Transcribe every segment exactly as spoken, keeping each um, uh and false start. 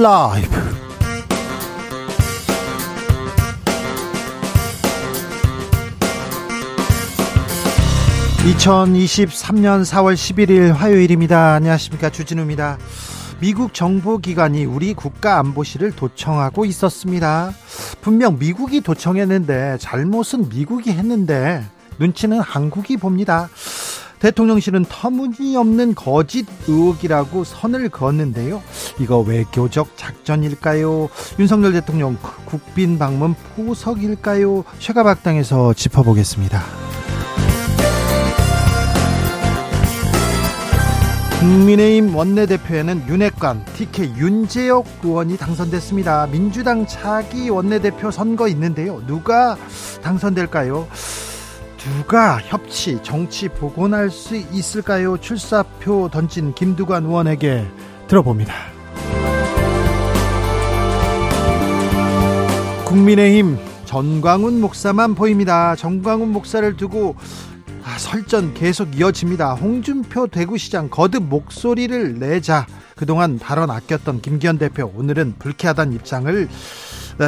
라이브. 이천이십삼년 사월 십일일 화요일입니다. 안녕하십니까, 주진우입니다. 미국 정보기관이 우리 국가안보실을 도청하고 있었습니다. 분명 미국이 도청했는데, 잘못은 미국이 했는데 눈치는 한국이 봅니다. 대통령실은 터무니없는 거짓 의혹이라고 선을 그었는데요. 이거 외교적 작전일까요? 윤석열 대통령 국빈 방문 포석일까요? 최가박당에서 짚어보겠습니다. 국민의힘 원내대표에는 윤핵관, 티케이 윤재혁 의원이 당선됐습니다. 민주당 차기 원내대표 선거 있는데요. 누가 당선될까요? 누가 협치, 정치 복원할 수 있을까요? 출사표 던진 김두관 의원에게 들어봅니다. 국민의힘 전광훈 목사만 보입니다. 전광훈 목사를 두고 아, 설전 계속 이어집니다. 홍준표 대구시장 거듭 목소리를 내자. 그동안 발언 아꼈던 김기현 대표, 오늘은 불쾌하다는 입장을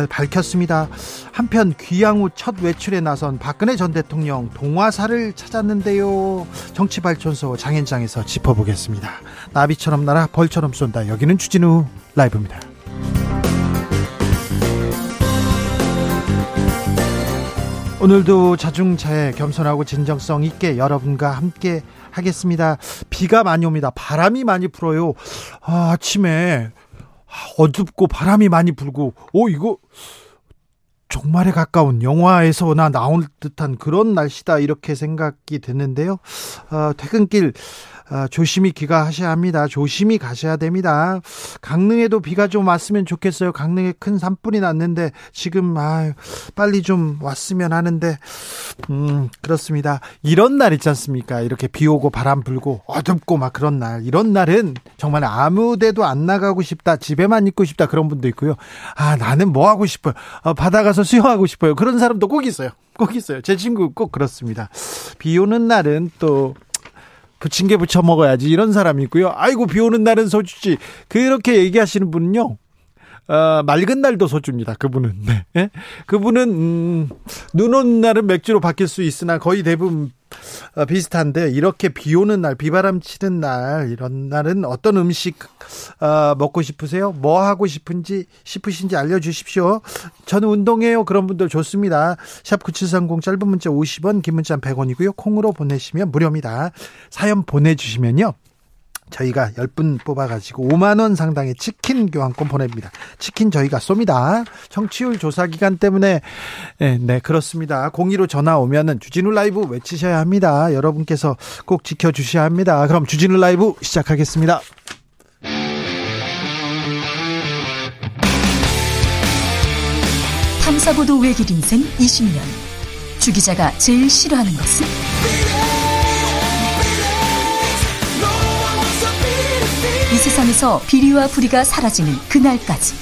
밝혔습니다. 한편 귀향 후 첫 외출에 나선 박근혜 전 대통령 동화사를 찾았는데요. 정치발전소 장현장에서 짚어보겠습니다. 나비처럼 날아 벌처럼 쏜다. 여기는 주진우 라이브입니다. 오늘도 자중차에 겸손하고 진정성 있게 여러분과 함께 하겠습니다. 비가 많이 옵니다. 바람이 많이 불어요. 아, 아침에 어둡고 바람이 많이 불고, 오, 이거 정말에 가까운 영화에서나 나온 듯한 그런 날씨다, 이렇게 생각이 드는데요. 어, 퇴근길 어, 조심히 귀가하셔야 합니다. 조심히 가셔야 됩니다. 강릉에도 비가 좀 왔으면 좋겠어요. 강릉에 큰 산불이 났는데 지금 아유, 빨리 좀 왔으면 하는데 음, 그렇습니다. 이런 날 있지 않습니까? 이렇게 비 오고 바람 불고 어둡고 막 그런 날, 이런 날은 정말 아무 데도 안 나가고 싶다, 집에만 있고 싶다, 그런 분도 있고요. 아, 나는 뭐 하고 싶어요. 아, 바다 가서 수영하고 싶어요. 그런 사람도 꼭 있어요. 꼭 있어요. 제 친구 꼭 그렇습니다. 비 오는 날은 또 부친 게 부쳐 먹어야지, 이런 사람이 있고요. 아이고, 비 오는 날은 소주지, 그렇게 얘기하시는 분은요, 어, 맑은 날도 소주입니다. 그분은. 네. 네? 그분은 음, 눈 오는 날은 맥주로 바뀔 수 있으나 거의 대부분 어, 비슷한데, 이렇게 비 오는 날, 비바람 치는 날, 이런 날은 어떤 음식 어, 먹고 싶으세요? 뭐 하고 싶은지 싶으신지 알려주십시오. 저는 운동해요, 그런 분들 좋습니다. 샵 구칠삼공, 짧은 문자 오십 원, 긴 문자 백 원이고요. 콩으로 보내시면 무료입니다. 사연 보내주시면요, 저희가 열 분 뽑아가지고 오만 원 상당의 치킨 교환권 보냅니다. 치킨 저희가 쏩니다. 청취율 조사 기간 때문에. 네, 네, 그렇습니다. 공의로 전화 오면은 주진우 라이브 외치셔야 합니다. 여러분께서 꼭 지켜주셔야 합니다. 그럼 주진우 라이브 시작하겠습니다. 탐사보도 외길 인생 이십 년. 주 기자가 제일 싫어하는 것은? 이 세상에서 비리와 부리가 사라지는 그날까지,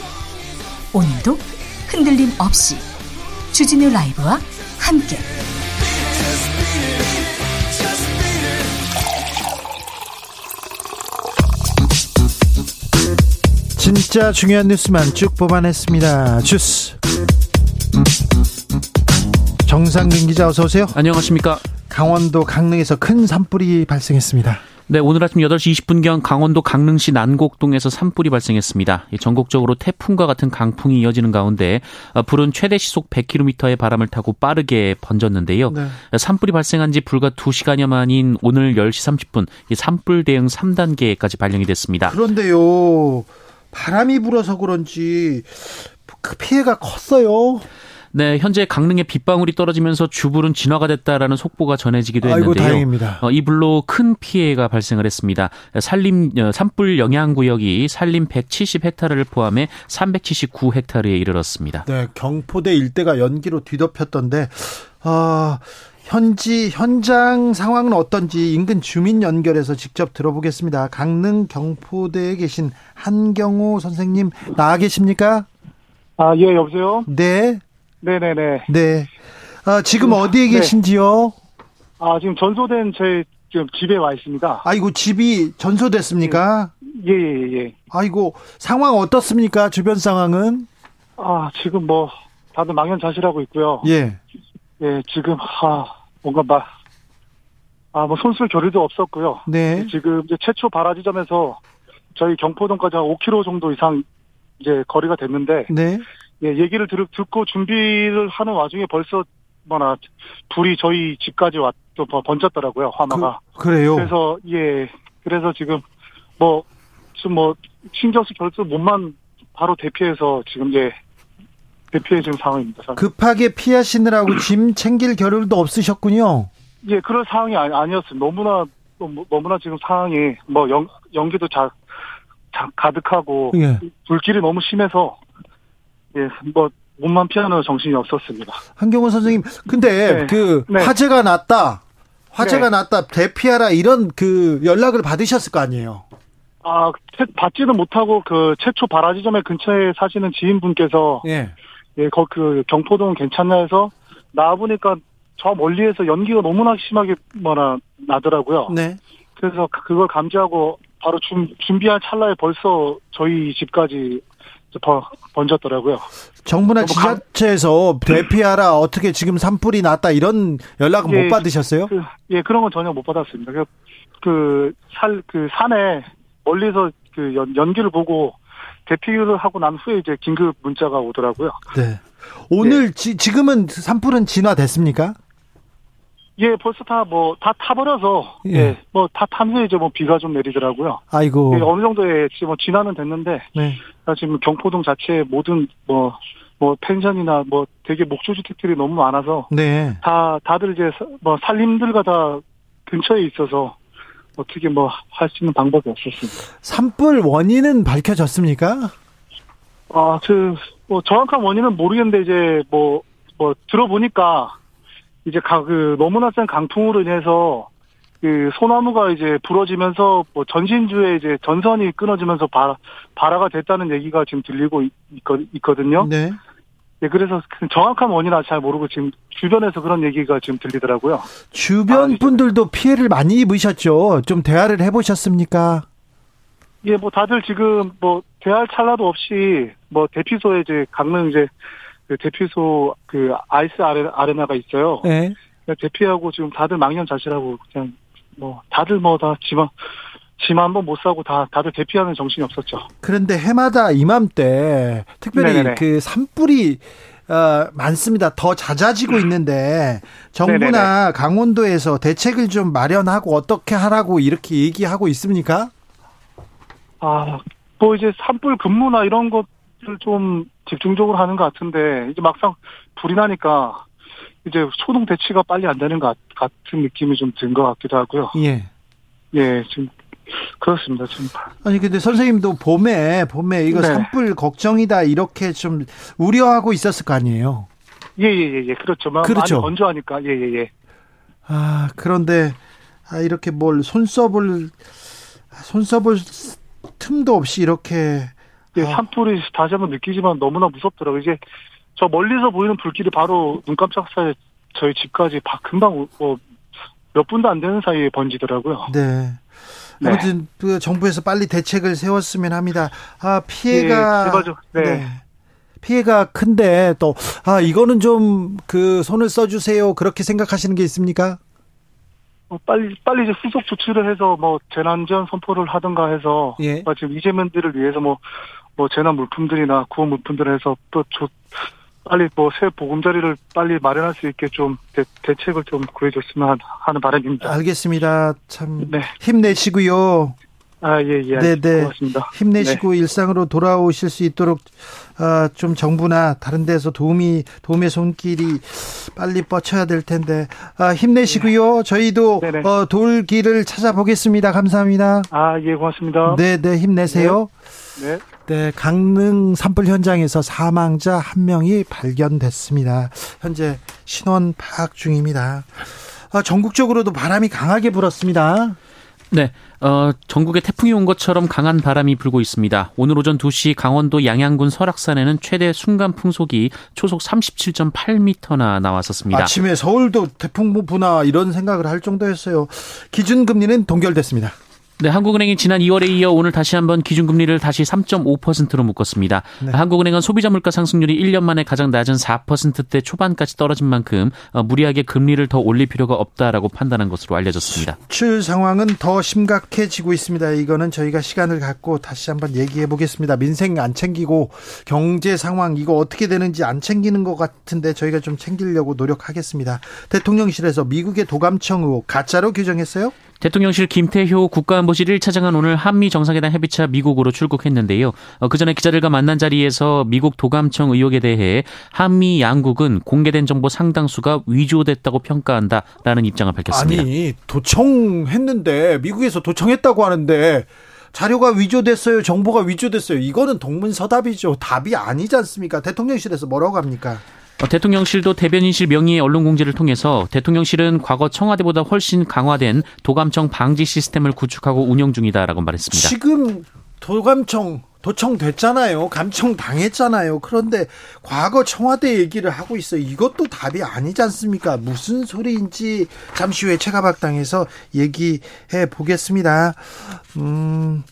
오늘도 흔들림 없이 주진우 라이브와 함께 진짜 중요한 뉴스만 쭉 뽑아냈습니다. 주스 정상근 기자, 어서 오세요. 안녕하십니까. 강원도 강릉에서 큰 산불이 발생했습니다. 네, 오늘 아침 여덟 시 이십 분경 강원도 강릉시 난곡동에서 산불이 발생했습니다. 전국적으로 태풍과 같은 강풍이 이어지는 가운데 불은 최대 시속 백 킬로미터의 바람을 타고 빠르게 번졌는데요. 네. 산불이 발생한 지 불과 두 시간여 만인 오늘 열 시 삼십 분, 산불 대응 삼 단계까지 발령이 됐습니다. 그런데요, 바람이 불어서 그런지 그 피해가 컸어요. 네, 현재 강릉에 빗방울이 떨어지면서 주불은 진화가 됐다라는 속보가 전해지기도 했는데요. 아이고, 다행입니다. 어, 이 불로 큰 피해가 발생을 했습니다. 산림 산불 영향 구역이 산림 백칠십 헥타르를 포함해 삼백칠십구 헥타르에 이르렀습니다. 네, 경포대 일대가 연기로 뒤덮였던데 아, 현지 현장 상황은 어떤지 인근 주민 연결해서 직접 들어보겠습니다. 강릉 경포대에 계신 한경호 선생님 나와 계십니까? 아, 예, 여보세요. 네. 네네네. 네. 아, 지금 어디에 계신지요? 네. 아, 지금 전소된 제 지금 집에 와 있습니다. 아이고, 집이 전소됐습니까? 예, 예, 예. 아이고, 상황 어떻습니까? 주변 상황은? 아, 지금 뭐, 다들 망연자실하고 있고요. 예. 예, 지금, 아, 뭔가 막, 아, 뭐, 손쓸 겨를도 없었고요. 네. 지금, 이제 최초 발화 지점에서 저희 경포동까지 한 오 킬로미터 정도 이상, 이제, 거리가 됐는데. 네. 예, 얘기를 들, 듣고 준비를 하는 와중에 벌써, 뭐나, 불이 저희 집까지 왔, 또 번졌더라고요, 화마가. 그, 그래요? 그래서, 예, 그래서 지금, 뭐, 지금 뭐, 신경쓰 결수 몸만 바로 대피해서 지금 이제, 대피해 지금 상황입니다. 사실. 급하게 피하시느라고 짐 챙길 겨를도 없으셨군요? 예, 그럴 상황이 아니, 아니었어요. 너무나, 너무나 지금 상황이, 뭐, 연, 연기도 자, 자, 가득하고, 예. 불길이 너무 심해서, 예, 뭐, 몸만 피하느라 정신이 없었습니다. 한경호 선생님, 근데, 네. 그, 네. 화재가 났다, 화재가 네. 났다, 대피하라, 이런 그, 연락을 받으셨을 거 아니에요? 아, 받지는 못하고, 그, 최초 발화 지점에 근처에 사시는 지인분께서, 예. 예, 거, 그, 경포동 괜찮냐 해서, 나와보니까 저 멀리에서 연기가 너무나 심하게, 뭐나, 나더라고요. 네. 그래서 그걸 감지하고, 바로 준, 준비할 찰나에 벌써 저희 집까지 번졌더라고요. 정부나 지자체에서 대피하라, 어떻게 지금 산불이 났다, 이런 연락은 예, 못 받으셨어요? 그, 예, 그런 건 전혀 못 받았습니다. 그, 그, 살, 그 산에, 멀리서 그 연, 연기를 보고 대피를 하고 난 후에 이제 긴급 문자가 오더라고요. 네. 오늘 예. 지, 지금은 산불은 진화됐습니까? 예, 벌써 다 뭐 다 타버려서 예, 예 뭐 다 타면서 이제 뭐 비가 좀 내리더라고요. 아이고. 예, 어느 정도의 지금 뭐 진화는 됐는데 네. 지금 경포동 자체의 모든 뭐 뭐 펜션이나 뭐 되게 목조주택들이 너무 많아서 네. 다 다들 이제 뭐 살림들과 다 근처에 있어서. 어떻게 뭐 할 수 있는 방법이 없었습니다. 산불 원인은 밝혀졌습니까? 아, 그 뭐 정확한 원인은 모르겠는데 이제 뭐뭐 뭐 들어보니까 이제 가, 그 너무나 센 강풍으로 인해서 그 소나무가 이제 부러지면서 뭐 전신주에 이제 전선이 끊어지면서 발 발화가 됐다는 얘기가 지금 들리고 있거, 있거든요. 네. 예, 그래서 정확한 원인은 잘 모르고 지금 주변에서 그런 얘기가 지금 들리더라고요. 주변 분들도 피해를 많이 입으셨죠? 좀 대화를 해보셨습니까? 예, 뭐 다들 지금 뭐 대화할 찰나도 없이 뭐 대피소에 이제 강릉 이제 그 대피소 그 아이스 아레나가 있어요. 네. 대피하고 지금 다들 망연자실하고 그냥 뭐 다들 뭐 다 지방 짐 한 번 못 사고 다, 다들 대피하는 정신이 없었죠. 그런데 해마다 이맘때, 특별히 네네네. 그 산불이, 어, 많습니다. 더 잦아지고 있는데, 정부나 네네네. 강원도에서 대책을 좀 마련하고 어떻게 하라고 이렇게 얘기하고 있습니까? 아, 뭐 이제 산불 근무나 이런 것들 좀 집중적으로 하는 것 같은데, 이제 막상 불이 나니까, 이제 초동 대치가 빨리 안 되는 것 같은 느낌이 좀 든 것 같기도 하고요. 예. 예, 지금. 그렇습니다. 지금. 아니 근데 선생님도 봄에 봄에 이거 네. 산불 걱정이다 이렇게 좀 우려하고 있었을 거 아니에요. 예예예 예, 예. 그렇죠. 그렇죠. 많이 건조하니까 예예예. 예, 예. 아 그런데 아, 이렇게 뭘 손써볼 손써볼 틈도 없이 이렇게 예, 아. 산불이 다시 한번 느끼지만 너무나 무섭더라고요. 이제 저 멀리서 보이는 불길이 바로 눈 깜짝 사이 저희 집까지 금방 뭐 몇 분도 안 되는 사이에 번지더라고요. 네. 네. 아무튼 그 정부에서 빨리 대책을 세웠으면 합니다. 아 피해가 네, 네. 네. 피해가 큰데 또 아 이거는 좀 그 손을 써주세요 그렇게 생각하시는 게 있습니까? 어, 빨리 빨리 이제 후속 조치를 해서 뭐 재난지원 선포를 하든가 해서 예. 지금 이재명들을 위해서 뭐 뭐 재난 물품들이나 구호 물품들을 해서 또 조, 빨리 뭐 새 보금자리를 빨리 마련할 수 있게 좀 대, 대책을 좀 구해줬으면 하는 바람입니다. 알겠습니다. 참 네. 힘내시고요. 아 예 예. 네네. 고맙습니다. 힘내시고 네. 일상으로 돌아오실 수 있도록 아, 좀 정부나 다른 데서 도움이 도움의 손길이 빨리 뻗쳐야 될 텐데 아, 힘내시고요. 네. 저희도 어, 도울 길을 찾아보겠습니다. 감사합니다. 아 예 고맙습니다. 네네 힘내세요. 네. 네. 네, 강릉 산불 현장에서 사망자 한 명이 발견됐습니다. 현재 신원 파악 중입니다. 아, 전국적으로도 바람이 강하게 불었습니다. 네, 어, 전국에 태풍이 온 것처럼 강한 바람이 불고 있습니다. 오늘 오전 두 시 강원도 양양군 설악산에는 최대 순간 풍속이 초속 삼십칠 점 팔 미터나 나왔었습니다. 아침에 서울도 태풍 분화 이런 생각을 할 정도였어요. 기준금리는 동결됐습니다. 네, 한국은행이 지난 이월에 이어 오늘 다시 한번 기준금리를 다시 삼 점 오 퍼센트로 묶었습니다. 네. 한국은행은 소비자 물가 상승률이 일 년 만에 가장 낮은 사 퍼센트대 초반까지 떨어진 만큼 무리하게 금리를 더 올릴 필요가 없다라고 판단한 것으로 알려졌습니다. 수출 상황은 더 심각해지고 있습니다. 이거는 저희가 시간을 갖고 다시 한번 얘기해 보겠습니다. 민생 안 챙기고 경제 상황 이거 어떻게 되는지 안 챙기는 것 같은데 저희가 좀 챙기려고 노력하겠습니다. 대통령실에서 미국의 도감청 의혹 가짜로 규정했어요? 대통령실 김태효 국가안보실 일 차장은 오늘 한미정상회담 협의차 미국으로 출국했는데요. 그 전에 기자들과 만난 자리에서 미국 도감청 의혹에 대해 한미 양국은 공개된 정보 상당수가 위조됐다고 평가한다라는 입장을 밝혔습니다. 아니, 도청했는데 미국에서 도청했다고 하는데 자료가 위조됐어요. 정보가 위조됐어요. 이거는 동문서답이죠. 답이 아니지 않습니까? 대통령실에서 뭐라고 합니까? 대통령실도 대변인실 명의의 언론 공지를 통해서 대통령실은 과거 청와대보다 훨씬 강화된 도감청 방지 시스템을 구축하고 운영 중이다라고 말했습니다. 지금 도감청, 도청됐잖아요. 감청 당했잖아요. 그런데 과거 청와대 얘기를 하고 있어요. 이것도 답이 아니지 않습니까? 무슨 소리인지 잠시 후에 체가박당에서 얘기해 보겠습니다. 음...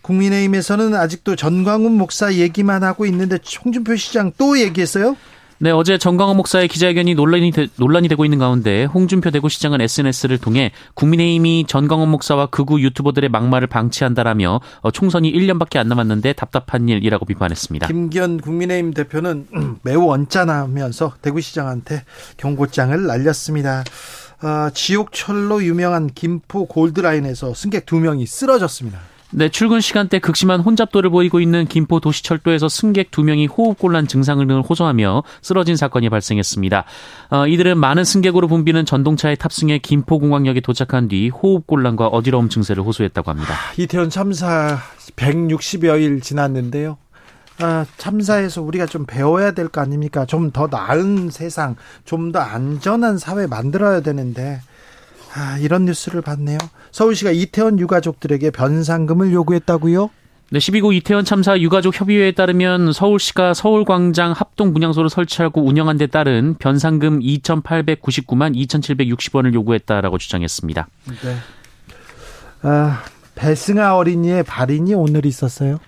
국민의힘에서는 아직도 전광훈 목사 얘기만 하고 있는데 홍준표 시장 또 얘기했어요? 네, 어제 전광훈 목사의 기자회견이 논란이, 되, 논란이 되고 있는 가운데 홍준표 대구시장은 에스엔에스를 통해 국민의힘이 전광훈 목사와 극우 유튜버들의 막말을 방치한다라며 총선이 일 년밖에 안 남았는데 답답한 일이라고 비판했습니다. 김기현 국민의힘 대표는 매우 언짢아하면서 대구시장한테 경고장을 날렸습니다. 어, 지옥철로 유명한 김포 골드라인에서 승객 두 명이 쓰러졌습니다. 네, 출근 시간대 극심한 혼잡도를 보이고 있는 김포 도시철도에서 승객 두 명이 호흡곤란 증상을 등을 호소하며 쓰러진 사건이 발생했습니다. 어, 이들은 많은 승객으로 붐비는 전동차에 탑승해 김포공항역에 도착한 뒤 호흡곤란과 어지러움 증세를 호소했다고 합니다. 아, 이태원 참사 백육십여 일 지났는데요. 아, 참사에서 우리가 좀 배워야 될 거 아닙니까? 좀 더 나은 세상, 좀 더 안전한 사회 만들어야 되는데 아, 이런 뉴스를 봤네요. 서울시가 이태원 유가족들에게 변상금을 요구했다고요? 네, 십이구 이태원 참사 유가족 협의회에 따르면 서울시가 서울광장 합동분향소를 설치하고 운영한 데 따른 변상금 이천팔백구십구만 이천칠백육십 원을 요구했다라고 주장했습니다. 네. 아, 배승아 어린이의 발인이 오늘 있었어요?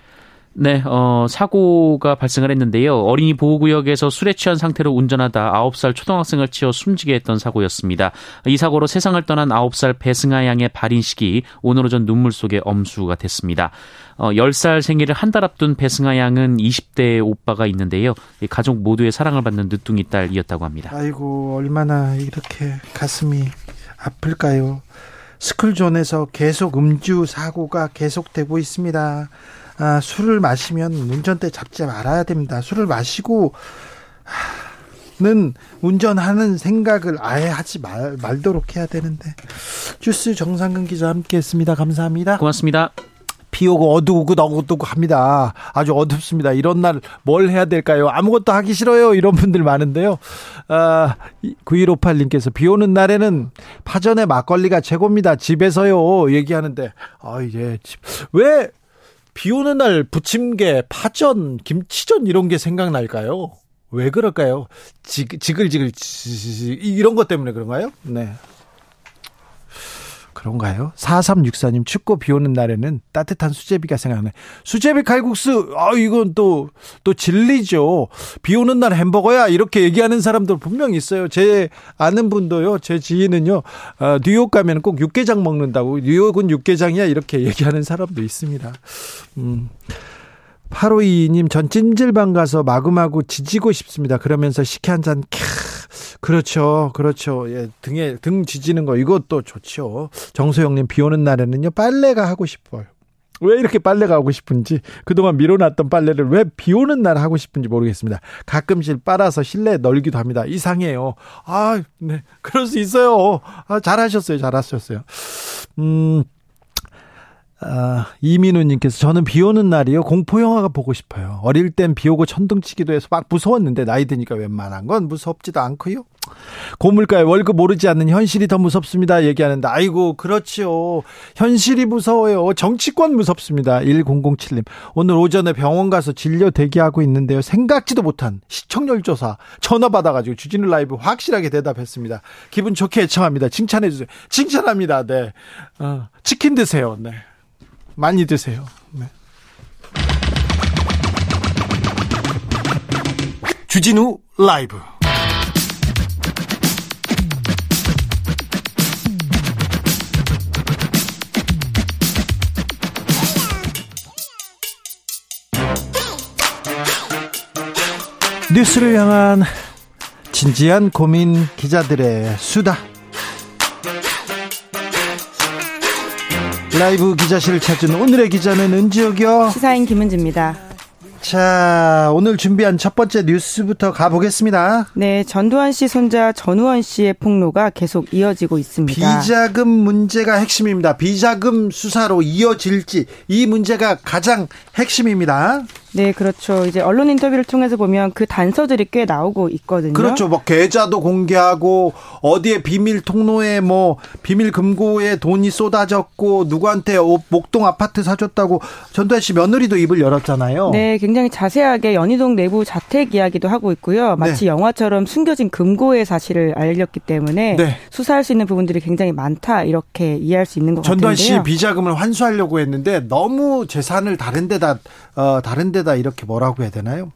네, 어, 사고가 발생을 했는데요. 어린이 보호구역에서 술에 취한 상태로 운전하다 아홉 살 초등학생을 치어 숨지게 했던 사고였습니다. 이 사고로 세상을 떠난 아홉 살 배승아 양의 발인식이 오늘 오전 눈물 속에 엄수가 됐습니다. 어, 열 살 생일을 한 달 앞둔 배승아 양은 이십 대의 오빠가 있는데요. 가족 모두의 사랑을 받는 늦둥이 딸이었다고 합니다. 아이고, 얼마나 이렇게 가슴이 아플까요? 스쿨존에서 계속 음주 사고가 계속되고 있습니다. 아, 술을 마시면 운전대 잡지 말아야 됩니다. 술을 마시고는 운전하는 생각을 아예 하지 말, 말도록 해야 되는데. 주스 정상근 기자 함께했습니다. 감사합니다. 고맙습니다. 비 오고 어두우고 너구두고 합니다. 아주 어둡습니다. 이런 날 뭘 해야 될까요? 아무것도 하기 싫어요. 이런 분들 많은데요. 아, 구일오팔 님께서 비 오는 날에는 파전에 막걸리가 최고입니다. 집에서요. 얘기하는데 아, 예. 왜 비 오는 날 부침개, 파전, 김치전 이런 게 생각날까요? 왜 그럴까요? 지, 지글지글 지, 이런 것 때문에 그런가요? 네. 그런가요? 사삼육사 님 춥고 비 오는 날에는 따뜻한 수제비가 생각나요. 수제비 칼국수, 아, 이건 또, 또 진리죠. 비 오는 날 햄버거야 이렇게 얘기하는 사람들 분명히 있어요. 제 아는 분도요, 제 지인은요, 어, 뉴욕 가면 꼭 육개장 먹는다고, 뉴욕은 육개장이야 이렇게 얘기하는 사람도 있습니다. 음. 팔오이이 님 전 찜질방 가서 마구마구 지지고 싶습니다. 그러면서 식혜 한 잔 캬. 그렇죠. 그렇죠. 예, 등에 등 지지는 거 이것도 좋죠. 정소영 님 비 오는 날에는요. 빨래가 하고 싶어요. 왜 이렇게 빨래가 하고 싶은지 그동안 미뤄놨던 빨래를 왜 비 오는 날 하고 싶은지 모르겠습니다. 가끔씩 빨아서 실내에 널기도 합니다. 이상해요. 아, 네. 그럴 수 있어요. 아, 잘하셨어요. 잘하셨어요. 음. 아, 이민우님께서 저는 비 오는 날이요 공포영화가 보고 싶어요. 어릴 땐 비 오고 천둥치기도 해서 막 무서웠는데 나이 드니까 웬만한 건 무섭지도 않고요. 고물가에 월급 오르지 않는 현실이 더 무섭습니다 얘기하는데 아이고 그렇지요. 현실이 무서워요. 정치권 무섭습니다. 천칠 님 오늘 오전에 병원 가서 진료 대기하고 있는데요. 생각지도 못한 시청률 조사 전화 받아가지고 주진우 라이브 확실하게 대답했습니다. 기분 좋게 애청합니다. 칭찬해주세요. 칭찬합니다. 네. 어, 치킨 드세요. 네. 많이 드세요. 네. 주진우 라이브. 뉴스를 향한 진지한 고민, 기자들의 수다. 라이브 기자실을 찾은 오늘의 기자는 은지혁이요. 시사인 김은지입니다. 자, 오늘 준비한 첫 번째 뉴스부터 가보겠습니다. 네, 전두환 씨 손자 전우원 씨의 폭로가 계속 이어지고 있습니다. 비자금 문제가 핵심입니다. 비자금 수사로 이어질지, 이 문제가 가장 핵심입니다. 네, 그렇죠. 이제 언론 인터뷰를 통해서 보면 그 단서들이 꽤 나오고 있거든요. 그렇죠. 뭐 계좌도 공개하고 어디에 비밀 통로에 뭐 비밀 금고에 돈이 쏟아졌고 누구한테 목동 아파트 사줬다고 전두환 씨 며느리도 입을 열었잖아요. 네, 굉장히 자세하게 연희동 내부 자택 이야기도 하고 있고요. 마치 네. 영화처럼 숨겨진 금고의 사실을 알렸기 때문에 네. 수사할 수 있는 부분들이 굉장히 많다, 이렇게 이해할 수 있는 것 전두환 같은데요. 전두환 씨 비자금을 환수하려고 했는데 너무 재산을 다른 데다 어, 다른 데 이렇게 뭐라고 해야 되나요?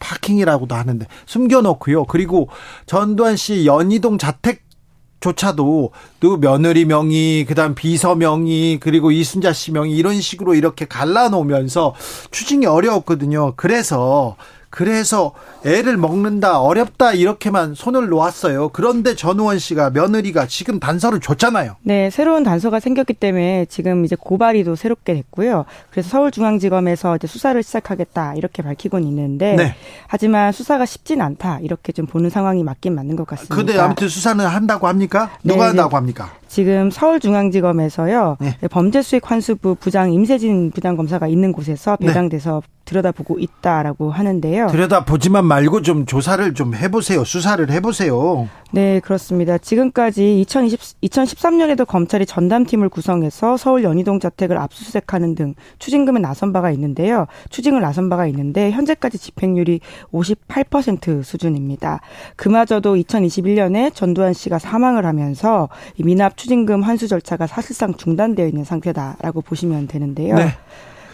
파킹이라고도 하는데 숨겨놓고요. 그리고 전두환 씨 연희동 자택조차도 또 며느리 명의, 그다음 비서 명의, 그리고 이순자 씨 명의 이런 식으로 이렇게 갈라놓으면서 추징이 어려웠거든요. 그래서 그래서 애를 먹는다, 어렵다 이렇게만 손을 놓았어요. 그런데 전우원 씨가, 며느리가 지금 단서를 줬잖아요. 네, 새로운 단서가 생겼기 때문에 지금 이제 고발이도 새롭게 됐고요. 그래서 서울중앙지검에서 이제 수사를 시작하겠다 이렇게 밝히곤 있는데 네. 하지만 수사가 쉽진 않다, 이렇게 좀 보는 상황이 맞긴 맞는 것 같습니다. 근데 아무튼 수사는 한다고 합니까? 누가 네, 한다고 합니까? 지금 서울중앙지검에서요. 네. 범죄수익환수부 부장 임세진 부장검사가 있는 곳에서 배당돼서 네. 들여다보고 있다라고 하는데요. 들여다보지만 말고 좀 조사를 좀 해보세요. 수사를 해보세요. 네, 그렇습니다. 지금까지 이천이십, 이천십삼 년에도 검찰이 전담팀을 구성해서 서울 연희동 자택을 압수수색하는 등 추징금에 나선 바가 있는데요. 추징을 나선 바가 있는데 현재까지 집행률이 오십팔 퍼센트 수준입니다. 그마저도 이천이십일 년에 전두환 씨가 사망을 하면서 미납 추징금 환수 절차가 사실상 중단되어 있는 상태다라고 보시면 되는데요. 네.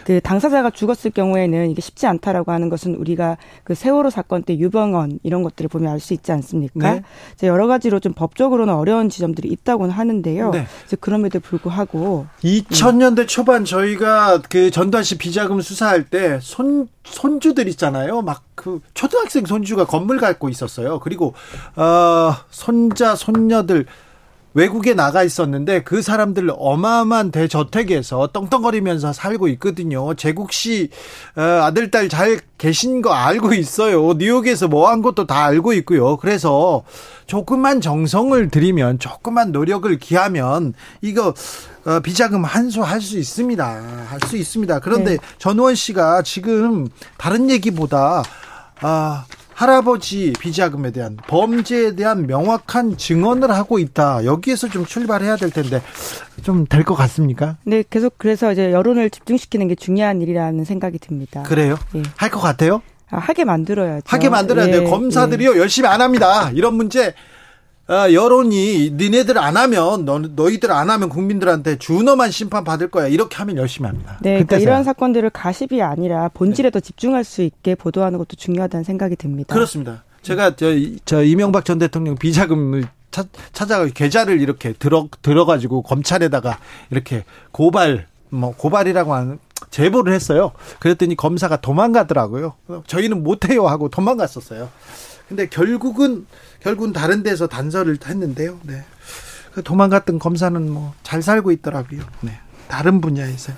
그 당사자가 죽었을 경우에는 이게 쉽지 않다라고 하는 것은 우리가 그 세월호 사건 때 유병언 이런 것들을 보면 알 수 있지 않습니까? 네. 이제 여러 가지로 좀 법적으로는 어려운 지점들이 있다고는 하는데요. 네. 이제 그럼에도 불구하고 이천 년대 음. 초반 저희가 그 전두환 씨 비자금 수사할 때 손 손주들 있잖아요. 막 그 초등학생 손주가 건물 갖고 있었어요. 그리고 어, 손자 손녀들 외국에 나가 있었는데 그 사람들 어마어마한 대저택에서 떵떵거리면서 살고 있거든요. 재국 씨 아들, 딸 잘 계신 거 알고 있어요. 뉴욕에서 뭐 한 것도 다 알고 있고요. 그래서 조금만 정성을 들이면, 조금만 노력을 기하면 이거 비자금 환수할 수 있습니다. 할 수 있습니다. 그런데 네. 전우원 씨가 지금 다른 얘기보다 아 할아버지 비자금에 대한 범죄에 대한 명확한 증언을 하고 있다. 여기에서 좀 출발해야 될 텐데 좀 될 것 같습니까? 네, 계속 그래서 이제 여론을 집중시키는 게 중요한 일이라는 생각이 듭니다. 그래요? 예. 할 것 같아요? 아, 하게 만들어야죠. 하게 만들어야 예. 돼요. 검사들이요, 예. 열심히 안 합니다. 이런 문제. 아, 여론이 니네들 안 하면 너, 너희들 안 하면 국민들한테 준엄한 심판 받을 거야, 이렇게 하면 열심히 합니다. 네, 그러니까 이런 사건들을 가십이 아니라 본질에 네. 더 집중할 수 있게 보도하는 것도 중요하다는 생각이 듭니다. 그렇습니다. 제가 저, 저 이명박 전 대통령 비자금을 찾, 찾아가 계좌를 이렇게 들어 들어가지고 검찰에다가 이렇게 고발, 뭐 고발이라고 하는 제보를 했어요. 그랬더니 검사가 도망가더라고요. 저희는 못해요 하고 도망갔었어요. 근데 결국은 결국은 다른 데서 단서를 했는데요. 네. 도망갔던 검사는 뭐 잘 살고 있더라고요. 네. 다른 분야에서요.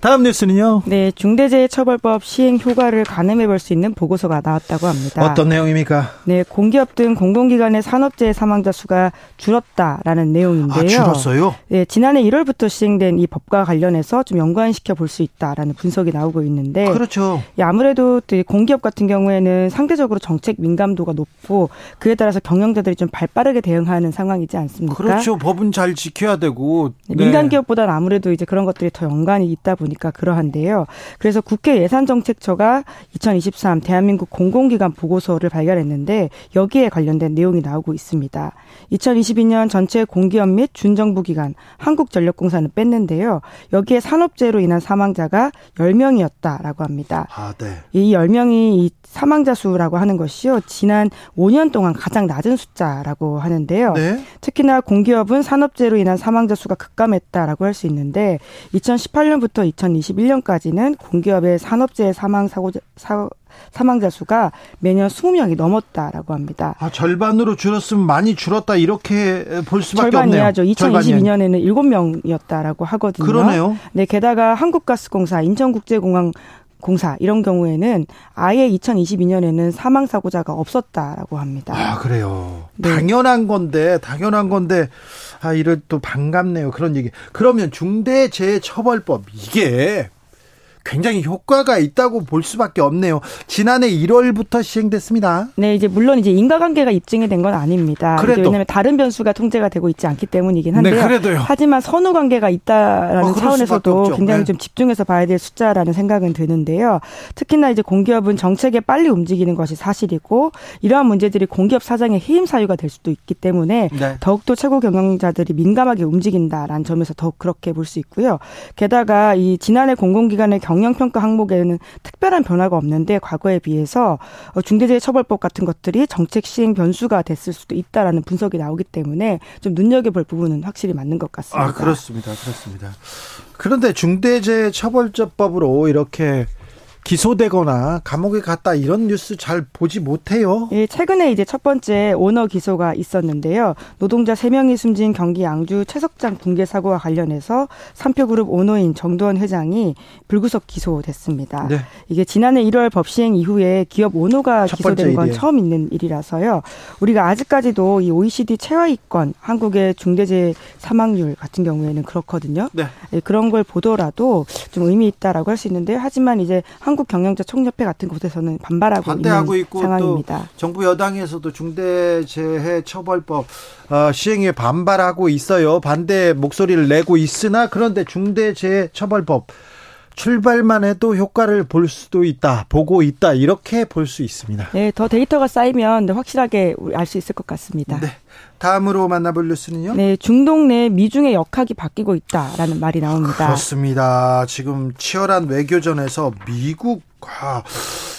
다음 뉴스는요. 네, 중대재해처벌법 시행 효과를 가늠해볼 수 있는 보고서가 나왔다고 합니다. 어떤 내용입니까? 네, 공기업 등 공공기관의 산업재해 사망자 수가 줄었다라는 내용인데요. 아, 줄었어요? 네, 지난해 일월부터 시행된 이 법과 관련해서 좀 연관시켜 볼 수 있다라는 분석이 나오고 있는데, 그렇죠. 예, 아무래도 공기업 같은 경우에는 상대적으로 정책 민감도가 높고 그에 따라서 경영자들이 좀 발빠르게 대응하는 상황이지 않습니까? 그렇죠. 법은 잘 지켜야 되고 네. 민간 기업보다는 아무래도 이제 그런 것들이 더 연관이 있다 보니. 보니까 그러한데요. 그래서 국회 예산정책처가 이천이십삼 대한민국 공공기관 보고서를 발견했는데 여기에 관련된 내용이 나오고 있습니다. 이천이십이 년 전체 공기업 및 준정부기관 한국전력공사는 뺐는데요. 여기에 산업재해로 인한 사망자가 열 명이었다라고 합니다. 아, 네. 이 열 명이 이 사망자 수라고 하는 것이요. 지난 오 년 동안 가장 낮은 숫자라고 하는데요. 네. 특히나 공기업은 산업재해로 인한 사망자 수가 급감했다라고 할 수 있는데 이천십팔 년부터 이천이십일 년까지는 공기업의 산업재해 사망 사고 사 사망자 수가 매년 이십 명이 넘었다라고 합니다. 아, 절반으로 줄었으면 많이 줄었다 이렇게 볼 수밖에 절반 없네요. 이하죠. 이천이십이 년에는 일곱 명이었다라고 하거든요. 그러네요. 네, 게다가 한국가스공사, 인천국제공항 공사 이런 경우에는 아예 이천이십이 년에는 사망 사고자가 없었다라고 합니다. 아, 그래요. 네. 당연한 건데 당연한 건데 아, 이럴 또 반갑네요. 그런 얘기. 그러면 중대재해처벌법 이게 굉장히 효과가 있다고 볼 수밖에 없네요. 지난해 일월부터 시행됐습니다. 네, 이제 물론 이제 인과관계가 입증이 된 건 아닙니다. 그래도 왜냐하면 다른 변수가 통제가 되고 있지 않기 때문이긴 한데요. 네, 그래도요. 하지만 선후관계가 있다라는 어, 차원에서도 굉장히 네. 좀 집중해서 봐야 될 숫자라는 생각은 드는데요. 특히나 이제 공기업은 정책에 빨리 움직이는 것이 사실이고 이러한 문제들이 공기업 사장의 해임 사유가 될 수도 있기 때문에 네. 더욱더 최고 경영자들이 민감하게 움직인다라는 점에서 더욱 그렇게 볼 수 있고요. 게다가 이 지난해 공공기관의 경 경영평가 항목에는 특별한 변화가 없는데 과거에 비해서 중대재해처벌법 같은 것들이 정책 시행 변수가 됐을 수도 있다라는 분석이 나오기 때문에 좀 눈여겨볼 부분은 확실히 맞는 것 같습니다. 아, 그렇습니다. 그렇습니다. 그런데 중대재해처벌법으로 이렇게 기소되거나 감옥에 갔다 이런 뉴스 잘 보지 못해요. 예, 최근에 이제 첫 번째 오너 기소가 있었는데요. 노동자 세 명이 숨진 경기 양주 채석장 붕괴 사고와 관련해서 삼표그룹 오너인 정두원 회장이 불구속 기소됐습니다. 네. 이게 지난해 일월 법 시행 이후에 기업 오너가 기소된 건 일이에요. 처음 있는 일이라서요. 우리가 아직까지도 이 오이시디 체화이권 한국의 중대재해 사망률 같은 경우에는 그렇거든요. 네. 예, 그런 걸 보더라도 좀 의미 있다라고 할 수 있는데요. 하지만 이제 한국경영자 총협회 같은 곳에서는 반발하고 반대하고 있는 있고 상황입니다. 또 정부 여당에서도 중대재해처벌법 시행에 반발하고 있어요. 반대 목소리를 내고 있으나 그런데 중대재해처벌법 출발만 해도 효과를 볼 수도 있다. 보고 있다. 이렇게 볼 수 있습니다. 네, 더 데이터가 쌓이면 확실하게 알 수 있을 것 같습니다. 네. 다음으로 만나볼 뉴스는요? 네, 중동 내 미중의 역학이 바뀌고 있다라는 말이 나옵니다. 그렇습니다. 지금 치열한 외교전에서 미국과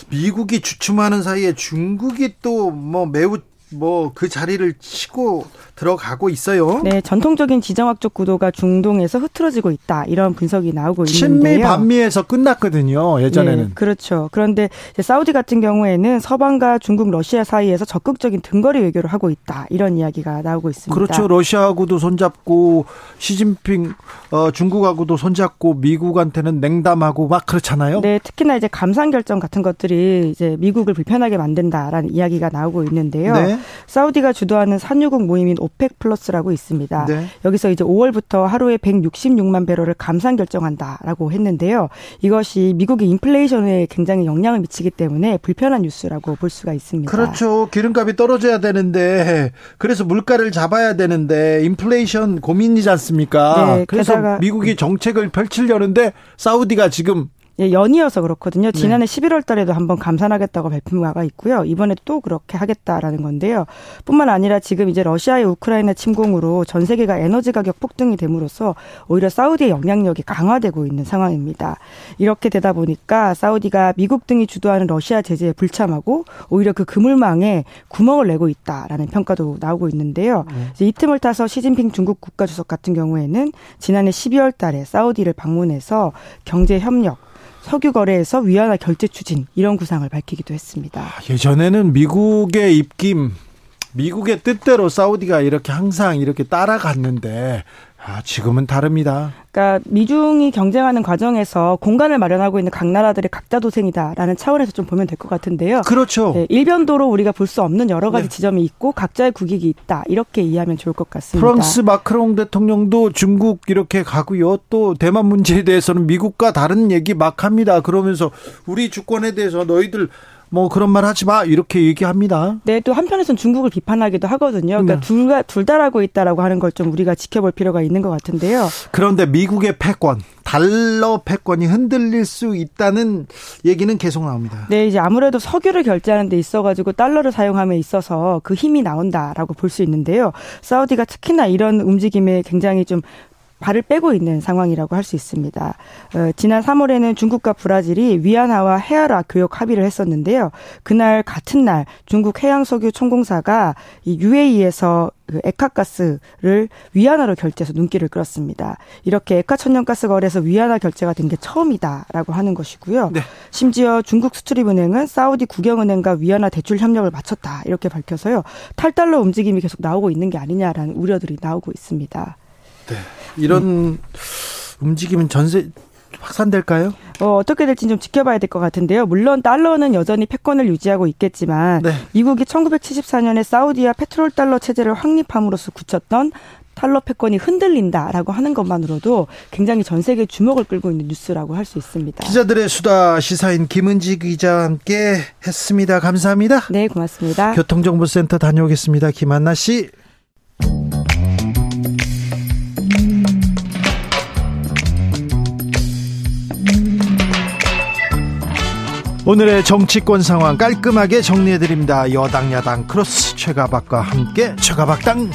미국이 주춤하는 사이에 중국이 또 뭐 매우 뭐 그 자리를 치고 들어가고 있어요. 네, 전통적인 지정학적 구도가 중동에서 흐트러지고 있다. 이런 분석이 나오고 있는데요. 친미 반미에서 끝났거든요. 예전에는. 네, 그렇죠. 그런데 이제 사우디 같은 경우에는 서방과 중국, 러시아 사이에서 적극적인 등거리 외교를 하고 있다. 이런 이야기가 나오고 있습니다. 그렇죠. 러시아하고도 손잡고 시진핑 어, 중국하고도 손잡고 미국한테는 냉담하고 막 그렇잖아요. 네, 특히나 이제 감산 결정 같은 것들이 이제 미국을 불편하게 만든다라는 이야기가 나오고 있는데요. 네. 사우디가 주도하는 산유국 모임인 오펙 플러스라고 있습니다. 네. 여기서 이제 오월부터 하루에 백육십육만 배럴을 감산 결정한다라고 했는데요. 이것이 미국의 인플레이션에 굉장히 영향을 미치기 때문에 불편한 뉴스라고 볼 수가 있습니다. 그렇죠. 기름값이 떨어져야 되는데 그래서 물가를 잡아야 되는데 인플레이션 고민이지 않습니까? 네, 그래서 미국이 정책을 펼치려는데 사우디가 지금 예, 연이어서 그렇거든요. 지난해 네. 십일월 달에도 한번 감산하겠다고 발표한 바가 있고요. 이번에 또 그렇게 하겠다라는 건데요. 뿐만 아니라 지금 이제 러시아의 우크라이나 침공으로 전 세계가 에너지 가격 폭등이 됨으로써 오히려 사우디의 영향력이 강화되고 있는 상황입니다. 이렇게 되다 보니까 사우디가 미국 등이 주도하는 러시아 제재에 불참하고 오히려 그 그물망에 구멍을 내고 있다라는 평가도 나오고 있는데요. 네. 이제 이 틈을 타서 시진핑 중국 국가주석 같은 경우에는 지난해 십이월 달에 사우디를 방문해서 경제협력, 석유 거래에서 위안화 결제 추진 이런 구상을 밝히기도 했습니다. 예전에는 미국의 입김, 미국의 뜻대로 사우디가 이렇게 항상 이렇게 따라갔는데 아, 지금은 다릅니다. 그러니까 미중이 경쟁하는 과정에서 공간을 마련하고 있는 각 나라들의 각자 도생이다라는 차원에서 좀 보면 될 것 같은데요. 그렇죠. 네, 일변도로 우리가 볼 수 없는 여러 가지 네. 지점이 있고 각자의 국익이 있다. 이렇게 이해하면 좋을 것 같습니다. 프랑스 마크롱 대통령도 중국 이렇게 가고요. 또 대만 문제에 대해서는 미국과 다른 얘기 막 합니다. 그러면서 우리 주권에 대해서 너희들 뭐 그런 말 하지 마 이렇게 얘기합니다. 네, 또 한편에서는 중국을 비판하기도 하거든요. 그러니까 네. 둘, 둘 다라고 있다라고 하는 걸 좀 우리가 지켜볼 필요가 있는 것 같은데요. 그런데 미국의 패권, 달러 패권이 흔들릴 수 있다는 얘기는 계속 나옵니다. 네, 이제 아무래도 석유를 결제하는 데 있어가지고 달러를 사용함에 있어서 그 힘이 나온다라고 볼 수 있는데요. 사우디가 특히나 이런 움직임에 굉장히 좀 발을 빼고 있는 상황이라고 할 수 있습니다. 어, 지난 삼월에는 중국과 브라질이 위안화와 헤아라 교역 합의를 했었는데요. 그날 같은 날 중국 해양석유총공사가 이 유에이에서 그 액화가스를 위안화로 결제해서 눈길을 끌었습니다. 이렇게 액화천연가스 거래에서 위안화 결제가 된 게 처음이다라고 하는 것이고요. 네. 심지어 중국 수출입은행은 사우디 국영은행과 위안화 대출 협력을 마쳤다 이렇게 밝혀서요. 탈달러 움직임이 계속 나오고 있는 게 아니냐라는 우려들이 나오고 있습니다. 네. 이런 음. 움직임은 전세 확산될까요? 어, 어떻게 될지 좀 지켜봐야 될 것 같은데요. 물론 달러는 여전히 패권을 유지하고 있겠지만 네. 미국이 천구백칠십사년에 사우디와 페트롤 달러 체제를 확립함으로써 굳혔던 달러 패권이 흔들린다라고 하는 것만으로도 굉장히 전 세계 주목을 끌고 있는 뉴스라고 할 수 있습니다. 기자들의 수다 시사인 김은지 기자와 함께 했습니다. 감사합니다. 네, 고맙습니다. 교통정보센터 다녀오겠습니다. 김한나 씨. 오늘의 정치권 상황 깔끔하게 정리해드립니다. 여당 야당 크로스 최가박과 함께 최가박당.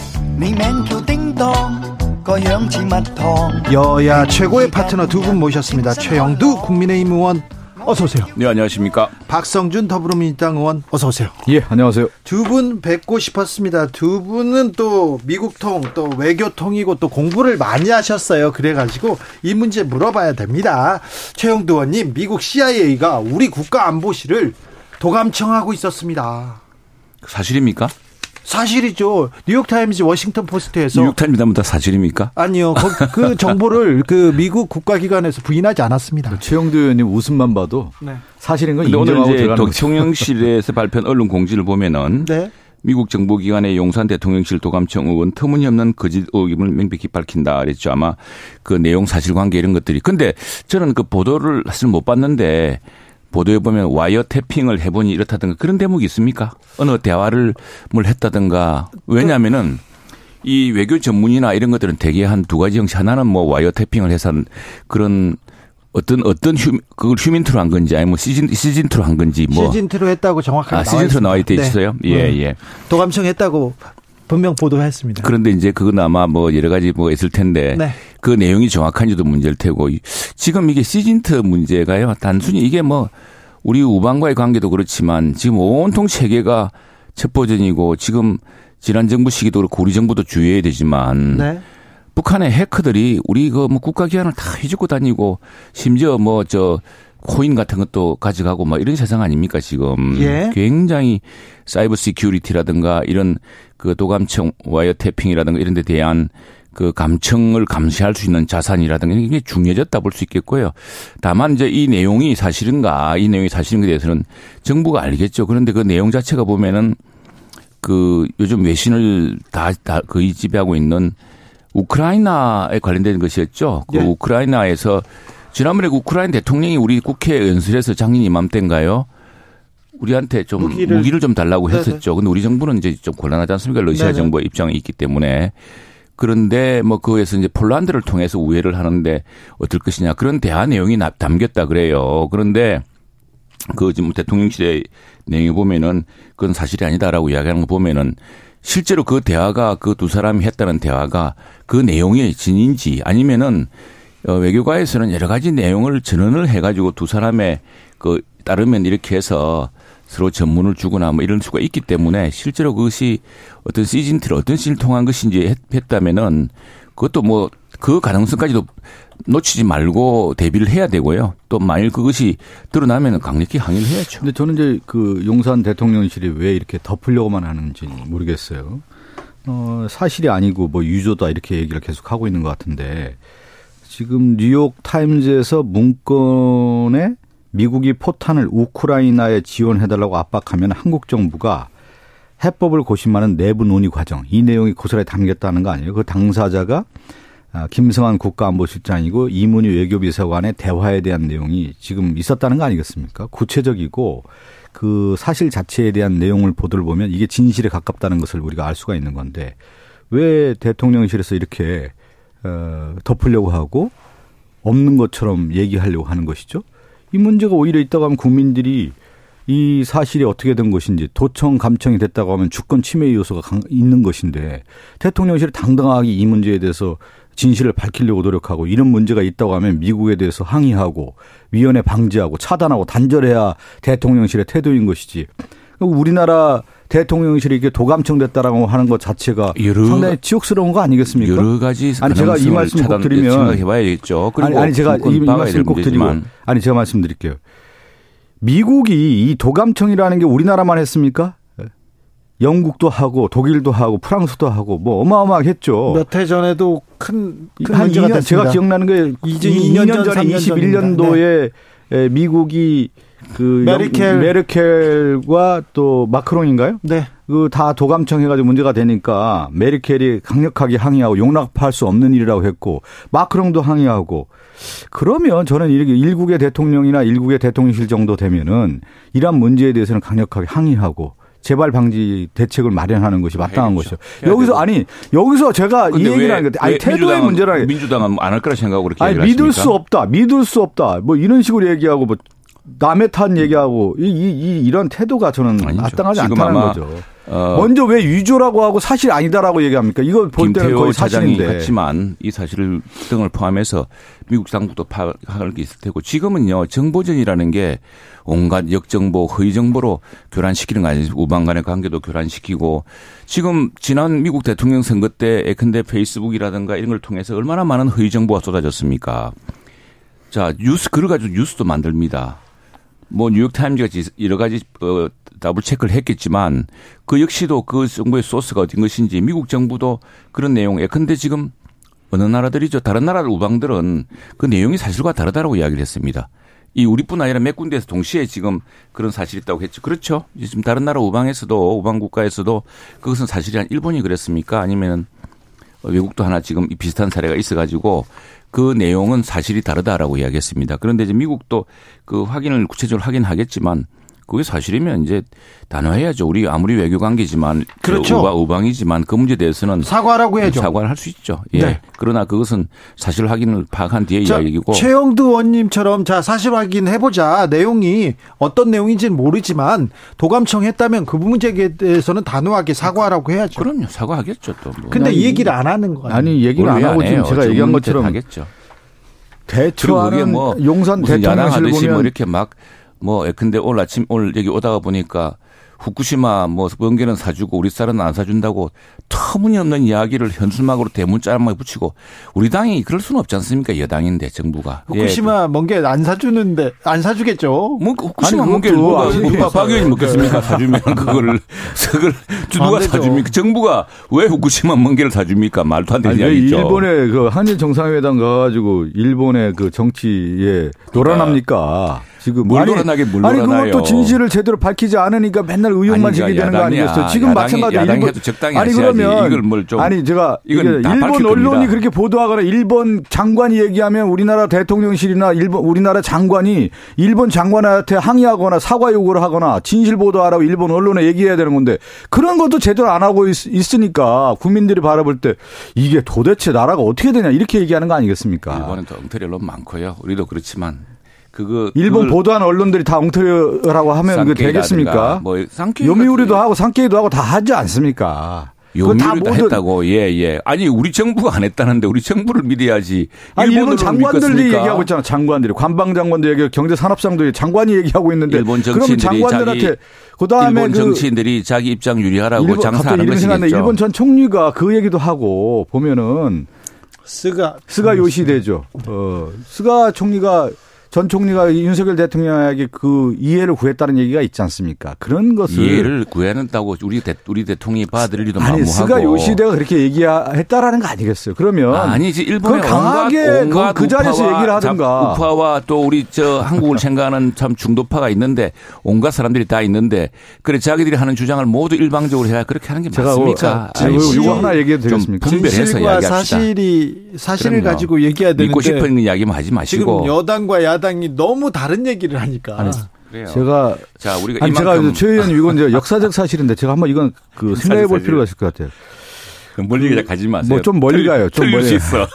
여야 최고의 파트너 두 분 모셨습니다. 최영두 국민의힘 의원 어서 오세요. 네, 안녕하십니까. 박성준 더불어민주당 의원 어서 오세요. 예, 안녕하세요. 두 분 뵙고 싶었습니다. 두 분은 또 미국통 또 외교통이고 또 공부를 많이 하셨어요. 그래가지고 이 문제 물어봐야 됩니다. 최영두 의원님, 미국 씨아이에이가 우리 국가 안보실을 도감청하고 있었습니다. 사실입니까? 사실이죠. 뉴욕타임즈, 워싱턴 포스트에서. 뉴욕타임즈 한번 다 사실입니까? 아니요. 그 정보를 그 미국 국가기관에서 부인하지 않았습니다. 최영두 의원님 웃음만 봐도 네. 사실인 건 인정하고 들어가는 거죠. 오늘 이제 대통령실에서 발표한 언론 공지를 보면은 네. 미국 정보기관의 용산 대통령실 도감청 의원 터무니없는 거짓 의혹임을 명백히 밝힌다 그랬죠. 아마 그 내용 사실관계 이런 것들이. 근데 저는 그 보도를 사실 못 봤는데. 보도에 보면 와이어 태핑을 해보니 이렇다든가 그런 대목이 있습니까? 어느 대화를 뭘 했다든가. 왜냐하면은 이 외교 전문이나 이런 것들은 대개 한 두 가지 형식. 하나는 뭐 와이어 태핑을 해서 그런 어떤 어떤 휴 그걸 휴민트로 한 건지 아니면 뭐 시즌 시즌트로 한 건지 뭐 시즌트로 했다고 정확하게 아, 나와 시즌트로 나와 있대 있어요. 네. 예 예. 도감청했다고 분명 보도했습니다. 그런데 이제 그건 아마 뭐 여러 가지 뭐 있을 텐데. 네. 그 내용이 정확한지도 문제일 테고 지금 이게 시진트 문제가요. 단순히 이게 뭐 우리 우방과의 관계도 그렇지만 지금 온통 세계가 첩보전이고 지금 지난 정부 시기도 그렇고 우리 정부도 주의해야 되지만 네. 북한의 해커들이 우리 그 뭐 국가기관을 다 휘젓고 다니고 심지어 뭐 저 코인 같은 것도 가져가고 막 이런 세상 아닙니까 지금. 예. 굉장히 사이버 시큐리티라든가 이런 그 도감청 와이어 태핑이라든가 이런 데 대한 그 감청을 감시할 수 있는 자산이라든가 이게 중요해졌다 볼 수 있겠고요. 다만 이제 이 내용이 사실인가, 이 내용이 사실인가에 대해서는 정부가 알겠죠. 그런데 그 내용 자체가 보면은 그 요즘 외신을 다, 다 거의 지배하고 있는 우크라이나에 관련된 것이었죠. 그 예. 우크라이나에서 지난번에 우크라이나 대통령이 우리 국회 연설에서 작년 이맘때인가요? 우리한테 좀 무기를, 무기를 좀 달라고 네네. 했었죠. 근데 우리 정부는 이제 좀 곤란하지 않습니까? 러시아 네네. 정부의 입장이 있기 때문에. 그런데 뭐 그에서 이제 폴란드를 통해서 우회를 하는데 어떨 것이냐 그런 대화 내용이 담겼다 그래요. 그런데 그 지금 대통령실의 내용이 보면은 그건 사실이 아니다라고 이야기하는 거 보면은 실제로 그 대화가 그 두 사람이 했다는 대화가 그 내용이 진인지 아니면은 외교가에서는 여러 가지 내용을 전언을 해가지고 두 사람의 그 따르면 이렇게 해서 서로 전문을 주거나 뭐 이런 수가 있기 때문에 실제로 그것이 어떤 시즌트를 어떤 시즌을 통한 것인지 했다면은 그것도 뭐 그 가능성까지도 놓치지 말고 대비를 해야 되고요. 또 만일 그것이 드러나면 강력히 항의를 해야죠. 근데 저는 이제 그 용산 대통령실이 왜 이렇게 덮으려고만 하는지 모르겠어요. 어, 사실이 아니고 뭐 유조다 이렇게 얘기를 계속 하고 있는 것 같은데 지금 뉴욕 타임즈에서 문건에 미국이 포탄을 우크라이나에 지원해달라고 압박하면 한국 정부가 해법을 고심하는 내부 논의 과정, 이 내용이 고스란히 담겼다는 거 아니에요? 그 당사자가 김성환 국가안보실장이고 이문희 외교비서관의 대화에 대한 내용이 지금 있었다는 거 아니겠습니까? 구체적이고 그 사실 자체에 대한 내용을 보도를 보면 이게 진실에 가깝다는 것을 우리가 알 수가 있는 건데 왜 대통령실에서 이렇게 덮으려고 하고 없는 것처럼 얘기하려고 하는 것이죠? 이 문제가 오히려 있다고 하면 국민들이 이 사실이 어떻게 된 것인지 도청 감청이 됐다고 하면 주권 침해 요소가 있는 것인데 대통령실이 당당하게 이 문제에 대해서 진실을 밝히려고 노력하고 이런 문제가 있다고 하면 미국에 대해서 항의하고 위원회 방지하고 차단하고 단절해야 대통령실의 태도인 것이지 우리나라 대통령실이 이렇게 도감청됐다라고 하는 것 자체가 여러, 상당히 치욕스러운 거 아니겠습니까? 여러 가지 아니 제가 이 말씀 꼭 드리면 생각해봐야겠죠. 아니, 아니 제가 이, 이 말씀 꼭 드리고 아니 제가 말씀드릴게요. 미국이 이 도감청이라는 게 우리나라만 했습니까? 영국도 하고 독일도 하고 프랑스도 하고 뭐 어마어마하게 했죠. 몇 해 전에도 큰, 큰 한 문제가 이 년, 됐습니다. 제가 기억나는 게 이제 이 년, 이 년 전에 이십일 년도에 네. 미국이 그 메르켈. 메르켈과 또 마크롱인가요? 네. 그 다 도감청해가지고 문제가 되니까 메르켈이 강력하게 항의하고 용납할 수 없는 일이라고 했고 마크롱도 항의하고 그러면 저는 이렇게 일국의 대통령이나 일국의 대통령실 정도 되면은 이런 문제에 대해서는 강력하게 항의하고 재발 방지 대책을 마련하는 것이 마땅한 것이죠. 여기서 아니 여기서 제가 이 얘기를 하는 게 아니 태도의 문제라 민주당은 안 할 거라 생각하고 그렇게 아니, 믿을 하십니까? 수 없다, 믿을 수 없다, 뭐 이런 식으로 얘기하고 뭐 남의 탓 얘기하고 이, 이, 이 이런 태도가 저는 아니죠. 마땅하지 않다는 거죠. 어, 먼저 왜 위조라고 하고 사실 아니다라고 얘기합니까? 이거 볼 때는 거의 사실인데. 했지만 이 사실을 등을 포함해서 미국 당국도 파악할 게 있을 테고 지금은요 정보전이라는 게 온갖 역정보, 허위정보로 교란시키는 거 아니에요. 우방 간의 관계도 교란시키고 지금 지난 미국 대통령 선거 때 예컨대 페이스북이라든가 이런 걸 통해서 얼마나 많은 허위정보가 쏟아졌습니까? 자 뉴스 그걸 가지고 뉴스도 만듭니다. 뭐 뉴욕타임즈가 여러 가지 어, 더블 체크를 했겠지만 그 역시도 그 정보의 소스가 어떤 것인지 미국 정부도 그런 내용 예컨대 지금 어느 나라들이죠. 다른 나라 우방들은 그 내용이 사실과 다르다라고 이야기를 했습니다. 이 우리뿐 아니라 몇 군데에서 동시에 지금 그런 사실이 있다고 했죠. 그렇죠. 지금 다른 나라 우방에서도 우방 국가에서도 그것은 사실이 한 일본이 그랬습니까? 아니면 외국도 하나 지금 비슷한 사례가 있어가지고 그 내용은 사실이 다르다라고 이야기했습니다. 그런데 이제 미국도 그 확인을 구체적으로 확인하겠지만 그게 사실이면 이제 단호해야죠. 우리 아무리 외교 관계지만 그렇죠. 우방, 우방이지만 그 문제에 대해서는 사과라고 해야죠. 사과를 할 수 있죠. 예. 네. 그러나 그것은 사실 확인을 파악한 뒤에 자, 이야기고 최영두 의원님처럼 자 사실 확인해보자. 내용이 어떤 내용인지는 모르지만 도감청했다면 그 문제에 대해서는 단호하게 사과라고 해야죠. 그럼요. 사과하겠죠. 또. 뭐. 근데 이 얘기를 안 하는 거예요. 아니 얘기를 안 하고 안 지금 제가 얘기한 것처럼 하겠죠. 대처하는 뭐 용산 대통령실 보면 뭐 이렇게 막 뭐, 근데 오늘 아침, 오늘 여기 오다가 보니까 후쿠시마 뭐 번개는 사주고 우리 쌀은 안 사준다고 터무니없는 이야기를 현수막으로 대문짝에 붙이고 우리 당이 그럴 수는 없지 않습니까? 여당인데 정부가. 후쿠시마 예. 번개 안 사주는데 안 사주겠죠. 뭐 후쿠시마 번개를 누가 뭐, 박 의원이 먹겠습니까? 사주면 그걸 그걸 누가 사줍니까? 정부가 왜 후쿠시마 번개를 사줍니까? 말도 안 되는 이야기죠. 일본의 그 한일 정상회담 가가지고 일본의 그 정치에 놀아납니까? 지금 뭘 놀아나게 뭘 놀아나요? 아니 그것도 진실을 제대로 밝히지 않으니까 맨날 의혹만 제기되는 거 아니겠어요? 지금 야당이, 마찬가지로 일본 적당히 아니 그러면 이걸 뭘 좀 아니 제가 이건 이게 일본 언론이 겁니다. 그렇게 보도하거나 일본 장관이 얘기하면 우리나라 대통령실이나 일본 우리나라 장관이 일본 장관한테 항의하거나 사과 요구를 하거나 진실 보도하라고 일본 언론에 얘기해야 되는 건데 그런 것도 제대로 안 하고 있, 있으니까 국민들이 바라볼 때 이게 도대체 나라가 어떻게 되냐 이렇게 얘기하는 거 아니겠습니까? 일본은 더 엉터리 언론 많고요. 우리도 그렇지만. 그거 일본 보도한 언론들이 다 엉터리라고 하면 그 되겠습니까? 뭐 요미우리도 하고 산케이도 하고 다 하지 않습니까? 요미우리도 했다고 예예. 예. 아니 우리 정부가 안 했다는데 우리 정부를 믿어야지. 아니, 일본 장관들이 얘기하고 있잖아. 장관들이 관방 장관도 얘기하고 경제산업상도 장관이 얘기하고 있는데 일본 정치인들이 그럼 장관들한테 그다음에 일본 정치인들이 그 자기 입장 유리하라고 일본, 장사하는 것이겠죠. 일본 전 총리가 그 얘기도 하고 보면은 스가 스가 요시대죠. 어, 스가 총리가 전 총리가 윤석열 대통령에게 그 이해를 구했다는 얘기가 있지 않습니까? 그런 것을. 이해를 구했다고 우리, 대, 우리 대통령이 받아들이기도 만무하고. 아니, 스가 요시대가 그렇게 얘기했다라는 거 아니겠어요? 그러면. 아니지, 일본의 강하게 온갖 그 자리에서 우파와, 얘기를 하든가. 우파와 또 우리 저 한국을 생각하는 참 중도파가 있는데 온갖 사람들이 다 있는데 그래 자기들이 하는 주장을 모두 일방적으로 해야 그렇게 하는 게 맞습니까? 제가 이거 하나 얘기해도 되겠습니까? 분별해서 이야기합시다. 사실이, 사실을 그럼요. 가지고 얘기해야 되는데. 믿고 싶은 이야기만 하지 마시고. 지금 여당과 야당 당이 너무 다른 얘기를 하니까. 아니, 그래요. 제가 자 우리가 아니, 제가 최 의원님 이건 이제 역사적 사실인데 제가 한번 이건 그 생각해 볼 필요가 있을 것 같아요. 그럼 멀리 가지 마세요. 뭐 좀 멀리 가요. 좀 멀리 수 있어.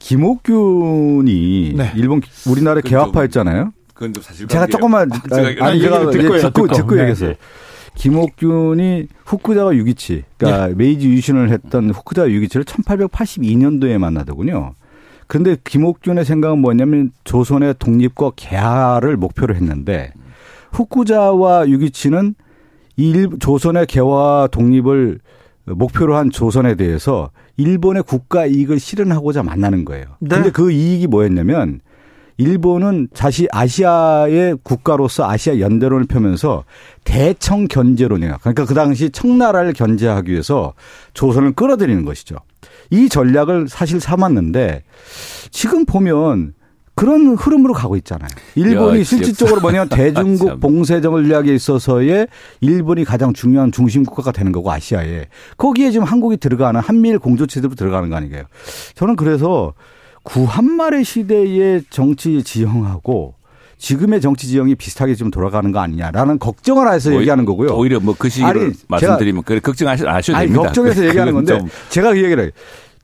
김옥균이 네. 일본 우리나라 개화파였잖아요. 그건 좀 사실 제가 조금만 제가, 아니 제가 듣고 듣고, 듣고, 듣고 네. 얘기했어요. 네. 김옥균이 후쿠자와 유기치, 그러니까 네. 메이지 유신을 했던 후쿠자와 유기치를 천팔백팔십이 년도에 만나더군요. 근데 김옥균의 생각은 뭐냐면 조선의 독립과 개화를 목표로 했는데 후쿠자와 유기치는 일, 조선의 개화 독립을 목표로 한 조선에 대해서 일본의 국가 이익을 실현하고자 만나는 거예요. 그런데 네. 그 이익이 뭐였냐면 일본은 자시 아시아의 국가로서 아시아 연대론을 펴면서 대청 견제론이에요. 그러니까 그 당시 청나라를 견제하기 위해서 조선을 끌어들이는 것이죠. 이 전략을 사실 삼았는데 지금 보면 그런 흐름으로 가고 있잖아요. 일본이 야, 실질적으로 뭐냐면 대중국 봉쇄 전략에 있어서의 일본이 가장 중요한 중심 국가가 되는 거고 아시아에. 거기에 지금 한국이 들어가는 한미일 공조체제로 들어가는 거 아니에요. 저는 그래서 구한말의 시대의 정치 지형하고 지금의 정치 지형이 비슷하게 좀 돌아가는 거 아니냐라는 걱정을 해서 오히려, 얘기하는 거고요. 오히려 뭐 그 시기를 말씀드리면 그래 걱정하셔도 아니, 됩니다. 걱정해서 그, 얘기하는 건데 제가 그 얘기를 해요.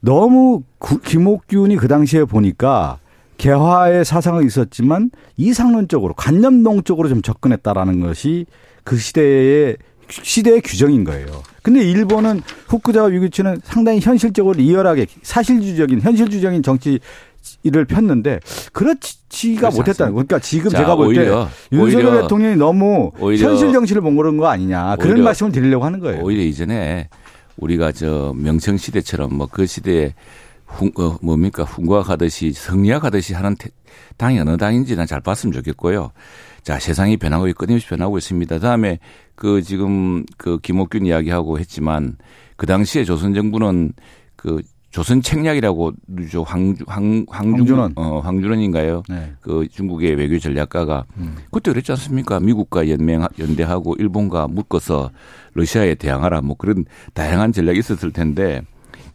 너무 구, 김옥균이 그 당시에 보니까 개화의 사상은 있었지만 이상론적으로 관념론적으로 좀 접근했다라는 것이 그 시대의 시대의 규정인 거예요. 근데 일본은 후쿠자와 유기치는 상당히 현실적으로 리얼하게 사실주의적인 현실주의적인 정치 이를 폈는데 그렇지가 못했다는 거. 그러니까 지금 자, 제가 볼 때 윤석열 대통령이 너무 오히려, 현실 정치를 본 그런 거 아니냐 그런 오히려, 말씀을 드리려고 하는 거예요. 오히려 이전에 우리가 저 명청 시대처럼 뭐 그 시대에 훈, 어, 뭡니까 훈과하듯이 성리학하듯이 하는 태, 당이 어느 당인지 난 잘 봤으면 좋겠고요. 자 세상이 변하고 있고 끊임없이 변하고 있습니다. 다음에 그 지금 그 김옥균 이야기하고 했지만 그 당시에 조선 정부는 그 조선 책략이라고 황황 황준원 어 황준원인가요? 네. 그 중국의 외교 전략가가 음. 그때 그랬지 않습니까? 미국과 연맹 연대하고 일본과 묶어서 러시아에 대항하라 뭐 그런 다양한 전략이 있었을 텐데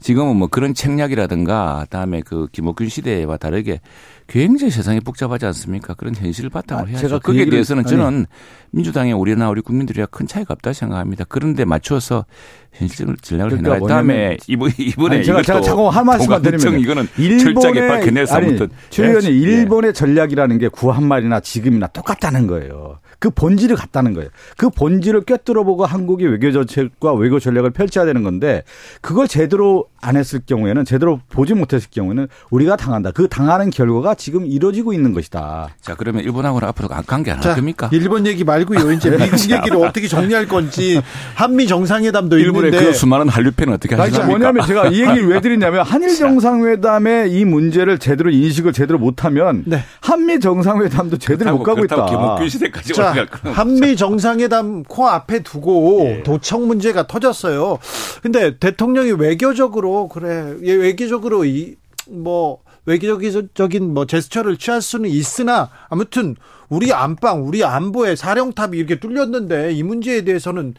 지금은 뭐 그런 책략이라든가 다음에 그 김옥균 시대와 다르게 굉장히 세상이 복잡하지 않습니까? 그런 현실을 바탕으로 아, 해야죠. 제가 그 거기에 얘기를, 대해서는 아니. 저는 민주당의 우리나 우리 국민들이랑 큰 차이가 없다고 생각합니다. 그런데 맞춰서 현실 전략을 그러니까 해나가요. 그다음에 이번, 이번에 아니, 제가 제가 자꾸 한 말씀만 드리면 이거는 철저하게 박근혜서부터 최 의원이 일본의 전략이라는 게 구한말이나 지금이나 똑같다는 거예요. 그 본질을 갖다는 거예요. 그 본질을 꿰뚫어보고 한국이 외교 정책과 외교 전략을 펼쳐야 되는 건데 그걸 제대로 안 했을 경우에는 제대로 보지 못했을 경우에는 우리가 당한다. 그 당하는 결과가 지금 이루어지고 있는 것이다. 자 그러면 일본하고는 앞으로 관계 안 할 겁니까? 일본 얘기 말고요. 이제 미국 얘기를 어떻게 정리할 건지 한미 정상회담도 일본의 있는데. 일본의 그 수많은 한류팬은 어떻게 하십니까? 뭐냐면 제가 이 얘기를 왜 드리냐면 한일 정상회담에 이 문제를 제대로 인식을 제대로 못하면 네. 한미 정상회담도 제대로 그렇다고, 못 가고 있다. 김옥균 시대까지 자, 한미 정상회담 코앞에 두고 예. 도청 문제가 터졌어요. 근데 대통령이 외교적으로 그래 외교적으로 이 뭐 외교적인 뭐 제스처를 취할 수는 있으나 아무튼 우리 안방 우리 안보의 사령탑이 이렇게 뚫렸는데 이 문제에 대해서는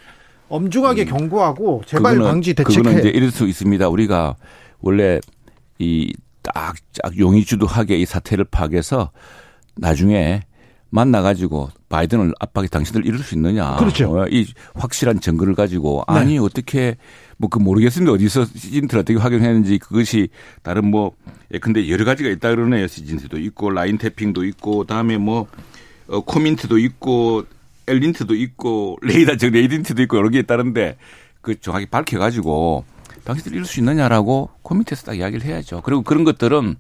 엄중하게 음, 경고하고 재발 그거는, 방지 대책해. 그거는 이제 이럴 수 있습니다. 우리가 원래 이 딱 딱 용의주도하게 이 사태를 파악해서 나중에 만나가지고 바이든을 압박해 당신들 이룰 수 있느냐. 그렇죠. 이 확실한 증거를 가지고 아니 네. 어떻게 뭐 그 모르겠습니다. 어디서 시진트를 어떻게 확인했는지 그것이 다른 뭐 근데 여러 가지가 있다 그러네요. 시진트도 있고 라인 태핑도 있고 다음에 뭐 어, 코민트도 있고 엘린트도 있고 레이다 즉 레이딘트도 있고 여러 개 있다는데 그 정확히 밝혀가지고 당신들 이룰 수 있느냐라고 코민트에서 딱 이야기를 해야죠. 그리고 그런 것들은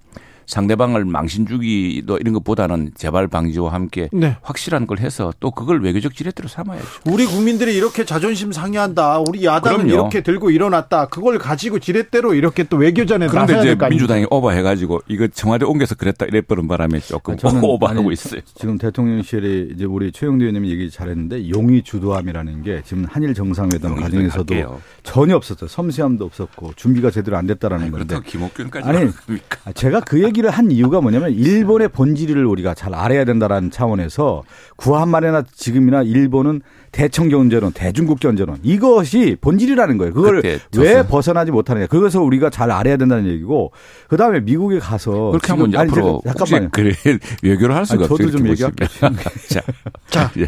상대방을 망신주기도 이런 것보다는 재발 방지와 함께 네. 확실한 걸 해서 또 그걸 외교적 지렛대로 삼아야죠. 우리 국민들이 이렇게 자존심 상해한다. 우리 야당은 그럼요. 이렇게 들고 일어났다. 그걸 가지고 지렛대로 이렇게 또 외교전에 나서야 될까요? 그런데 이제 민주당이 오버해가지고 이거 청와대 옮겨서 그랬다 이랬던 바람에 조금 저는 오버하고 아니, 있어요. 지금 대통령실이 이제 우리 최영두 의원님이 얘기 잘했는데 용의 주도함이라는 게 지금 한일 정상회담 과정에서도 갈게요. 전혀 없었어요. 섬세함도 없었고 준비가 제대로 안 됐다라는 아니, 건데. 그렇다고 김옥균까지 말합니까? 제가 그 얘기를 한 이유가 뭐냐면 일본의 본질을 우리가 잘 알아야 된다라는 차원에서 구한말에나 지금이나 일본은 대청 견제론, 대중국 견제론 이것이 본질이라는 거예요. 그걸 왜 벗어나지 못하느냐. 그것을 우리가 잘 알아야 된다는 얘기고 그다음에 미국에 가서 그렇게 하면 지금, 앞으로 아니, 잠깐만요. 그래, 외교를 할 수가 없어요. 저도 좀 얘기할게요. 자, 자. 예.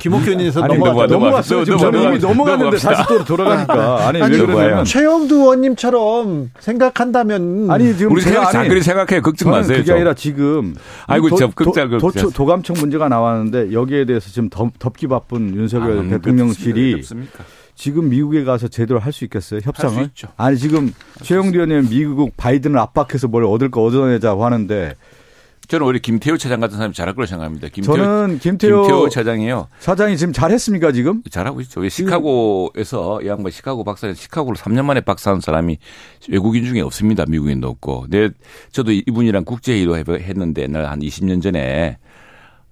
김옥균에서 넘어가, 넘어갔어요. 지금 저는 이미 넘어갔는데 다시 또 돌아가니까. 아니, 아니 왜 그러냐면 최영두 의원님처럼 생각한다면 아니 지금 우리 제가 장그리 생각해 걱정 마세요. 그게 좀. 아니라 지금 아이고 도, 적극자, 도, 도, 도감청 문제가 나왔는데 여기에 대해서 지금 덥, 덥기 바쁜 윤석열 아, 대통령실이 그렇습니까? 지금 미국에 가서 제대로 할 수 있겠어요? 협상을? 할 수 있죠. 아니 지금 최영두 의원님 미국 바이든을 압박해서 뭘 얻을 거 얻어내자고 하는데. 저는 오히려 김태효 차장 같은 사람이 잘할 거라고 생각합니다. 김태효, 저는 김태효, 김태효 차장이요. 차장이 지금 잘했습니까 지금? 잘하고 있죠. 왜 시카고에서 이 양반 시카고 박사에서 시카고로 삼 년 만에 박사한 사람이 외국인 중에 없습니다. 미국인도 없고. 내 저도 이분이랑 국제회의도 했는데 옛날 한 이십 년 전에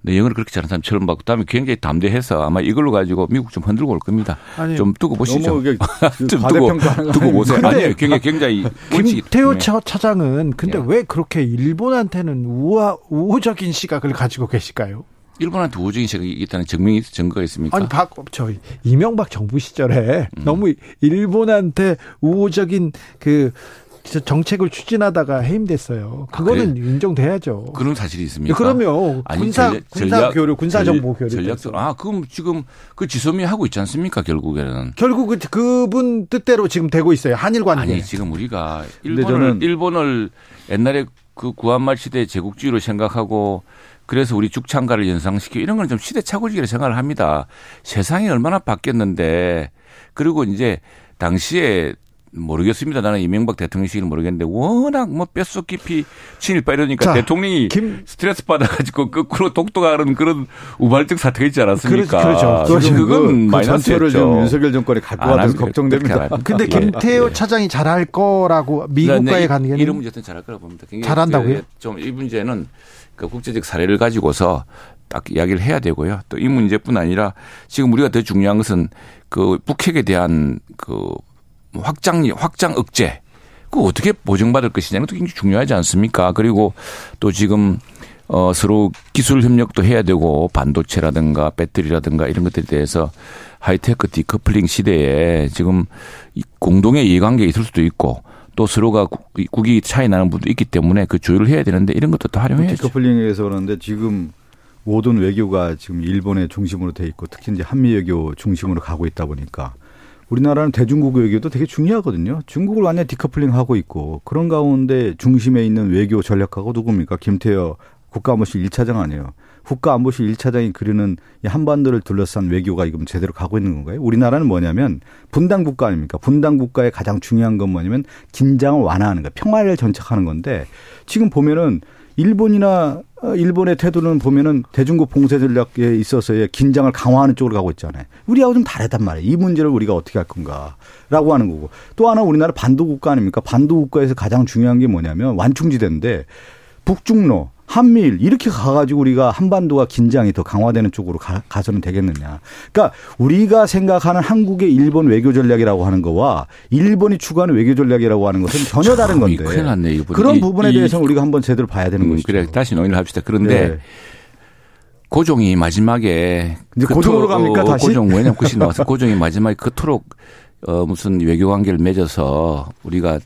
내 영어를 그렇게 잘하는 사람 처음 봤고 그다음에 굉장히 담대해서 아마 이걸로 가지고 미국 좀 흔들고 올 겁니다. 아니, 좀 두고 보시죠. 좀 두고, 두고 보세요. 아니에요. 굉장히 굉장히 김태효 차장은 근데 야. 왜 그렇게 일본한테는 우아, 우호적인 시각을 가지고 계실까요? 일본한테 우호적인 시각이 있다는 증명이 증거가 있습니까? 아니 박, 저 이명박 정부 시절에 음. 너무 일본한테 우호적인 그 정책을 추진하다가 해임됐어요. 그거는 아, 그래? 인정돼야죠. 그런 사실이 있습니까? 그럼요. 아니, 군사 전략, 군사 교류, 군사 정보 교류. 전략적. 아, 그럼 지금 그 지소미 하고 있지 않습니까? 결국에는. 결국 그, 그분 뜻대로 지금 되고 있어요. 한일 관계. 아니 지금 우리가 일본을 일본을 옛날에 그 구한말 시대 제국주의로 생각하고. 그래서 우리 죽창가를 연상시키고 이런 건 좀 시대착오적이라 생각을 합니다. 세상이 얼마나 바뀌었는데 그리고 이제 당시에. 모르겠습니다. 나는 이명박 대통령 시기는 모르겠는데 워낙 뭐 뼛속 깊이 친일파 이러니까 자, 대통령이 김... 스트레스 받아가지고 거꾸로 독도가는 그런 우발적 사태가 있지 않았습니까? 그렇죠. 그렇죠. 그건 마이너스를 좀 윤석열 정권이 갖고 와서 걱정됩니다. 그런데 김태효 네. 차장이 잘할 거라고 미국과의 관계는 이런 문제는 잘할 거라고 봅니다. 잘한다고요? 좀 이 문제는 그 국제적 사례를 가지고서 딱 이야기를 해야 되고요. 또 이 문제뿐 아니라 지금 우리가 더 중요한 것은 그 북핵에 대한 그 확장, 확장 억제. 그거 어떻게 보증받을 것이냐는 것도 굉장히 중요하지 않습니까? 그리고 또 지금, 어, 서로 기술 협력도 해야 되고, 반도체라든가, 배터리라든가 이런 것들에 대해서 하이테크 디커플링 시대에 지금 공동의 이해관계가 있을 수도 있고, 또 서로가 국익이 차이 나는 분도 있기 때문에 그 조율을 해야 되는데 이런 것도 또 활용해야죠. 디커플링에 대해서 그러는데 지금 모든 외교가 지금 일본의 중심으로 돼 있고, 특히 이제 한미 외교 중심으로 가고 있다 보니까 우리나라는 대중국 외교도 되게 중요하거든요. 중국을 완전히 디커플링하고 있고 그런 가운데 중심에 있는 외교 전략하고 누굽니까? 김태효 국가안보실 일 차장 아니에요. 국가안보실 일 차장이 그리는 이 한반도를 둘러싼 외교가 지금 제대로 가고 있는 건가요? 우리나라는 뭐냐면 분단국가 아닙니까? 분단국가의 가장 중요한 건 뭐냐면 긴장을 완화하는 거예요. 평화를 정착하는 건데 지금 보면은 일본이나 일본의 태도는 보면은 대중국 봉쇄 전략에 있어서의 긴장을 강화하는 쪽으로 가고 있잖아요. 우리하고 좀 다르단 말이에요. 이 문제를 우리가 어떻게 할 건가라고 하는 거고. 또 하나 우리나라 반도국가 아닙니까? 반도국가에서 가장 중요한 게 뭐냐면 완충지대인데 북중로, 한미일 이렇게 가가지고 우리가 한반도가 긴장이 더 강화되는 쪽으로 가, 가서는 되겠느냐. 그러니까 우리가 생각하는 한국의 일본 외교 전략이라고 하는 거와 일본이 추구하는 외교 전략이라고 하는 것은 전혀 다른 건데. 큰일 났네, 이거. 그런 이, 부분에 이, 대해서는 우리가 한번 제대로 봐야 되는 음, 것이죠. 그래, 다시 논의를 합시다. 그런데 네. 고종이 마지막에. 이제 고종으로 갑니까, 다시? 고종, 왜냐면 그것이 나와서 고종이 마지막에 그토록 어, 무슨 외교 관계를 맺어서 우리가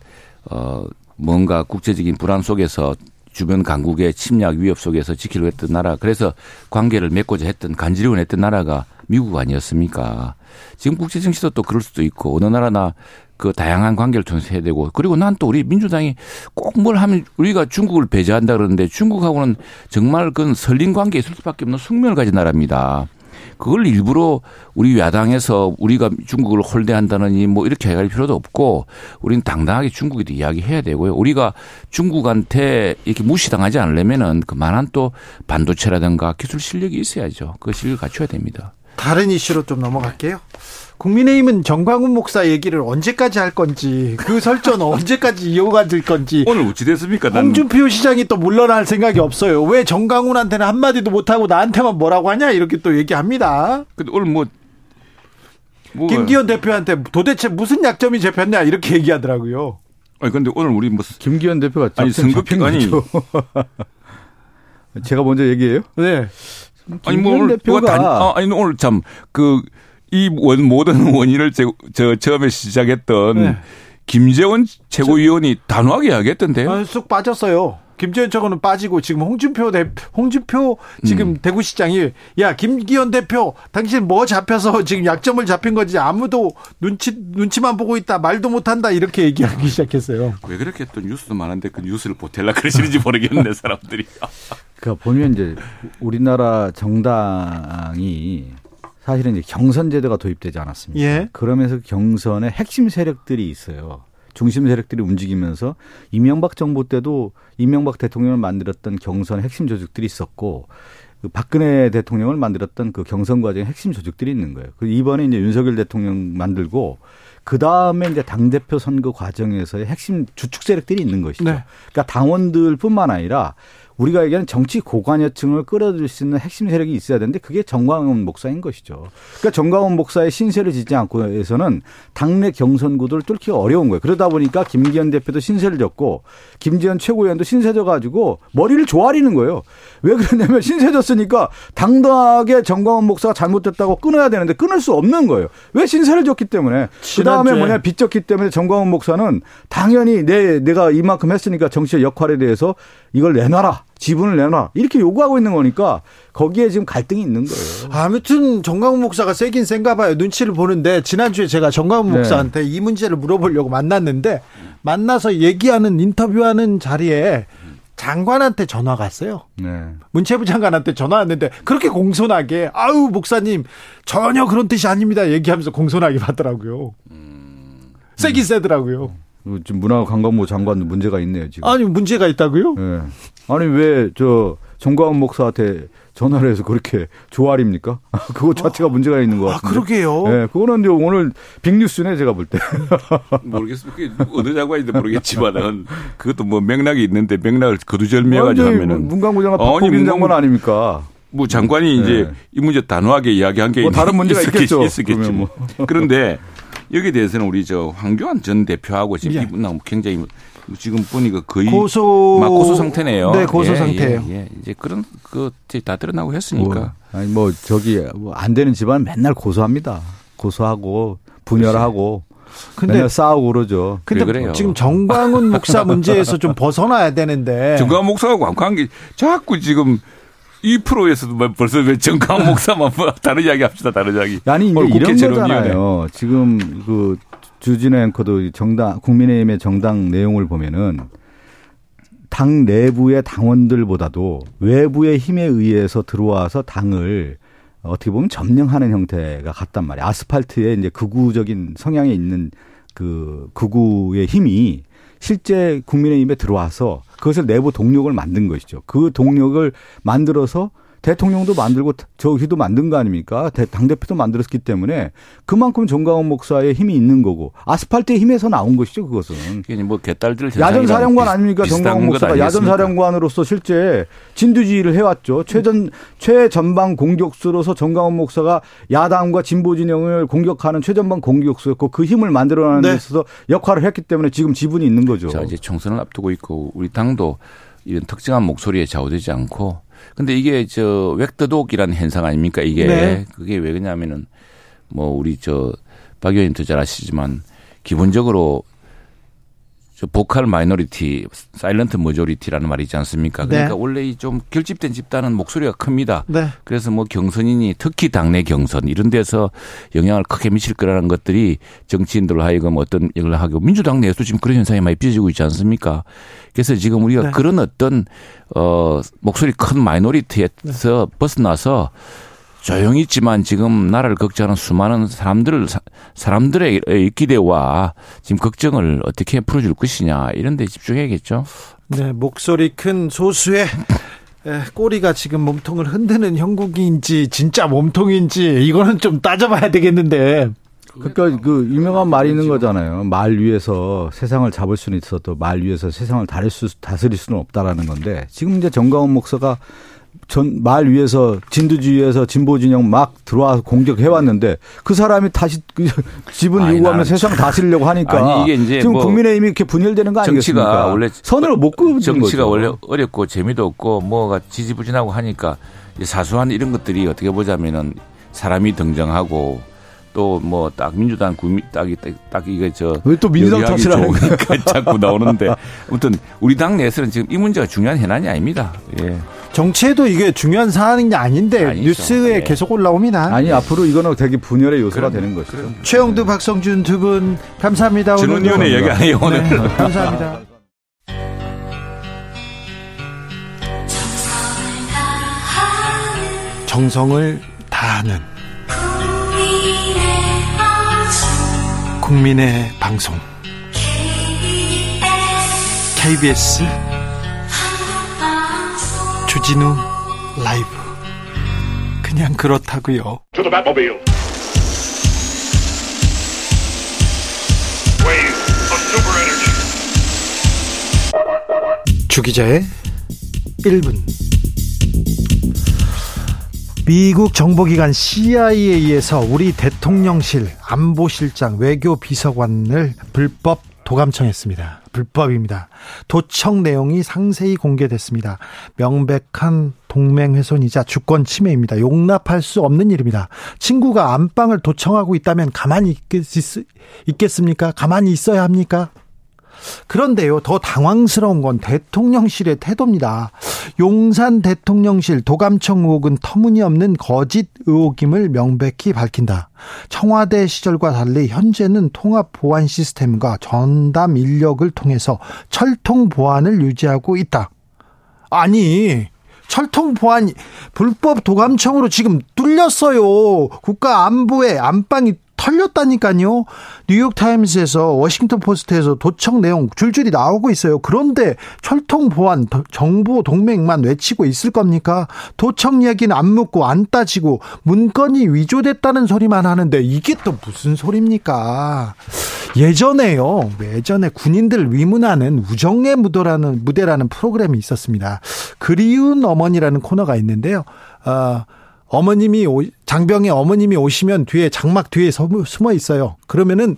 어, 뭔가 국제적인 불안 속에서 주변 강국의 침략 위협 속에서 지키려고 했던 나라, 그래서 관계를 맺고자 했던 간지러운 했던 나라가 미국 아니었습니까? 지금 국제적 시도도 그럴 수도 있고 어느 나라나 그 다양한 관계를 통해서 해야 되고, 그리고 난 또 우리 민주당이 꼭 뭘 하면 우리가 중국을 배제한다 그러는데 중국하고는 정말 그건 설린 관계에 있을 수밖에 없는 숙면을 가진 나라입니다. 그걸 일부러 우리 야당에서 우리가 중국을 홀대한다느니 뭐 이렇게 할 필요도 없고, 우리는 당당하게 중국에도 이야기해야 되고요. 우리가 중국한테 이렇게 무시당하지 않으려면은 그만한 또 반도체라든가 기술 실력이 있어야죠. 그 실력을 갖춰야 됩니다. 다른 이슈로 좀 넘어갈게요. 국민의힘은 전광훈 목사 얘기를 언제까지 할 건지, 그 설전 언제까지 이어가 될 건지. 오늘 어찌 됐습니까? 홍준표 시장이 또 물러날 생각이 없어요. 왜 전광훈한테는 한마디도 못하고 나한테만 뭐라고 하냐 이렇게 또 얘기합니다. 근데 오늘 뭐, 뭐 김기현 대표한테 도대체 무슨 약점이 잡혔냐 이렇게 얘기하더라고요. 아니 근데 오늘 우리 뭐 김기현 대표가 아니 성급한 아니 제가 먼저 얘기해요? 네. 아니 뭐 오늘 대표가 단, 아, 아니 오늘 참 그 이 원, 모든 원인을 제, 저 처음에 시작했던 네. 김재원 최고위원이 저, 단호하게 이야기했던데요. 아, 쑥 빠졌어요. 김재원 최고는 빠지고 지금 홍준표 대 홍준표 지금 음. 대구시장이 야 김기현 대표 당신 뭐 잡혀서 지금 약점을 잡힌 거지 아무도 눈치 눈치만 보고 있다 말도 못한다 이렇게 얘기하기 시작했어요. 왜 그렇게 또 뉴스도 많은데 그 뉴스를 보텔라 그러시는지 모르겠네 사람들이. 그러니까 보면 이제 우리나라 정당이 사실은 이제 경선 제도가 도입되지 않았습니까? 예. 그러면서 경선의 핵심 세력들이 있어요. 중심 세력들이 움직이면서 이명박 정부 때도 이명박 대통령을 만들었던 경선 핵심 조직들이 있었고 박근혜 대통령을 만들었던 그 경선 과정의 핵심 조직들이 있는 거예요. 이번에 이제 윤석열 대통령 만들고 그 다음에 이제 당대표 선거 과정에서의 핵심 주축 세력들이 있는 것이죠. 네. 그러니까 당원들뿐만 아니라 우리가 얘기하는 정치 고관여층을 끌어들일 수 있는 핵심 세력이 있어야 되는데 그게 전광훈 목사인 것이죠. 그러니까 전광훈 목사의 신세를 지지 않고서는 당내 경선 구도를 뚫기가 어려운 거예요. 그러다 보니까 김기현 대표도 신세를 졌고 김재현 최고위원도 신세져가지고 머리를 조아리는 거예요. 왜 그러냐면 신세졌으니까 당당하게 전광훈 목사가 잘못됐다고 끊어야 되는데 끊을 수 없는 거예요. 왜 신세를 졌기 때문에. 그다음에 뭐냐 빚졌기 때문에 전광훈 목사는 당연히 내, 내가 이만큼 했으니까 정치의 역할에 대해서 이걸 내놔라. 지분을 내놔 이렇게 요구하고 있는 거니까 거기에 지금 갈등이 있는 거예요. 아무튼 정광훈 목사가 세긴 센가 봐요. 눈치를 보는데 지난주에 제가 정광훈 네. 목사한테 이 문제를 물어보려고 만났는데 만나서 얘기하는 인터뷰하는 자리에 장관한테 전화가 왔어요. 네. 문체부 장관한테 전화 왔는데 그렇게 공손하게 아우 목사님 전혀 그런 뜻이 아닙니다 얘기하면서 공손하게 받더라고요. 음. 세긴 세더라고요. 지금 문화관광부 장관도 문제가 있네요 지금. 아니 문제가 있다고요? 네. 아니 왜 저 정광훈 목사한테 전화를 해서 그렇게 조알입니까? 그거 자체가 어. 문제가 있는 것 같은데. 아 그러게요. 네, 그거는 오늘 빅뉴스네 제가 볼 때. 모르겠습니다. 어느 장관인지 모르겠지만은 그것도 뭐 맥락이 있는데 맥락을 거두절미해가지고 하면은. 문광부 장관 박광원 장관 아닙니까? 뭐 장관이 네. 이제 이 문제 단호하게 이야기한 게 뭐 다른 문제가 있겠죠. 있겠죠. 뭐. 그런데. 여기에 대해서는 우리 저 황교안 전 대표하고 지금 예. 이분 나무 굉장히 지금 보니까 거의 고소 막 고소 상태네요. 네, 고소 예, 상태예요. 예, 예. 이제 그런 그 다 드러나고 했으니까. 뭐, 아니 뭐 저기 뭐 안 되는 집안은 맨날 고소합니다. 고소하고 분열하고 근데 맨날 싸우고 그러죠. 근데 그래요? 지금 정광훈 목사 문제에서 좀 벗어나야 되는데. 정광훈 목사하고 관계한 게 자꾸 지금. 이 프로에서도 벌써 왜 정강 목사만 다른 이야기 합시다, 다른 이야기. 아니, 이제 이런 거잖아요. 지금 그 주진우 앵커도 정당, 국민의힘의 정당 내용을 보면은 당 내부의 당원들보다도 외부의 힘에 의해서 들어와서 당을 어떻게 보면 점령하는 형태가 같단 말이에요. 아스팔트에 이제 극우적인 성향에 있는 그 극우의 힘이 실제 국민의힘에 들어와서 그것을 내부 동력을 만든 것이죠. 그 동력을 만들어서 대통령도 만들고 저기도 만든 거 아닙니까? 당대표도 만들었기 때문에 그만큼 정광훈 목사의 힘이 있는 거고 아스팔트의 힘에서 나온 것이죠. 그것은. 뭐 개딸들 야전사령관 아닙니까? 정광훈 목사가 야전사령관으로서 실제 진두지휘를 해왔죠. 최전, 최전방 공격수로서 정광훈 목사가 야당과 진보진영을 공격하는 최전방 공격수였고 그 힘을 만들어내는 네. 데 있어서 역할을 했기 때문에 지금 지분이 있는 거죠. 자, 이제 총선을 앞두고 있고 우리 당도 이런 특정한 목소리에 좌우되지 않고 근데 이게 저 웩더독이라는 현상 아닙니까 이게 네. 그게 왜 그러냐면은 뭐 우리 저 박 의원님도 잘 아시지만 기본적으로 저 보컬 마이너리티, 사일런트 머저리티라는 말이 있지 않습니까? 그러니까 네. 원래 좀 결집된 집단은 목소리가 큽니다. 네. 그래서 뭐 경선인이 특히 당내 경선 이런 데서 영향을 크게 미칠 거라는 것들이 정치인들로 하여금 어떤 일을 하고 민주당 내에서도 지금 그런 현상이 많이 빚어지고 있지 않습니까? 그래서 지금 우리가 네. 그런 어떤 어 목소리 큰 마이너리티에서 네. 벗어나서 조용히 있지만 지금 나라를 걱정하는 수많은 사람들을, 사람들의 기대와 지금 걱정을 어떻게 풀어줄 것이냐, 이런 데 집중해야겠죠. 네, 목소리 큰 소수의 꼬리가 지금 몸통을 흔드는 형국인지 진짜 몸통인지 이거는 좀 따져봐야 되겠는데. 그러니까 그 유명한 말이 있는 거잖아요. 말 위에서 세상을 잡을 수는 있어도 말 위에서 세상을 다릴 수, 다스릴 수는 없다라는 건데, 지금 이제 전광훈 목사가 전 말 위에서 진두지휘에서 진보 진영 막 들어와서 공격해 왔는데, 그 사람이 다시 지분 요구하면 세상 다스리려고 하니까 아니, 이게 이제 지금 뭐 국민의힘이 이렇게 분열되는 거 아니겠습니까? 정치가 원래 선을 못 긋는 거죠. 정치가 원래 어렵고 재미도 없고 뭐가 지지부진하고 하니까 사소한 이런 것들이 어떻게 보자면은 사람이 등장하고 또 뭐 딱 민주당 국민 딱이 딱, 딱 이게 저 왜 또 민주당 탓이라고 그러니까 자꾸 나오는데, 아무튼 우리 당 내에서는 지금 이 문제가 중요한 현안이 아닙니다. 예. 정치에도 이게 중요한 사안이 아닌데 아니죠. 뉴스에 예. 계속 올라옵니다. 아니, 앞으로 이거는 되게 분열의 요소가 그럼, 되는 것이죠. 그럼. 최영두, 네. 박성준 두 분 감사합니다. 오늘 의원의 얘기 아니에요 오늘. 네, 감사합니다. 정성을 다하는 국민의 방송 케이비에스 주진우 라이브, 그냥 그렇다고요. 주 기자의 일 분. 미국 정보기관 씨아이에이에서 우리 대통령실 안보실장 외교비서관을 불법 도감청했습니다. 불법입니다. 도청 내용이 상세히 공개됐습니다. 명백한 동맹훼손이자 주권 침해입니다. 용납할 수 없는 일입니다. 친구가 안방을 도청하고 있다면 가만히 있겠습니까? 가만히 있어야 합니까? 그런데요, 더 당황스러운 건 대통령실의 태도입니다. 용산 대통령실 도감청 의혹은 터무니없는 거짓 의혹임을 명백히 밝힌다. 청와대 시절과 달리 현재는 통합 보안 시스템과 전담 인력을 통해서 철통 보안을 유지하고 있다. 아니, 철통 보안 불법 도감청으로 지금 뚫렸어요. 국가 안보에 안방이 털렸다니까요. 뉴욕타임스에서 워싱턴포스트에서 도청 내용 줄줄이 나오고 있어요. 그런데 철통보안 정보 동맹만 외치고 있을 겁니까? 도청 얘기는 안 묻고 안 따지고 문건이 위조됐다는 소리만 하는데 이게 또 무슨 소리입니까? 예전에요. 예전에 군인들 위문하는 우정의 무도라는, 무대라는 프로그램이 있었습니다. 그리운 어머니라는 코너가 있는데요. 어, 어머님이 장병의 어머님이 오시면 뒤에 장막 뒤에 숨어 있어요. 그러면은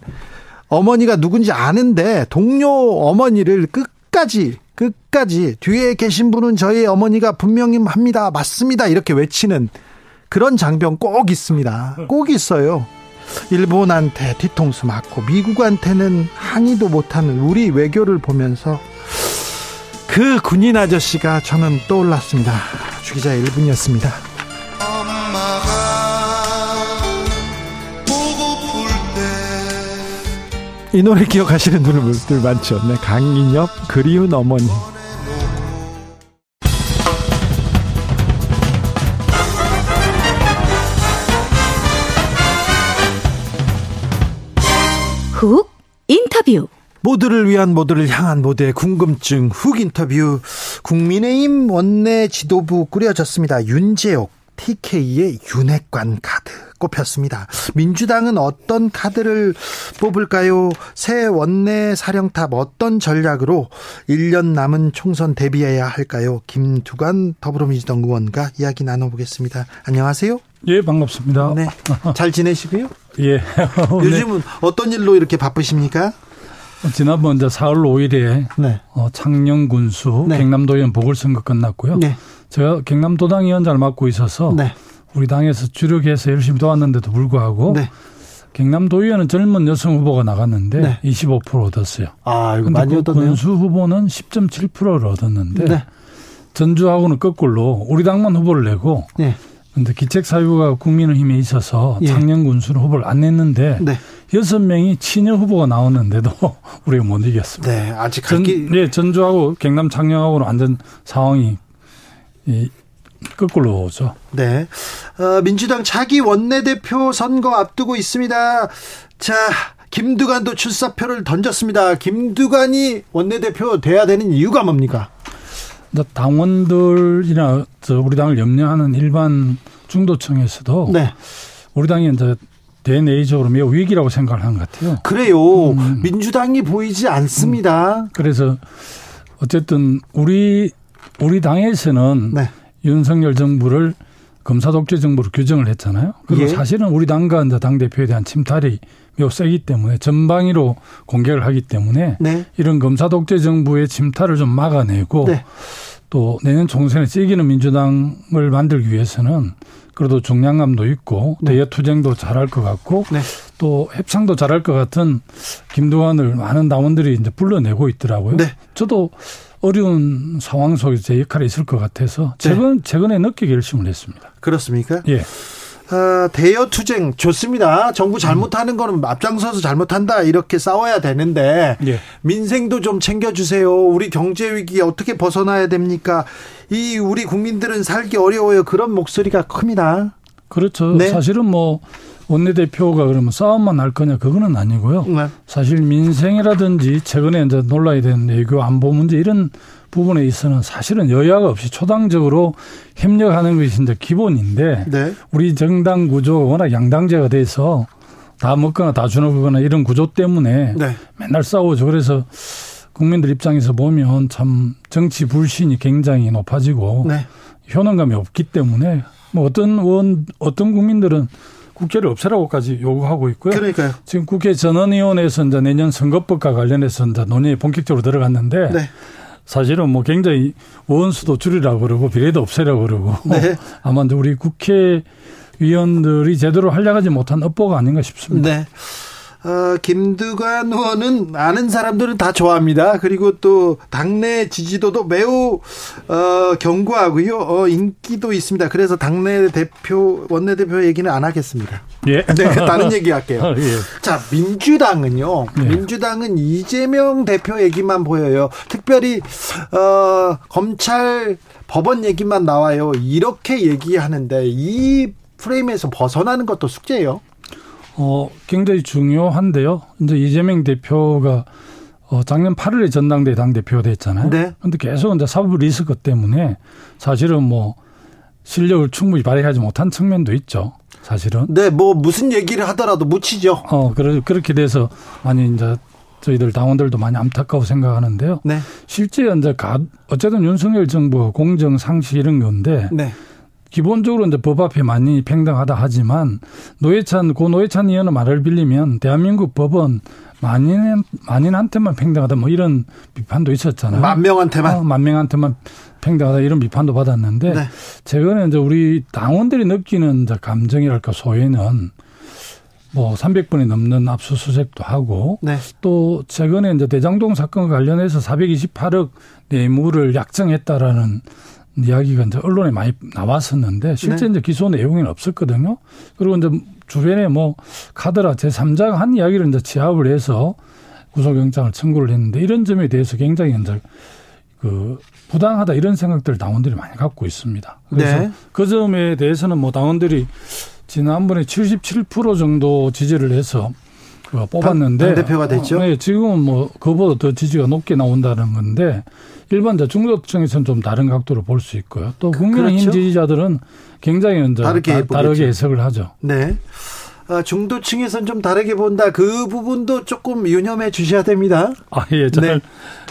어머니가 누군지 아는데 동료 어머니를 끝까지 끝까지 뒤에 계신 분은 저희 어머니가 분명히 합니다. 맞습니다. 이렇게 외치는 그런 장병 꼭 있습니다. 꼭 있어요. 일본한테 뒤통수 맞고 미국한테는 항의도 못하는 우리 외교를 보면서 그 군인 아저씨가 저는 떠올랐습니다. 주기자의 일 분이었습니다. 이 노래 기억하시는 분들 많죠. 네, 강인엽 그리운 어머니. 훅 인터뷰. 모두를 위한, 모두를 향한, 모두의 궁금증 훅 인터뷰. 국민의힘 원내 지도부 꾸려졌습니다. 윤재혁 티케이의 윤핵관 카드 꼽혔습니다. 민주당은 어떤 카드를 뽑을까요? 새 원내 사령탑 어떤 전략으로 일 년 남은 총선 대비해야 할까요? 김두관 더불어민주당 의원과 이야기 나눠보겠습니다. 안녕하세요. 예, 반갑습니다. 네, 잘 지내시고요? 예. 요즘은 어떤 일로 이렇게 바쁘십니까? 지난번 이제 사월 오일에 네. 어, 창녕군수 네. 경남도의원 보궐선거 끝났고요. 네. 제가 경남도당 위원장을 맡고 있어서 네. 우리 당에서 주력해서 열심히 도왔는데도 불구하고 네. 경남도의원은 젊은 여성 후보가 나갔는데 네. 이십오 퍼센트 얻었어요. 아, 이거 많이 그 얻었네요. 군수 후보는 십 점 칠 퍼센트를 얻었는데 네. 전주하고는 거꾸로 우리 당만 후보를 내고 네. 근데 기책사유가 국민의힘에 있어서 예. 창녕군수는 후보를 안 냈는데 네. 여섯 명이 친여 후보가 나왔는데도 우리가 못 이겼습니다. 네, 아직 전, 네, 전주하고 경남 창녕하고는 완전 상황이 이 거꾸로 오죠. 네. 어, 민주당 차기 원내대표 선거 앞두고 있습니다. 자, 김두관도 출사표를 던졌습니다. 김두관이 원내대표 돼야 되는 이유가 뭡니까? 당원들이나 우리 당을 염려하는 일반 중도층에서도 네. 우리 당이 이제 대내적으로 매우 위기라고 생각을 한 것 같아요. 그래요. 음. 민주당이 보이지 않습니다. 음. 그래서 어쨌든 우리 우리 당에서는 네. 윤석열 정부를 검사 독재 정부로 규정을 했잖아요. 그리고 예. 사실은 우리 당과 당 대표에 대한 침탈이 매우 세기 때문에 전방위로 공격을 하기 때문에 네. 이런 검사 독재 정부의 침탈을 좀 막아내고 네. 또 내년 총선에 이기는 민주당을 만들기 위해서는 그래도 중량감도 있고 네. 대여투쟁도 잘할 것 같고 네. 또 협상도 잘할 것 같은 김두관을 많은 당원들이 이제 불러내고 있더라고요. 네. 저도 어려운 상황 속에서 제 역할이 있을 것 같아서 최근, 네. 최근에 늦게 결심을 했습니다. 그렇습니까? 예. 아, 대여투쟁 좋습니다. 정부 잘못하는 거는 앞장서서 잘못한다 이렇게 싸워야 되는데 예. 민생도 좀 챙겨주세요. 우리 경제 위기 어떻게 벗어나야 됩니까? 이 우리 국민들은 살기 어려워요. 그런 목소리가 큽니다. 그렇죠. 네. 사실은 뭐 원내대표가 그러면 싸움만 할 거냐 그거는 아니고요. 네. 사실 민생이라든지 최근에 이제 논란이 된 외교 안보 문제 이런 부분에 있어서는 사실은 여야가 없이 초당적으로 협력하는 것이 이제 기본인데 네. 우리 정당 구조가 워낙 양당제가 돼서 다 먹거나 다 주는 거거나 이런 구조 때문에 네. 맨날 싸우죠. 그래서 국민들 입장에서 보면 참 정치 불신이 굉장히 높아지고 네. 효능감이 없기 때문에 뭐 어떤 원 어떤 국민들은 국회를 없애라고까지 요구하고 있고요. 그러니까요. 지금 국회 전원위원회에서 이제 내년 선거법과 관련해서 이제 논의에 본격적으로 들어갔는데 네. 사실은 뭐 굉장히 원수도 줄이라고 그러고 비례도 없애라고 그러고 네. 아마 이제 우리 국회의원들이 제대로 하려가지 못한 업보가 아닌가 싶습니다. 네. 어, 김두관 의원은 아는 사람들은 다 좋아합니다. 그리고 또 당내 지지도도 매우 어, 견고하고요. 어, 인기도 있습니다. 그래서 당내 대표 원내대표 얘기는 안 하겠습니다. 예. 네, 다른 얘기할게요. 예. 자, 민주당은요. 예. 민주당은 이재명 대표 얘기만 보여요. 특별히 어, 검찰 법원 얘기만 나와요. 이렇게 얘기하는데 이 프레임에서 벗어나는 것도 숙제예요. 어, 굉장히 중요한데요. 이제 이재명 대표가 어, 작년 팔월에 전당대회 당대표가 됐잖아요. 네. 근데 계속 이제 사법 리스크 때문에 사실은 뭐 실력을 충분히 발휘하지 못한 측면도 있죠. 사실은. 네, 뭐 무슨 얘기를 하더라도 묻히죠. 어, 그러, 그렇게 돼서 많이 이제 저희들 당원들도 많이 안타까워 생각하는데요. 네. 실제 이제 가, 어쨌든 윤석열 정부 공정 상식 이런 건데. 네. 기본적으로 이제 법 앞에 많이 팽당하다 하지만 노회찬 고 노회찬 의원의 말을 빌리면 대한민국 법은 만인 만인한테만 팽당하다 뭐 이런 비판도 있었잖아요. 만 명한테만 어, 만 명한테만 팽당하다 이런 비판도 받았는데 네. 최근에 이제 우리 당원들이 느끼는 이제 감정이랄까 소외는 뭐 삼백 분이 넘는 압수수색도 하고 네. 또 최근에 이제 대장동 사건과 관련해서 사백이십팔억 뇌물을 약정했다라는. 이야기가 이제 언론에 많이 나왔었는데 실제 네. 이제 기소 내용은 없었거든요. 그리고 이제 주변에 뭐 카더라 제삼자가 한 이야기를 이제 취합을 해서 구속영장을 청구를 했는데 이런 점에 대해서 굉장히 이제 그 부당하다 이런 생각들을 당원들이 많이 갖고 있습니다. 그래서 네. 그 점에 대해서는 뭐 당원들이 지난번에 칠십칠 퍼센트 정도 지지를 해서 뽑았는데 당대표가 됐죠. 어, 네, 지금은 뭐 그보다 더 지지가 높게 나온다는 건데 일반 중도층에서는 좀 다른 각도로 볼 수 있고요. 또 국민의힘 그렇죠? 지지자들은 굉장히 이제 다르게, 다르게 해석을 하죠. 네, 아, 중도층에서는 좀 다르게 본다. 그 부분도 조금 유념해 주셔야 됩니다. 아 예, 잘. 네.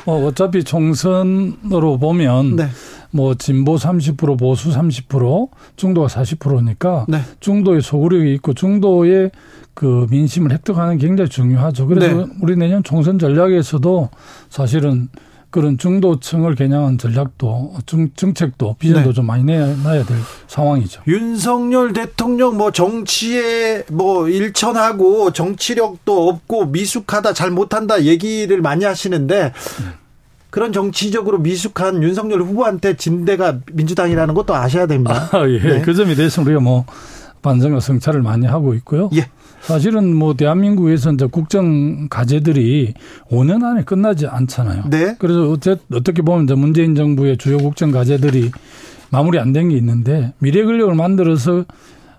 뭐 어차피 총선으로 보면. 네. 뭐 진보 삼십 퍼센트 보수 삼십 퍼센트 중도가 사십 퍼센트니까 네. 중도의 소구력이 있고 중도의 그 민심을 획득하는 게 굉장히 중요하죠. 그래서 네. 우리 내년 총선 전략에서도 사실은 그런 중도층을 겨냥한 전략도 중, 정책도 비전도 네. 좀 많이 내놔야 될 상황이죠. 윤석열 대통령 뭐 정치에 뭐 일천하고 정치력도 없고 미숙하다 잘 못한다 얘기를 많이 하시는데 네. 그런 정치적으로 미숙한 윤석열 후보한테 진대가 민주당이라는 것도 아셔야 됩니다. 아, 예. 네. 그 점에 대해서 우리가 뭐 반성과 성찰을 많이 하고 있고요. 예. 사실은 뭐 대한민국에서 이제 국정 과제들이 오 년 안에 끝나지 않잖아요. 네. 그래서 어째, 어떻게 보면 이제 문재인 정부의 주요 국정 과제들이 마무리 안 된 게 있는데 미래 권력을 만들어서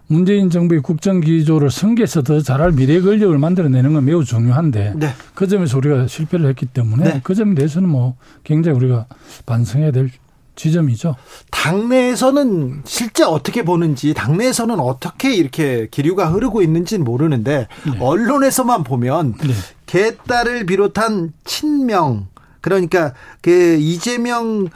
문재인 정부의 국정 기조를 승계해서 더 잘할 미래 권력을 만들어내는 건 매우 중요한데 네. 그 점에서 우리가 실패를 했기 때문에 네. 그 점에 대해서는 뭐 굉장히 우리가 반성해야 될 지점이죠. 당내에서는 실제 어떻게 보는지, 당내에서는 어떻게 이렇게 기류가 흐르고 있는지는 모르는데 네. 언론에서만 보면 네. 개딸을 비롯한 친명, 그러니까 그 이재명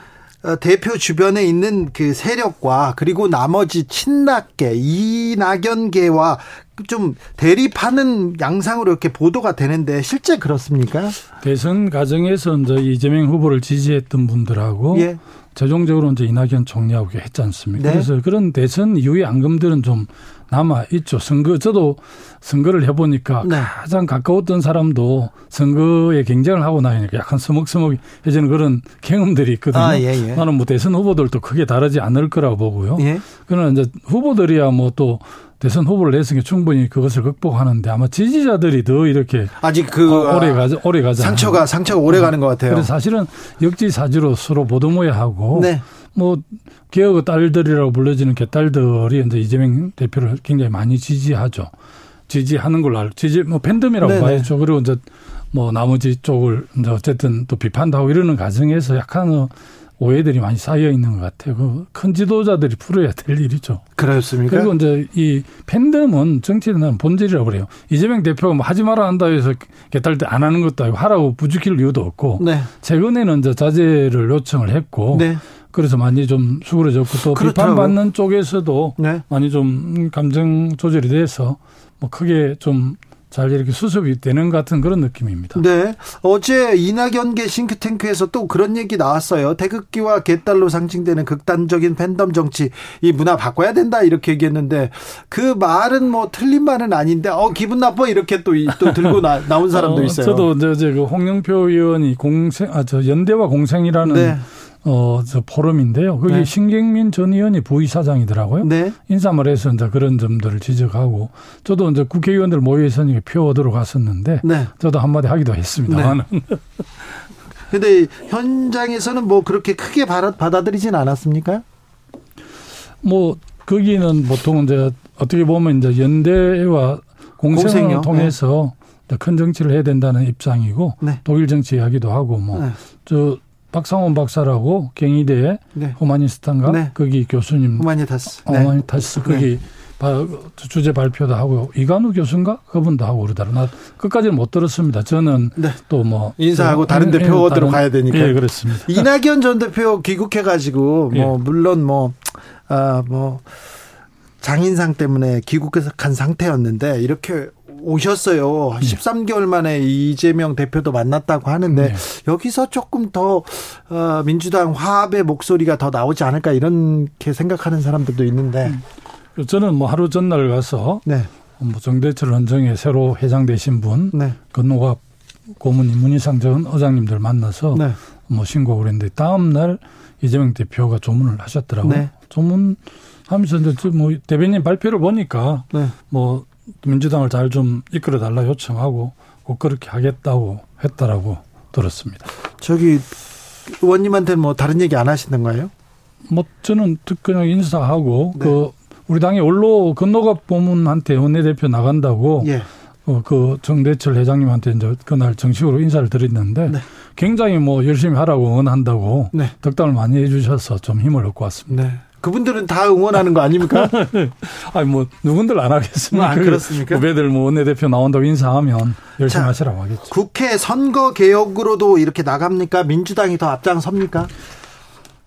대표 주변에 있는 그 세력과 그리고 나머지 친낙계, 이낙연계와 좀 대립하는 양상으로 이렇게 보도가 되는데 실제 그렇습니까? 대선 과정에서 이제 이재명 후보를 지지했던 분들하고 예. 최종적으로 이제 이낙연 총리하고 했지 않습니까? 네. 그래서 그런 대선 이후의 앙금들은 좀 남아있죠. 선거, 저도 선거를 해보니까 네. 가장 가까웠던 사람도 선거에 경쟁을 하고 나니까 약간 서먹서먹해지는 그런 경험들이 있거든요. 아, 예, 예. 나는 뭐 대선 후보들도 크게 다르지 않을 거라고 보고요. 예. 그러나 이제 후보들이야 뭐 또 대선 후보를 냈으니까 충분히 그것을 극복하는데 아마 지지자들이 더 이렇게 아직 그 오래 가죠, 오래 가죠. 상처가 상처가 오래 가는 것 같아요. 그래서 사실은 역지사지로 서로 보듬어야 하고, 네. 뭐 개혁의 딸들이라고 불려지는 개딸들이 이제 이재명 대표를 굉장히 많이 지지하죠. 지지하는 걸로 알고, 지지 뭐 팬덤이라고 네네. 봐야죠. 그리고 이제 뭐 나머지 쪽을 이제 어쨌든 또 비판도 하고 이러는 과정에서 약간 오해들이 많이 쌓여 있는 것 같아요. 그 큰 지도자들이 풀어야 될 일이죠. 그렇습니까? 그리고 이제 이 팬덤은 정치는 본질이라고 그래요. 이재명 대표가 뭐 하지 말아 한다고 해서 개딸 때 안 하는 것도 아니고 하라고 부추길 이유도 없고 네. 최근에는 이제 자제를 요청을 했고 네. 그래서 많이 좀 수그러졌고 또 그렇더라고요. 비판받는 쪽에서도 네. 많이 좀 감정 조절이 돼서 뭐 크게 좀 잘 이렇게 수습이 되는 것 같은 그런 느낌입니다. 네. 어제 이낙연계 싱크탱크에서 또 그런 얘기 나왔어요. 태극기와 개딸로 상징되는 극단적인 팬덤 정치, 이 문화 바꿔야 된다 이렇게 얘기했는데 그 말은 뭐 틀린 말은 아닌데 어 기분 나빠 이렇게 또, 또 들고 나, 나온 사람도 있어요. 어, 저도 이제 그 홍영표 의원이 공생, 아, 저 연대와 공생이라는 네. 어, 저 포럼인데요. 거기 네. 신경민 전 의원이 부의사장이더라고요. 네. 인사말 해서 이제 그런 점들을 지적하고 저도 이제 국회의원들 모여서 표 얻으러 갔었는데 네. 저도 한마디 하기도 했습니다만. 네. 근데 현장에서는 뭐 그렇게 크게 받아들이진 않았습니까? 뭐 거기는 보통 이제 어떻게 보면 이제 연대와 공생을 공생요? 통해서 네. 큰 정치를 해야 된다는 입장이고 네. 독일 정치 이야기도 하고 뭐 네. 저 박상원 박사라고 경희대의 네. 호마니스탄가 네. 거기 교수님 호마니타스 네. 호마니타스 거기 네. 바, 주제 발표도 하고 이관우 교수인가 그분도 하고 그러더라고요. 나 끝까지는 못 들었습니다. 저는 네. 또 뭐 인사하고 다른 대표 얻으러 가야 되니까. 예, 그렇습니다. 이낙연 전 대표 귀국해가지고 뭐 예. 물론 뭐 아, 뭐 장인상 때문에 귀국해서 간 상태였는데 이렇게. 오셨어요. 네. 십삼 개월 만에 이재명 대표도 만났다고 하는데 네. 여기서 조금 더 민주당 화합의 목소리가 더 나오지 않을까 이렇게 생각하는 사람들도 있는데 저는 뭐 하루 전날 가서 네. 뭐 정대철 헌정에 새로 회장되신 분 네. 건노갑 고문 이문희상 전 의장님들 만나서 네. 뭐 신고를 했는데 다음날 이재명 대표가 조문을 하셨더라고요. 네. 조문하면서 이제 뭐 대변인 발표를 보니까 네. 뭐 민주당을 잘 좀 이끌어달라 요청하고 꼭 그렇게 하겠다고 했다라고 들었습니다. 저기 의원님한테는 뭐 다른 얘기 안 하시는가요? 뭐 저는 그냥 인사하고 네. 그 우리 당의 원로 건노갑 고문한테 원내대표 나간다고 예. 어 그 정대철 회장님한테 이제 그날 정식으로 인사를 드렸는데 네. 굉장히 뭐 열심히 하라고 응원한다고 네. 덕담을 많이 해 주셔서 좀 힘을 얻고 왔습니다. 네. 그분들은 다 응원하는 거 아닙니까? 아니, 뭐, 누군들 안 하겠습니까? 아, 그렇습니까? 후배들 뭐, 원내대표 나온다고 인사하면 열심히 자, 하시라고 하겠죠. 국회 선거 개혁으로도 이렇게 나갑니까? 민주당이 더 앞장섭니까?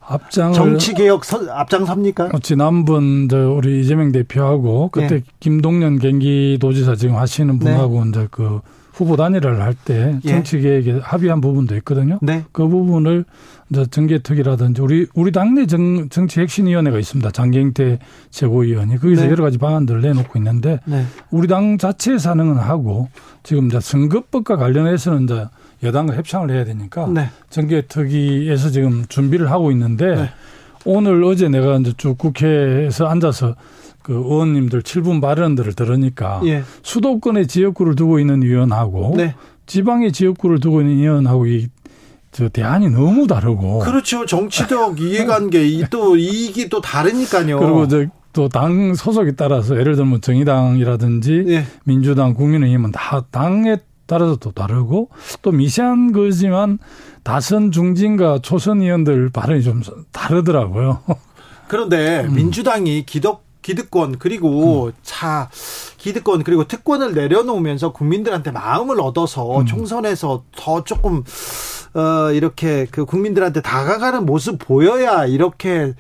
앞장 정치 개혁 앞장섭니까? 지난번 우리 이재명 대표하고 그때 네. 김동연 경기도지사 지금 하시는 분하고 네. 이제 그 후보 단일화를 할 때 정치 개혁에 합의한 부분도 있거든요. 네. 그 부분을 이제 정개특위라든지 우리 우리 당내 정, 정치 혁신위원회가 있습니다. 장경태 최고위원이 거기서 네. 여러 가지 방안들을 내놓고 있는데 네. 우리 당 자체에서 하는 건 하고 지금 이제 선거법과 관련해서는 이제 여당과 협상을 해야 되니까 네. 정개특위에서 지금 준비를 하고 있는데 네. 오늘 어제 내가 이제 쭉 국회에서 앉아서 그 의원님들 칠 분 발언들을 들으니까 예. 수도권의 지역구를 두고 있는 의원하고 네. 지방의 지역구를 두고 있는 의원하고 이 저 대안이 너무 다르고. 그렇죠. 정치적 이해관계 또 이익이 또 다르니까요. 그리고 저 또 당 소속에 따라서 예를 들면 정의당이라든지 예. 민주당, 국민의힘은 다 당에 따라서 또 다르고 또 미세한 거지만 다선 중진과 초선 의원들 발언이 좀 다르더라고요. 그런데 음. 민주당이 기득, 기득권 그리고 음. 자 기득권 그리고 특권을 내려놓으면서 국민들한테 마음을 얻어서 음. 총선에서 더 조금 어, 이렇게 그 국민들한테 다가가는 모습 보여야 이렇게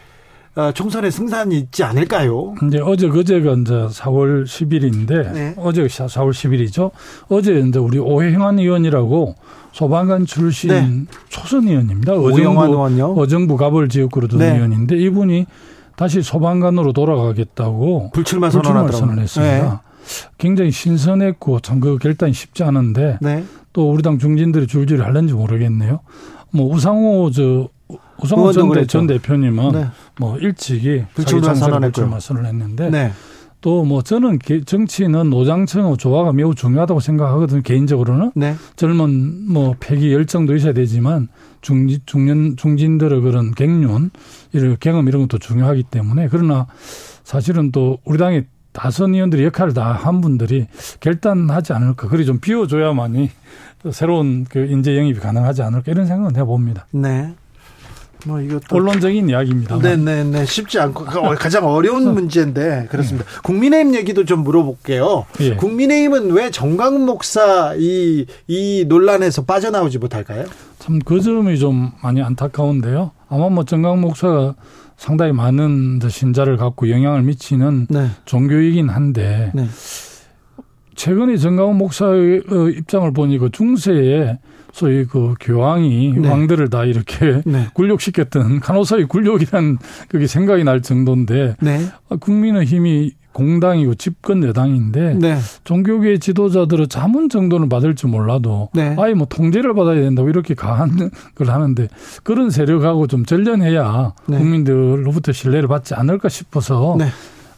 어, 총선에 승산이 있지 않을까요? 이제 어제 그제가 이제 사월 십일인데 네. 어제가 사월 십일이죠. 어제 이제 우리 오해환 의원이라고 소방관 출신 네. 초선 의원입니다. 어정부, 어정부 가벌지역구로 둔 네. 의원인데 이분이 다시 소방관으로 돌아가겠다고 불출마, 불출마 선언을 했습니다. 네. 굉장히 신선했고 참 그 결단이 쉽지 않은데 네. 또 우리 당 중진들이 줄줄이 하는지 모르겠네요. 뭐 우상호 저 우상호 전, 전 대표님은 네. 뭐 일찍이 불출마 선언을 했는데 네. 또 뭐 저는 정치는 노장층하고 조화가 매우 중요하다고 생각하거든요. 개인적으로는 네. 젊은 뭐 패기 열정도 있어야 되지만 중 중년 중진들의 그런 갱년 이런 경험 이런 것도 중요하기 때문에 그러나 사실은 또 우리 당의 다선 의원들이 역할을 다 한 분들이 결단하지 않을까. 그리 좀 비워줘야만이 새로운 그 인재 영입이 가능하지 않을까 이런 생각은 해봅니다. 네. 뭐 이것도 언론적인 이야기입니다. 네네네. 쉽지 않고 가장 어려운 문제인데 그렇습니다. 네. 국민의힘 얘기도 좀 물어볼게요. 예. 국민의힘은 왜 정광훈 목사 이, 이 논란에서 빠져나오지 못할까요? 참 그 점이 좀 많이 안타까운데요. 아마 뭐 정광훈 목사가 상당히 많은 신자를 갖고 영향을 미치는 네. 종교이긴 한데 네. 최근에 정광훈 목사의 입장을 보니 그 중세에 소위 그 교황이 네. 왕들을 다 이렇게 네. 굴욕시켰던 간호사의 굴욕이란 그게 생각이 날 정도인데 네. 국민의힘이 공당이고 집권 여당인데 네. 종교계 지도자들의 자문 정도는 받을지 몰라도 네. 아예 뭐 통제를 받아야 된다고 이렇게 가한 걸 하는데 그런 세력하고 좀 전련해야 네. 국민들로부터 신뢰를 받지 않을까 싶어서 네.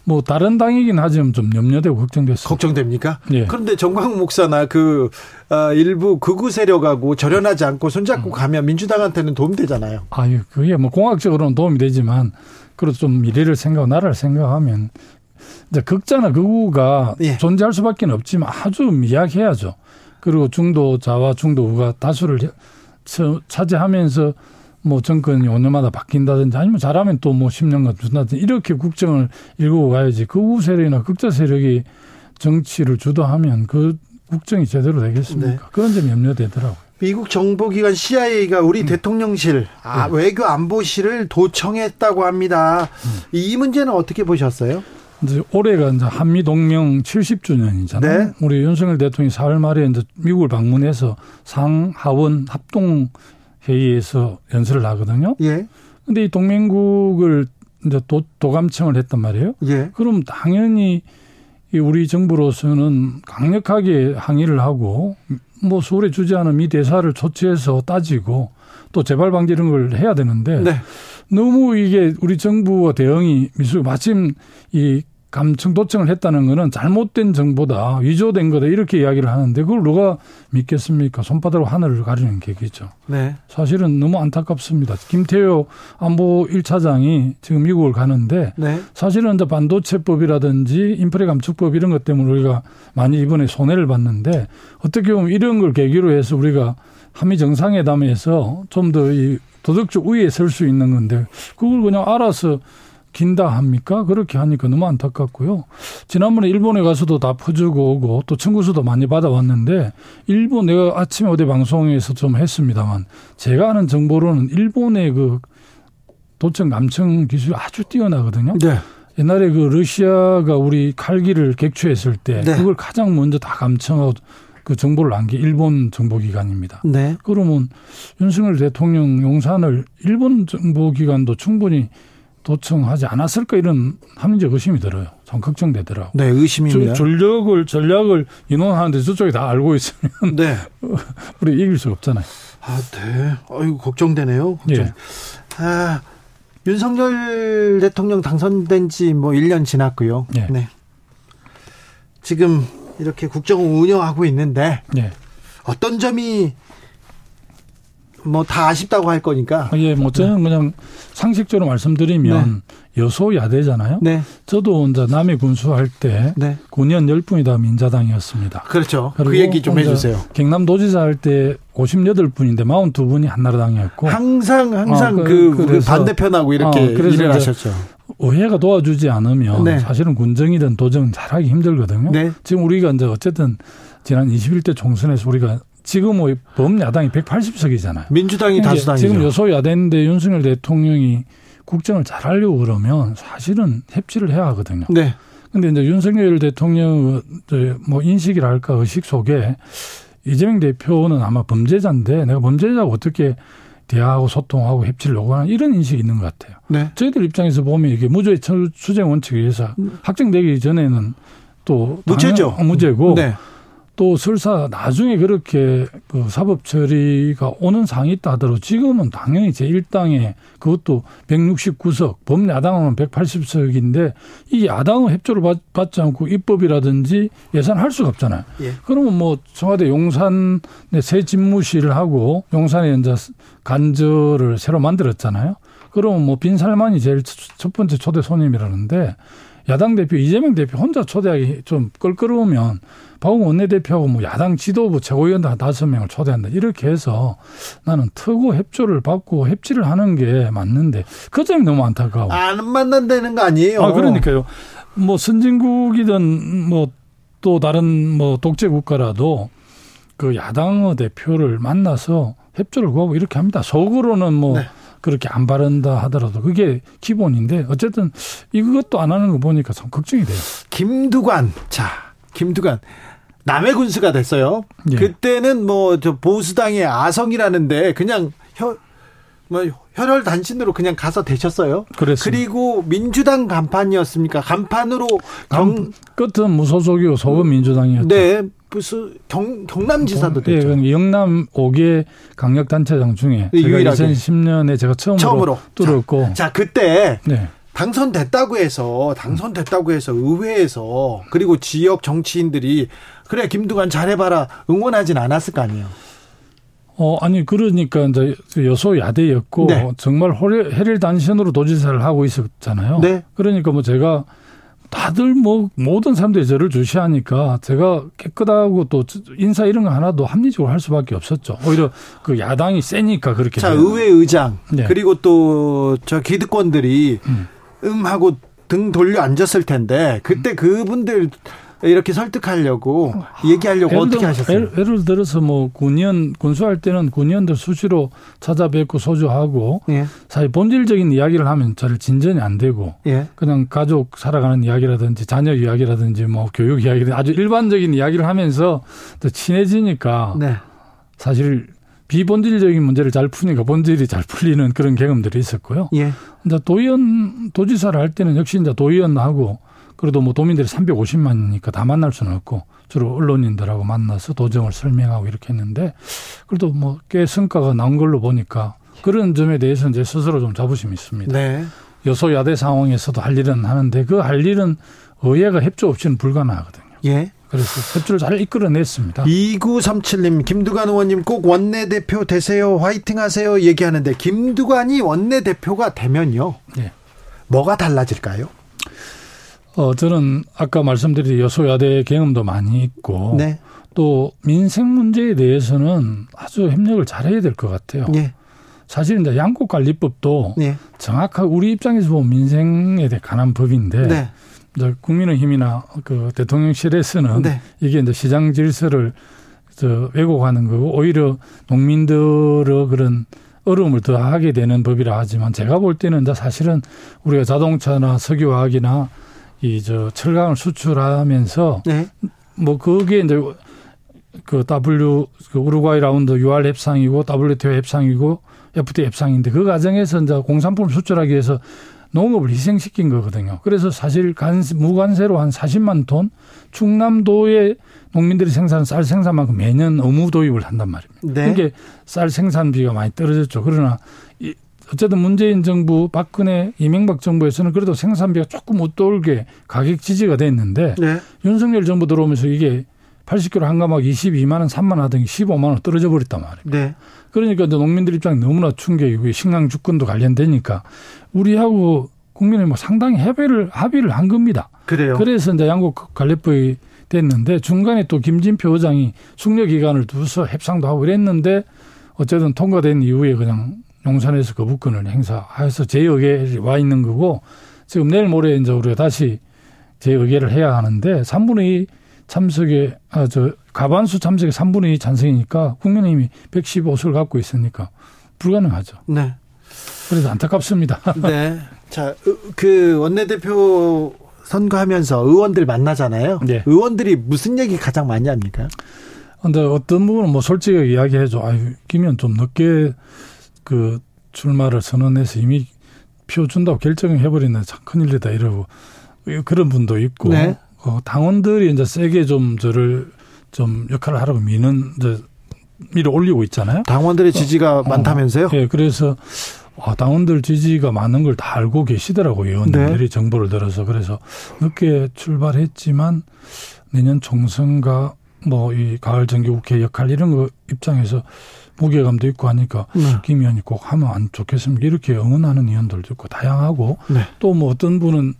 뭐 다른 당이긴 하지만 좀 염려되고 걱정됐어요. 걱정됩니까? 예. 그런데 정광훈 목사나 그 어, 일부 극우 세력하고 절연하지 않고 손잡고 음. 가면 민주당한테는 도움 되잖아요. 아유, 그게 뭐 공학적으로는 도움이 되지만 그래도 좀 미래를 생각, 나라를 생각하면 이제 극자나 극우가 예. 존재할 수밖에 없지만 아주 미약해야죠. 그리고 중도자와 중도우가 다수를 차지하면서. 뭐 정권이 오 년마다 바뀐다든지 아니면 잘하면 또 뭐 십 년간 준다든지 이렇게 국정을 일구고 가야지 극우 세력이나 극좌 세력이 정치를 주도하면 그 국정이 제대로 되겠습니까? 네. 그런 점이 염려되더라고요. 미국 정보기관 씨아이에이가 우리 음. 대통령실, 아, 네. 외교안보실을 도청했다고 합니다. 음. 이 문제는 어떻게 보셨어요? 이제 올해가 이제 한미동맹 칠십 주년이잖아요. 네. 우리 윤석열 대통령이 사월 말에 이제 미국을 방문해서 상하원 합동 회의에서 연설을 하거든요. 예. 근데 이 동맹국을 이제 도, 도감청을 했단 말이에요. 예. 그럼 당연히 우리 정부로서는 강력하게 항의를 하고 뭐 서울에 주재하는 미 대사를 조치해서 따지고 또 재발 방지 이런 걸 해야 되는데 네. 너무 이게 우리 정부와 대응이 미술 마침 이 감청 도청을 했다는 거는 잘못된 정보다 위조된 거다 이렇게 이야기를 하는데 그걸 누가 믿겠습니까? 손바닥으로 하늘을 가리는 계기죠. 네. 사실은 너무 안타깝습니다. 김태효 안보 일 차장이 지금 미국을 가는데 네. 사실은 이제 반도체법이라든지 인프레 감축법 이런 것 때문에 우리가 많이 이번에 손해를 봤는데 어떻게 보면 이런 걸 계기로 해서 우리가 한미 정상회담에서 좀 더 이 도덕적 우위에 설 수 있는 건데 그걸 그냥 알아서 긴다 합니까? 그렇게 하니까 너무 안타깝고요. 지난번에 일본에 가서도 다 퍼주고 오고 또 청구서도 많이 받아왔는데 일본 내가 아침에 어디 방송에서 좀 했습니다만 제가 아는 정보로는 일본의 그 도청 감청 기술이 아주 뛰어나거든요. 네. 옛날에 그 러시아가 우리 칼기를 객추했을 때 네. 그걸 가장 먼저 다 감청하고 그 정보를 안 게 일본 정보기관입니다. 네. 그러면 윤석열 대통령 용산을 일본 정보기관도 충분히 도청하지 않았을까 이런 합리적 의심이 들어요. 참 걱정되더라고요. 네, 의심입니다. 전력을, 전략을 인원하는데 저쪽이 다 알고 있으면 네. 우리 이길 수가 없잖아요. 아, 네. 아이고, 걱정되네요. 걱정. 예. 아, 윤석열 대통령 당선된 지 뭐 일 년 지났고요. 예. 네. 지금 이렇게 국정을 운영하고 있는데 예. 어떤 점이 뭐 다 아쉽다고 할 거니까. 예, 뭐 저는 그냥 상식적으로 말씀드리면 네. 여소야대잖아요. 네. 저도 혼자 남해 군수할 때 네. 구 년 십 분이 다 민자당이었습니다. 그렇죠. 그 얘기 좀 해주세요. 경남도지사 할 때 오십팔 분인데 사십이 분이 한나라당이었고. 항상 항상 어, 그, 그 반대편하고 이렇게 어, 일을 하셨죠. 의회가 도와주지 않으면 네. 사실은 군정이든 도정 잘하기 힘들거든요. 네. 지금 우리가 이제 어쨌든 지난 이십일 대 총선에서 우리가 지금 범야당이 백팔십 석이잖아요. 민주당이 다수당이죠. 지금 여소야대인데 윤석열 대통령이 국정을 잘하려고 그러면 사실은 협치를 해야 하거든요. 네. 근데 이제 윤석열 대통령 뭐 인식이랄까 의식 속에 이재명 대표는 아마 범죄자인데 내가 범죄자하고 어떻게 대화하고 소통하고 협치를 요구하는 이런 인식이 있는 것 같아요. 네. 저희들 입장에서 보면 이게 무죄 추정 원칙에 의해서 확정되기 전에는 또 무죄죠. 무죄고. 네. 또 설사 나중에 그렇게 그 사법 처리가 오는 상이 있다 하더라도 지금은 당연히 제일 당에 그것도 백육십구 석, 범야당은 백팔십 석인데 이 야당은 협조를 받지 않고 입법이라든지 예산할 수가 없잖아요. 예. 그러면 뭐 청와대 용산에 새 집무실을 하고 용산에 이제 간절을 새로 만들었잖아요. 그러면 뭐 빈살만이 제일 첫 번째 초대 손님이라는데 야당 대표 이재명 대표 혼자 초대하기 좀 껄끄러우면 박홍 원내대표하고 뭐 야당 지도부 최고위원 다섯 명을 초대한다 이렇게 해서 나는 트고 협조를 받고 협치를 하는 게 맞는데 그 점이 너무 안타까워. 안 만난다는 거 아니에요. 아 그러니까요. 뭐 선진국이든 뭐 또 다른 뭐 독재 국가라도 그 야당의 대표를 만나서 협조를 구하고 이렇게 합니다. 속으로는 뭐. 네. 그렇게 안 바른다 하더라도 그게 기본인데 어쨌든 이것도 안 하는 거 보니까 참 걱정이 돼요. 김두관. 자, 김두관. 남해 군수가 됐어요. 예. 그때는 뭐 저 보수당의 아성이라는데 그냥 혀, 뭐 혈혈단신으로 그냥 가서 되셨어요. 그랬습니다. 그리고 민주당 간판이었습니까? 간판으로 경... 간, 끝은 무소속이고 소금 민주당이었죠. 네. 무슨 경, 경남지사도 됐죠. 네, 영남 오 개 강력단체장 중에 네, 제가 이천십 년에 제가 처음으로, 처음으로. 뚫었고. 자, 자 그때 네. 당선됐다고 해서 당선됐다고 해서 의회에서 그리고 지역 정치인들이 그래 김두관 잘해봐라 응원하진 않았을 거 아니에요. 어 아니 그러니까 이제 여소야대였고 네. 정말 혈혈단신으로 도지사를 하고 있었잖아요. 네. 그러니까 뭐 제가 다들 뭐 모든 사람들이 저를 주시하니까 제가 깨끗하고 또 인사 이런 거 하나도 합리적으로 할 수밖에 없었죠. 오히려 그 야당이 세니까 그렇게. 자, 의회 의장 네. 그리고 또 저 기득권들이 음. 음 하고 등 돌려 앉았을 텐데 그때 음. 그분들 이렇게 설득하려고 얘기하려고 예를, 어떻게 하셨어요? 예를, 예를 들어서 뭐 군의원 군수할 때는 군의원들 수시로 찾아뵙고 소주하고 예. 사실 본질적인 이야기를 하면 잘 진전이 안 되고 예. 그냥 가족 살아가는 이야기라든지 자녀 이야기라든지 뭐 교육 이야기라든지 아주 일반적인 이야기를 하면서 또 친해지니까 네. 사실 비본질적인 문제를 잘 푸니까 본질이 잘 풀리는 그런 경험들이 있었고요. 예. 이제 도의원 도지사를 할 때는 역시 이제 도의원하고 그래도 뭐 도민들이 삼백오십만이니까 다 만날 수는 없고 주로 언론인들하고 만나서 도정을 설명하고 이렇게 했는데 그래도 뭐 꽤 성과가 나온 걸로 보니까 그런 점에 대해서는 제 스스로 좀 자부심이 있습니다. 네. 여소야대 상황에서도 할 일은 하는데 그 할 일은 의회가 협조 없이는 불가능하거든요. 예. 그래서 협조를 잘 이끌어냈습니다. 이구삼칠 님 김두관 의원님 꼭 원내대표 되세요. 화이팅하세요. 얘기하는데 김두관이 원내대표가 되면요. 예. 뭐가 달라질까요? 어, 저는 아까 말씀드린 여소야대 경험도 많이 있고 네. 또 민생 문제에 대해서는 아주 협력을 잘해야 될 것 같아요. 네. 사실 이제 양곡관리법도 네. 정확하게 우리 입장에서 보면 민생에 관한 법인데 네. 이제 국민의힘이나 그 대통령실에서는 네. 이게 이제 시장 질서를 저 왜곡하는 거고 오히려 농민들의 그런 어려움을 더하게 되는 법이라 하지만 제가 볼 때는 이제 사실은 우리가 자동차나 석유화학이나 이 저 철강을 수출하면서 네. 뭐 그게 이제 그 W 그 우루과이 라운드 유알 협상이고 더블유티오 협상이고 에프티에이 협상인데 그 과정에서 이제 공산품을 수출하기 위해서 농업을 희생시킨 거거든요. 그래서 사실 간세, 무관세로 한 사십만 톤 충남도의 농민들이 생산한 쌀 생산만큼 매년 의무 도입을 한단 말입니다. 네. 그게 쌀 생산비가 많이 떨어졌죠. 그러나 이 어쨌든 문재인 정부, 박근혜, 이명박 정부에서는 그래도 생산비가 조금 웃돌게 가격 지지가 됐는데 네. 윤석열 정부 들어오면서 이게 팔십 킬로그램 한 가마가 이십이만 원, 삼만 원 하던 게 십오만 원 떨어져 버렸단 말이에요. 네. 그러니까 이제 농민들 입장이 너무나 충격이고 식량 주권도 관련되니까 우리하고 국민이 뭐 상당히 협의를 합의를 한 겁니다. 그래요. 그래서 이제 양국 갈래법이 됐는데 중간에 또 김진표 의장이 숙려 기간을 두서 협상도 하고 이랬는데 어쨌든 통과된 이후에 그냥 용산에서 거부권을 행사해서 재의결에 와 있는 거고 지금 내일 모레 이제 우리가 다시 재의결을 해야 하는데 삼분의 이 참석에 아, 저 과반수 참석에 삼분의 이 찬성이니까 국민의힘이 백십오 석을 갖고 있으니까 불가능하죠. 네. 그래서 안타깝습니다. 네. 자, 그 원내대표 선거하면서 의원들 만나잖아요. 네. 의원들이 무슨 얘기 가장 많이 합니까? 근데 어떤 부분은 뭐 솔직하게 이야기해줘. 아유, 김은 좀 늦게 그 출마를 선언해서 이미 표 준다고 결정해버리는 참 큰일이다 이러고 그런 분도 있고. 네. 어, 당원들이 이제 세게 좀 저를 좀 역할을 하라고 미는, 이제 밀어 올리고 있잖아요. 당원들의 지지가 어, 많다면서요? 예, 어, 네, 그래서, 어, 당원들 지지가 많은 걸 다 알고 계시더라고요. 의원들이 네. 정보를 들어서. 그래서 늦게 출발했지만 내년 총선과 뭐 이 가을 정기국회 역할 이런 거 입장에서 무게감도 있고 하니까 네. 김 의원이 꼭 하면 안 좋겠습니까? 이렇게 응원하는 의원들도 있고 다양하고 네. 또 뭐 어떤 분은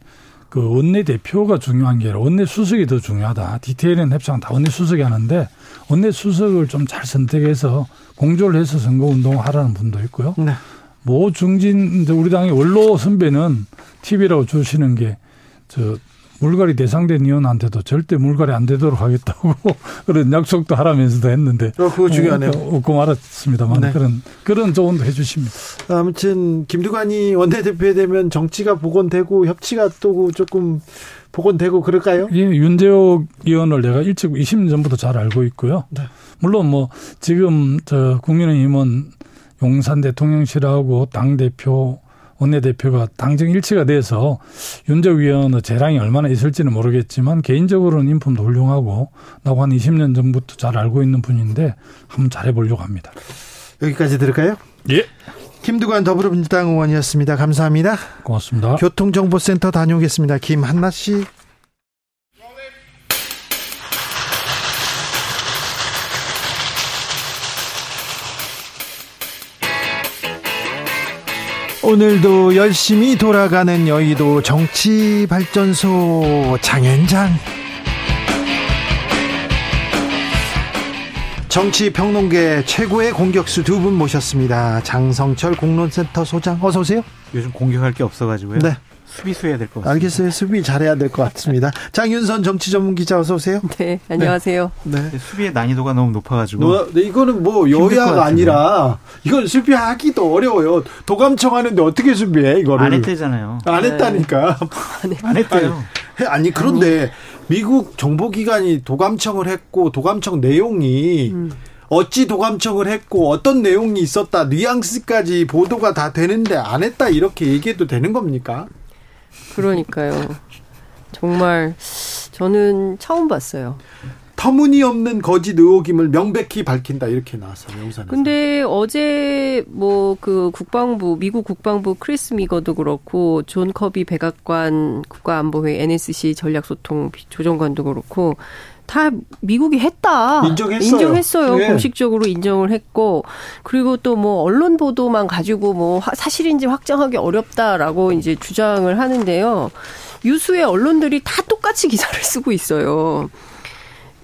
그 원내대표가 중요한 게 아니라 원내수석이 더 중요하다. 디테일은 협상은 다 원내수석이 하는데 원내수석을 좀 잘 선택해서 공조를 해서 선거운동을 하라는 분도 있고요. 네. 모 중진 우리 당의 원로 선배는 티비라고 주시는 게 저 물갈이 대상된 의원한테도 절대 물갈이 안 되도록 하겠다고 그런 약속도 하라면서도 했는데. 어, 그거 중요하네요. 웃고 말았습니다만 네. 그런 그런 조언도 해 주십니다. 아무튼 김두관이 원내대표 되면 정치가 복원되고 협치가 또 조금 복원되고 그럴까요? 예, 윤재혁 의원을 내가 일찍 이십 년 전부터 잘 알고 있고요. 네. 물론 뭐 지금 저 국민의힘은 용산 대통령실하고 당대표 원내대표가 당정 일치가 돼서 윤재혁 의원의 재량이 얼마나 있을지는 모르겠지만 개인적으로는 인품도 훌륭하고 나고 한 이십 년 전부터 잘 알고 있는 분인데 한번 잘해보려고 합니다. 여기까지 들을까요? 예. 김두관 더불어민주당 의원이었습니다. 감사합니다. 고맙습니다. 교통정보센터 다녀오겠습니다. 김한나 씨. 오늘도 열심히 돌아가는 여의도 정치발전소 장현장 정치평론계 최고의 공격수 두 분 모셨습니다. 장성철 공론센터 소장 어서 오세요. 요즘 공격할 게 없어가지고요. 네. 수비 수해야 될 것 같습니다. 알겠어요. 수비 잘해야 될 것 같습니다. 장윤선 정치전문기자 어서 오세요. 네. 안녕하세요. 네. 네. 수비의 난이도가 너무 높아가지고. 노, 네, 이거는 뭐 여야가 아니라 이건 수비하기도 어려워요. 도감청 하는데 어떻게 수비해 이거를. 안 했대잖아요. 안 네. 했다니까. 안, 안 했대요. 아니, 아니 그런데 미국 정보기관이 도감청을 했고 도감청 내용이 음. 어찌 도감청을 했고 어떤 내용이 있었다 뉘앙스까지 보도가 다 되는데 안 했다 이렇게 얘기해도 되는 겁니까? 그러니까요. 정말 저는 처음 봤어요. 터무니없는 거짓 의혹임을 명백히 밝힌다 이렇게 나왔어요. 용산에서. 근데 어제 뭐 그 국방부 미국 국방부 크리스 미거도 그렇고 존 커비 백악관 국가안보회 엔에스씨 전략소통 조정관도 그렇고 다 미국이 했다. 인정했어요. 인정했어요. 네. 공식적으로 인정을 했고 그리고 또 뭐 언론 보도만 가지고 뭐 사실인지 확정하기 어렵다라고 이제 주장을 하는데요. 유수의 언론들이 다 똑같이 기사를 쓰고 있어요.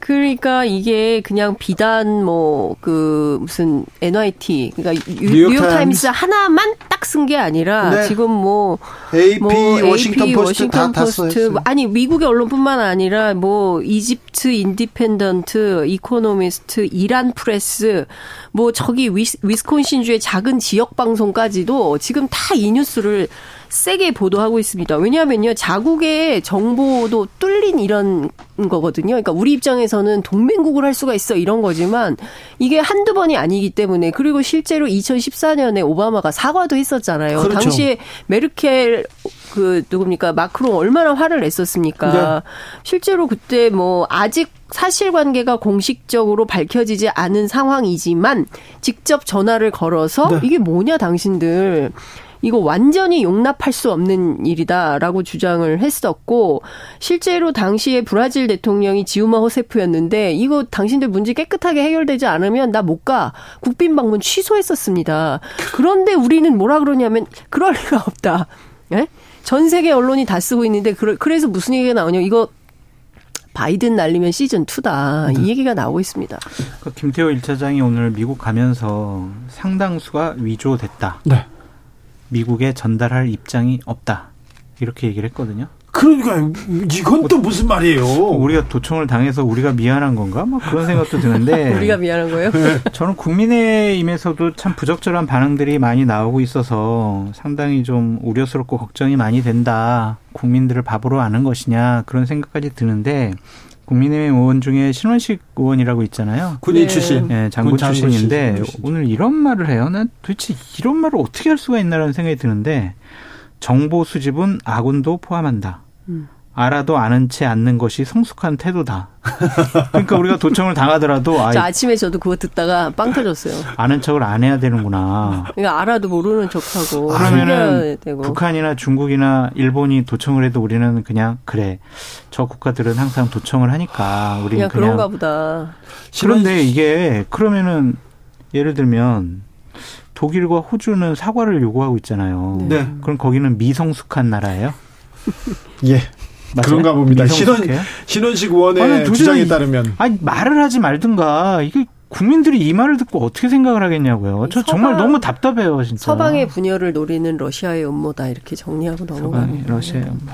그러니까 이게 그냥 비단 뭐 그 무슨 엔와이티 그러니까 뉴욕 뉴욕타임스 하나만 딱 쓴 게 아니라 네. 지금 뭐 에이피 뭐 워싱턴 에이피, 포스트 워싱턴 다 포스트 다 아니 미국의 언론뿐만 아니라 뭐 이집트 인디펜던트 이코노미스트 이란 프레스 뭐 저기 위스, 위스콘신주의 작은 지역 방송까지도 지금 다 이 뉴스를 세게 보도하고 있습니다. 왜냐하면요. 자국의 정보도 뚫린 이런 거거든요. 그러니까 우리 입장에서는 동맹국을 할 수가 있어 이런 거지만 이게 한두 번이 아니기 때문에 그리고 실제로 이천십사 년에 오바마가 사과도 했었잖아요. 그렇죠. 당시에 메르켈 그 누굽니까? 마크롱 얼마나 화를 냈었습니까? 네. 실제로 그때 뭐 아직 사실관계가 공식적으로 밝혀지지 않은 상황이지만 직접 전화를 걸어서 네. 이게 뭐냐 당신들. 이거 완전히 용납할 수 없는 일이다라고 주장을 했었고, 실제로 당시에 브라질 대통령이 지우마 호세프였는데 이거 당신들 문제 깨끗하게 해결되지 않으면 나 못 가. 국빈 방문 취소했었습니다. 그런데 우리는 뭐라 그러냐면 그럴 리가 없다. 예? 전 세계 언론이 다 쓰고 있는데 그래서 무슨 얘기가 나오냐. 이거 바이든 날리면 시즌이다. 이 얘기가 나오고 있습니다. 김태호 일 차장이 오늘 미국 가면서 상당수가 위조됐다. 네. 미국에 전달할 입장이 없다. 이렇게 얘기를 했거든요. 그러니까 이건 또 무슨 말이에요. 우리가 도청을 당해서 우리가 미안한 건가? 막 그런 생각도 드는데. 우리가 미안한 거예요? 저는 국민의힘에서도 참 부적절한 반응들이 많이 나오고 있어서 상당히 좀 우려스럽고 걱정이 많이 된다. 국민들을 바보로 아는 것이냐 그런 생각까지 드는데, 국민의힘 의원 중에 신원식 의원이라고 있잖아요. 군인 출신. 네, 장군 출신인데 오늘 이런 말을 해요. 난 도대체 이런 말을 어떻게 할 수가 있나라는 생각이 드는데, 정보 수집은 아군도 포함한다. 음. 알아도 아는 채 않는 것이 성숙한 태도다. 그러니까 우리가 도청을 당하더라도 저 아침에 저도 그거 듣다가 빵 터졌어요. 아는 척을 안 해야 되는구나. 그러니까 알아도 모르는 척하고. 그러면은 북한이나 중국이나 일본이 도청을 해도 우리는 그냥 그래. 저 국가들은 항상 도청을 하니까 우리는 그냥. 그냥 그런가 보다. 그런데 이게 그러면은 예를 들면 독일과 호주는 사과를 요구하고 있잖아요. 네. 그럼 거기는 미성숙한 나라예요? 예. 맞아요? 그런가 봅니다. 신원, 신원식 의원의 주장에 따르면. 아니, 말을 하지 말든가. 이게 국민들이 이 말을 듣고 어떻게 생각을 하겠냐고요. 저 서방, 정말 너무 답답해요, 진짜. 서방의 분열을 노리는 러시아의 음모다. 이렇게 정리하고 넘어가는. 러시아의 음모.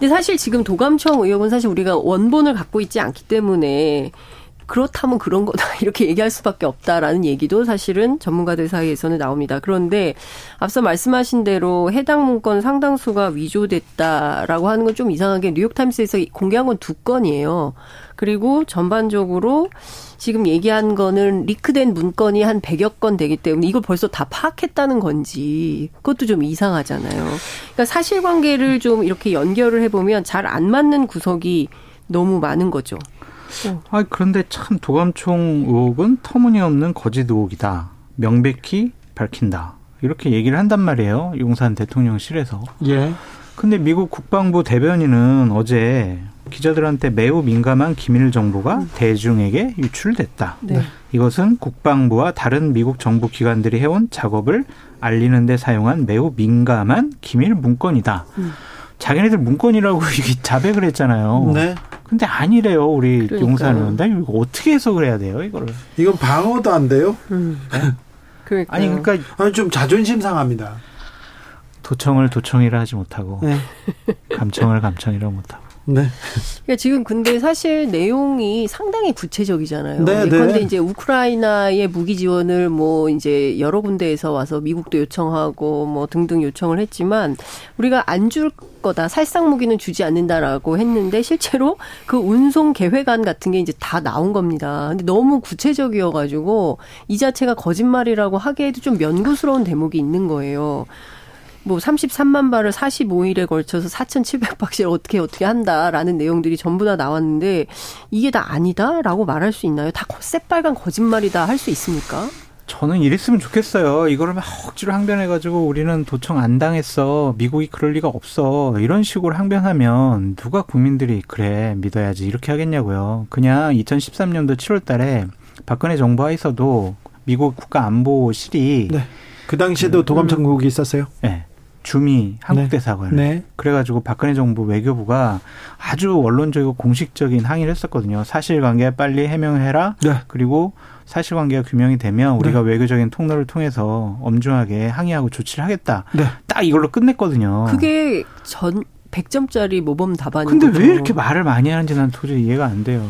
근데 사실 지금 도감청 의혹은 사실 우리가 원본을 갖고 있지 않기 때문에 그렇다면 그런 거다 이렇게 얘기할 수밖에 없다라는 얘기도 사실은 전문가들 사이에서는 나옵니다. 그런데 앞서 말씀하신 대로 해당 문건 상당수가 위조됐다라고 하는 건 좀 이상하게 뉴욕타임스에서 공개한 건 두 건이에요. 그리고 전반적으로 지금 얘기한 거는 리크된 문건이 한 백여 건 되기 때문에 이걸 벌써 다 파악했다는 건지 그것도 좀 이상하잖아요. 그러니까 사실관계를 좀 이렇게 연결을 해보면 잘 안 맞는 구석이 너무 많은 거죠. 아, 그런데 참 도감총 의혹은 터무니없는 거짓 의혹이다. 명백히 밝힌다. 이렇게 얘기를 한단 말이에요. 용산 대통령실에서. 예. 근데 미국 국방부 대변인은 어제 기자들한테 매우 민감한 기밀 정보가 대중에게 유출됐다. 네. 이것은 국방부와 다른 미국 정부 기관들이 해온 작업을 알리는 데 사용한 매우 민감한 기밀 문건이다. 음. 자기네들 문건이라고 이게 자백을 했잖아요. 네. 근데 아니래요, 우리 용산은. 이거 어떻게 해석을 해야 돼요, 이거를? 이건 방어도 안 돼요? 음. 네? 아니, 그러니까. 아니, 좀 자존심 상합니다. 도청을 도청이라 하지 못하고, 네. 감청을 감청이라 못하고. 네. 그러니까 지금 근데 사실 내용이 상당히 구체적이잖아요. 네, 그런데 네. 이제 우크라이나의 무기 지원을 뭐 이제 여러 군데에서 와서 미국도 요청하고 뭐 등등 요청을 했지만 우리가 안 줄 거다, 살상 무기는 주지 않는다라고 했는데 실제로 그 운송 계획안 같은 게 이제 다 나온 겁니다. 근데 너무 구체적이어가지고 이 자체가 거짓말이라고 하기에도 좀 면구스러운 대목이 있는 거예요. 뭐 삼십삼만 발을 사십오 일에 걸쳐서 사천칠백 박스를 어떻게 어떻게 한다라는 내용들이 전부 다 나왔는데 이게 다 아니다라고 말할 수 있나요? 다 새빨간 거짓말이다 할 수 있습니까? 저는 이랬으면 좋겠어요. 이거를 막 억지로 항변해가지고 우리는 도청 안 당했어. 미국이 그럴 리가 없어. 이런 식으로 항변하면 누가 국민들이 그래 믿어야지 이렇게 하겠냐고요. 그냥 이천십삼 년도 칠월 달에 박근혜 정부 하에서도 미국 국가안보실이 네. 그 당시에도 음, 도감청국이 있었어요? 네. 주미 한국대사관. 네. 네. 그래가지고 박근혜 정부 외교부가 아주 원론적이고 공식적인 항의를 했었거든요. 사실관계 빨리 해명해라. 네. 그리고 사실관계가 규명이 되면 우리가 네. 외교적인 통로를 통해서 엄중하게 항의하고 조치를 하겠다. 네. 딱 이걸로 끝냈거든요. 그게 전 백 점짜리 모범 답안이거든요. 근데 왜 이렇게 말을 많이 하는지 난 도저히 이해가 안 돼요.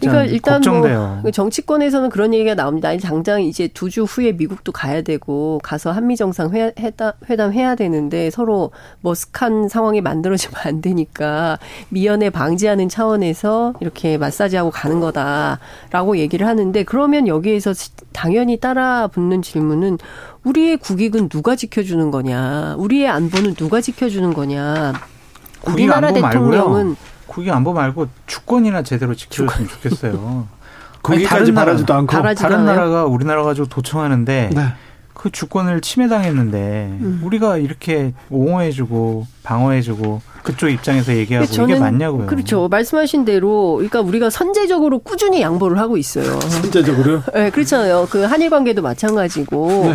그러니까 일단 걱정돼요. 뭐 정치권에서는 그런 얘기가 나옵니다. 아니, 당장 이제 두 주 후에 미국도 가야 되고 가서 한미 정상 회담, 회담 해야 되는데 서로 머쓱한 상황이 만들어지면 안 되니까 미연에 방지하는 차원에서 이렇게 마사지하고 가는 거다라고 얘기를 하는데, 그러면 여기에서 당연히 따라 붙는 질문은 우리의 국익은 누가 지켜주는 거냐? 우리의 안보는 누가 지켜주는 거냐? 우리나라 대통령은. 국익 안보 말고 주권이나 제대로 지켜줬으면 좋겠어요. 거기까지 바라지도 않고. 다른 않아요? 나라가 우리나라 가지고 도청하는데 네. 그 주권을 침해당했는데 음. 우리가 이렇게 옹호해주고 방어해주고 그쪽 입장에서 얘기하고 이게 맞냐고요. 그렇죠. 말씀하신 대로 그러니까 우리가 선제적으로 꾸준히 양보를 하고 있어요. 선제적으로요? 네, 그렇잖아요. 그 한일 관계도 마찬가지고. 네.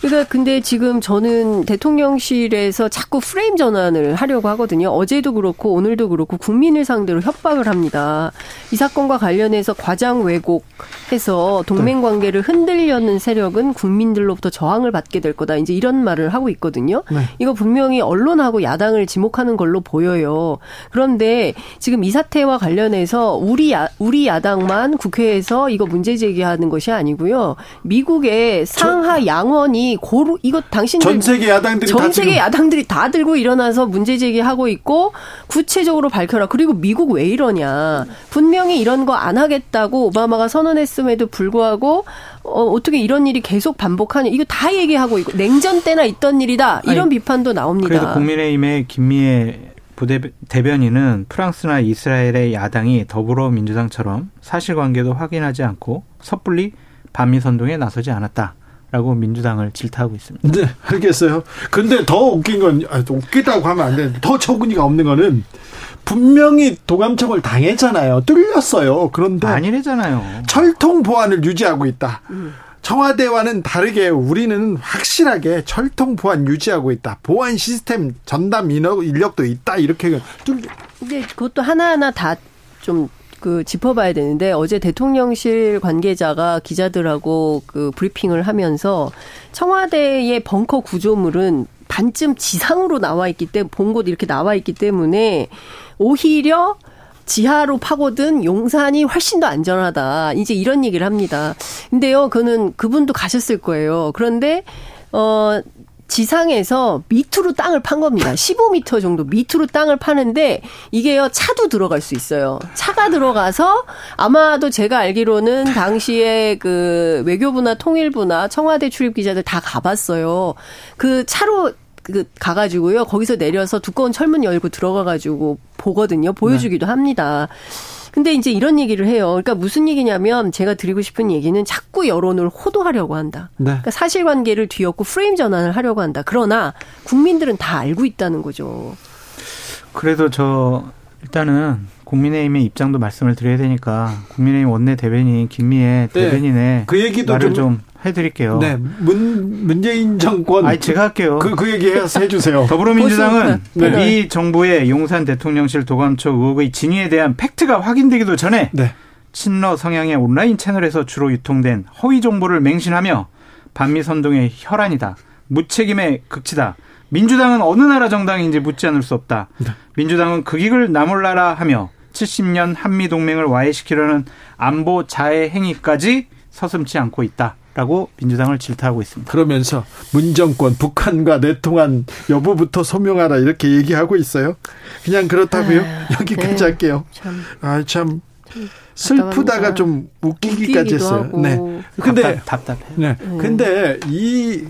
그러니까 근데 지금 저는 대통령실에서 자꾸 프레임 전환을 하려고 하거든요. 어제도 그렇고 오늘도 그렇고 국민을 상대로 협박을 합니다. 이 사건과 관련해서 과장 왜곡해서 동맹 관계를 흔들려는 세력은 국민들로부터 저항을 받게 될 거다. 이제 이런 말을 하고 있거든요. 네. 이거 분명히 언론하고 야당을 지목하는 걸로 보여요. 그런데 지금 이 사태와 관련해서 우리 야, 우리 야당만 국회에서 이거 문제 제기하는 것이 아니고요. 미국의 상하 양원이 고루 이거 당신들 전 세계 야당들이 전 세계 다 야당들이 다 들고 일어나서 문제 제기하고 있고 구체적으로 밝혀라. 그리고 미국 왜 이러냐. 분명히 이런 거 안 하겠다고 오바마가 선언했음에도 불구하고 어, 어떻게 이런 일이 계속 반복하냐. 이거 다 얘기하고 있고 냉전 때나 있던 일이다. 이런 아니, 비판도 나옵니다. 그래도 국민의힘의 김미애 부대 대변인은 프랑스나 이스라엘의 야당이 더불어민주당처럼 사실관계도 확인하지 않고 섣불리 반미 선동에 나서지 않았다. 라고 민주당을 질타하고 있습니다. 네, 알겠어요. 근데 더 웃긴 건, 아, 웃기다고 하면 안 되는데, 더 처분이가 없는 거는, 분명히 도감청을 당했잖아요. 뚫렸어요. 그런데. 아니래잖아요. 철통 보안을 유지하고 있다. 음. 청와대와는 다르게 우리는 확실하게 철통 보안 유지하고 있다. 보안 시스템 전담 인력도 있다. 이렇게. 뚫려. 근데 그것도 하나하나 다 좀. 그 짚어봐야 되는데 어제 대통령실 관계자가 기자들하고 그 브리핑을 하면서 청와대의 벙커 구조물은 반쯤 지상으로 나와 있기 때문에 본곳 이렇게 나와 있기 때문에 오히려 지하로 파고든 용산이 훨씬 더 안전하다. 이제 이런 얘기를 합니다. 근데요, 그는 그분도 가셨을 거예요. 그런데 어. 지상에서 밑으로 땅을 판 겁니다. 십오 미터 정도 밑으로 땅을 파는데 이게요 차도 들어갈 수 있어요. 차가 들어가서 아마도 제가 알기로는 당시에 그 외교부나 통일부나 청와대 출입 기자들 다 가봤어요. 그 차로 그 가가지고요 거기서 내려서 두꺼운 철문 열고 들어가가지고 보거든요. 보여주기도 네. 합니다. 근데 이제 이런 얘기를 해요. 그러니까 무슨 얘기냐면 제가 드리고 싶은 얘기는 자꾸 여론을 호도하려고 한다. 네. 그러니까 사실관계를 뒤엎고 프레임 전환을 하려고 한다. 그러나 국민들은 다 알고 있다는 거죠. 그래도 저 일단은 국민의힘의 입장도 말씀을 드려야 되니까 국민의힘 원내 대변인 김미애 대변인의 네. 그 얘기도 말을 좀, 좀 해드릴게요. 네, 문 문재인 정권. 아니 제가 할게요. 그 그 얘기 해주세요. 더불어민주당은 네. 이 정부의 용산 대통령실 도감청 의혹의 진위에 대한 팩트가 확인되기도 전에 네. 친러 성향의 온라인 채널에서 주로 유통된 허위 정보를 맹신하며 반미 선동의 혈안이다. 무책임의 극치다. 민주당은 어느 나라 정당인지 묻지 않을 수 없다. 네. 민주당은 극익을 나몰라라 하며 칠십 년 한미동맹을 와해시키려는 안보 자해 행위까지 서슴지 않고 있다. 라고 민주당을 질타하고 있습니다. 그러면서 문정권 북한과 내통한 여부부터 소명하라 이렇게 얘기하고 있어요. 그냥 그렇다고요. 아, 여기까지 네, 할게요. 참, 아, 참 슬프다가 좀 웃기기까지 했어요. 하고. 네. 근데 답답, 답답해요. 네. 음. 근데 이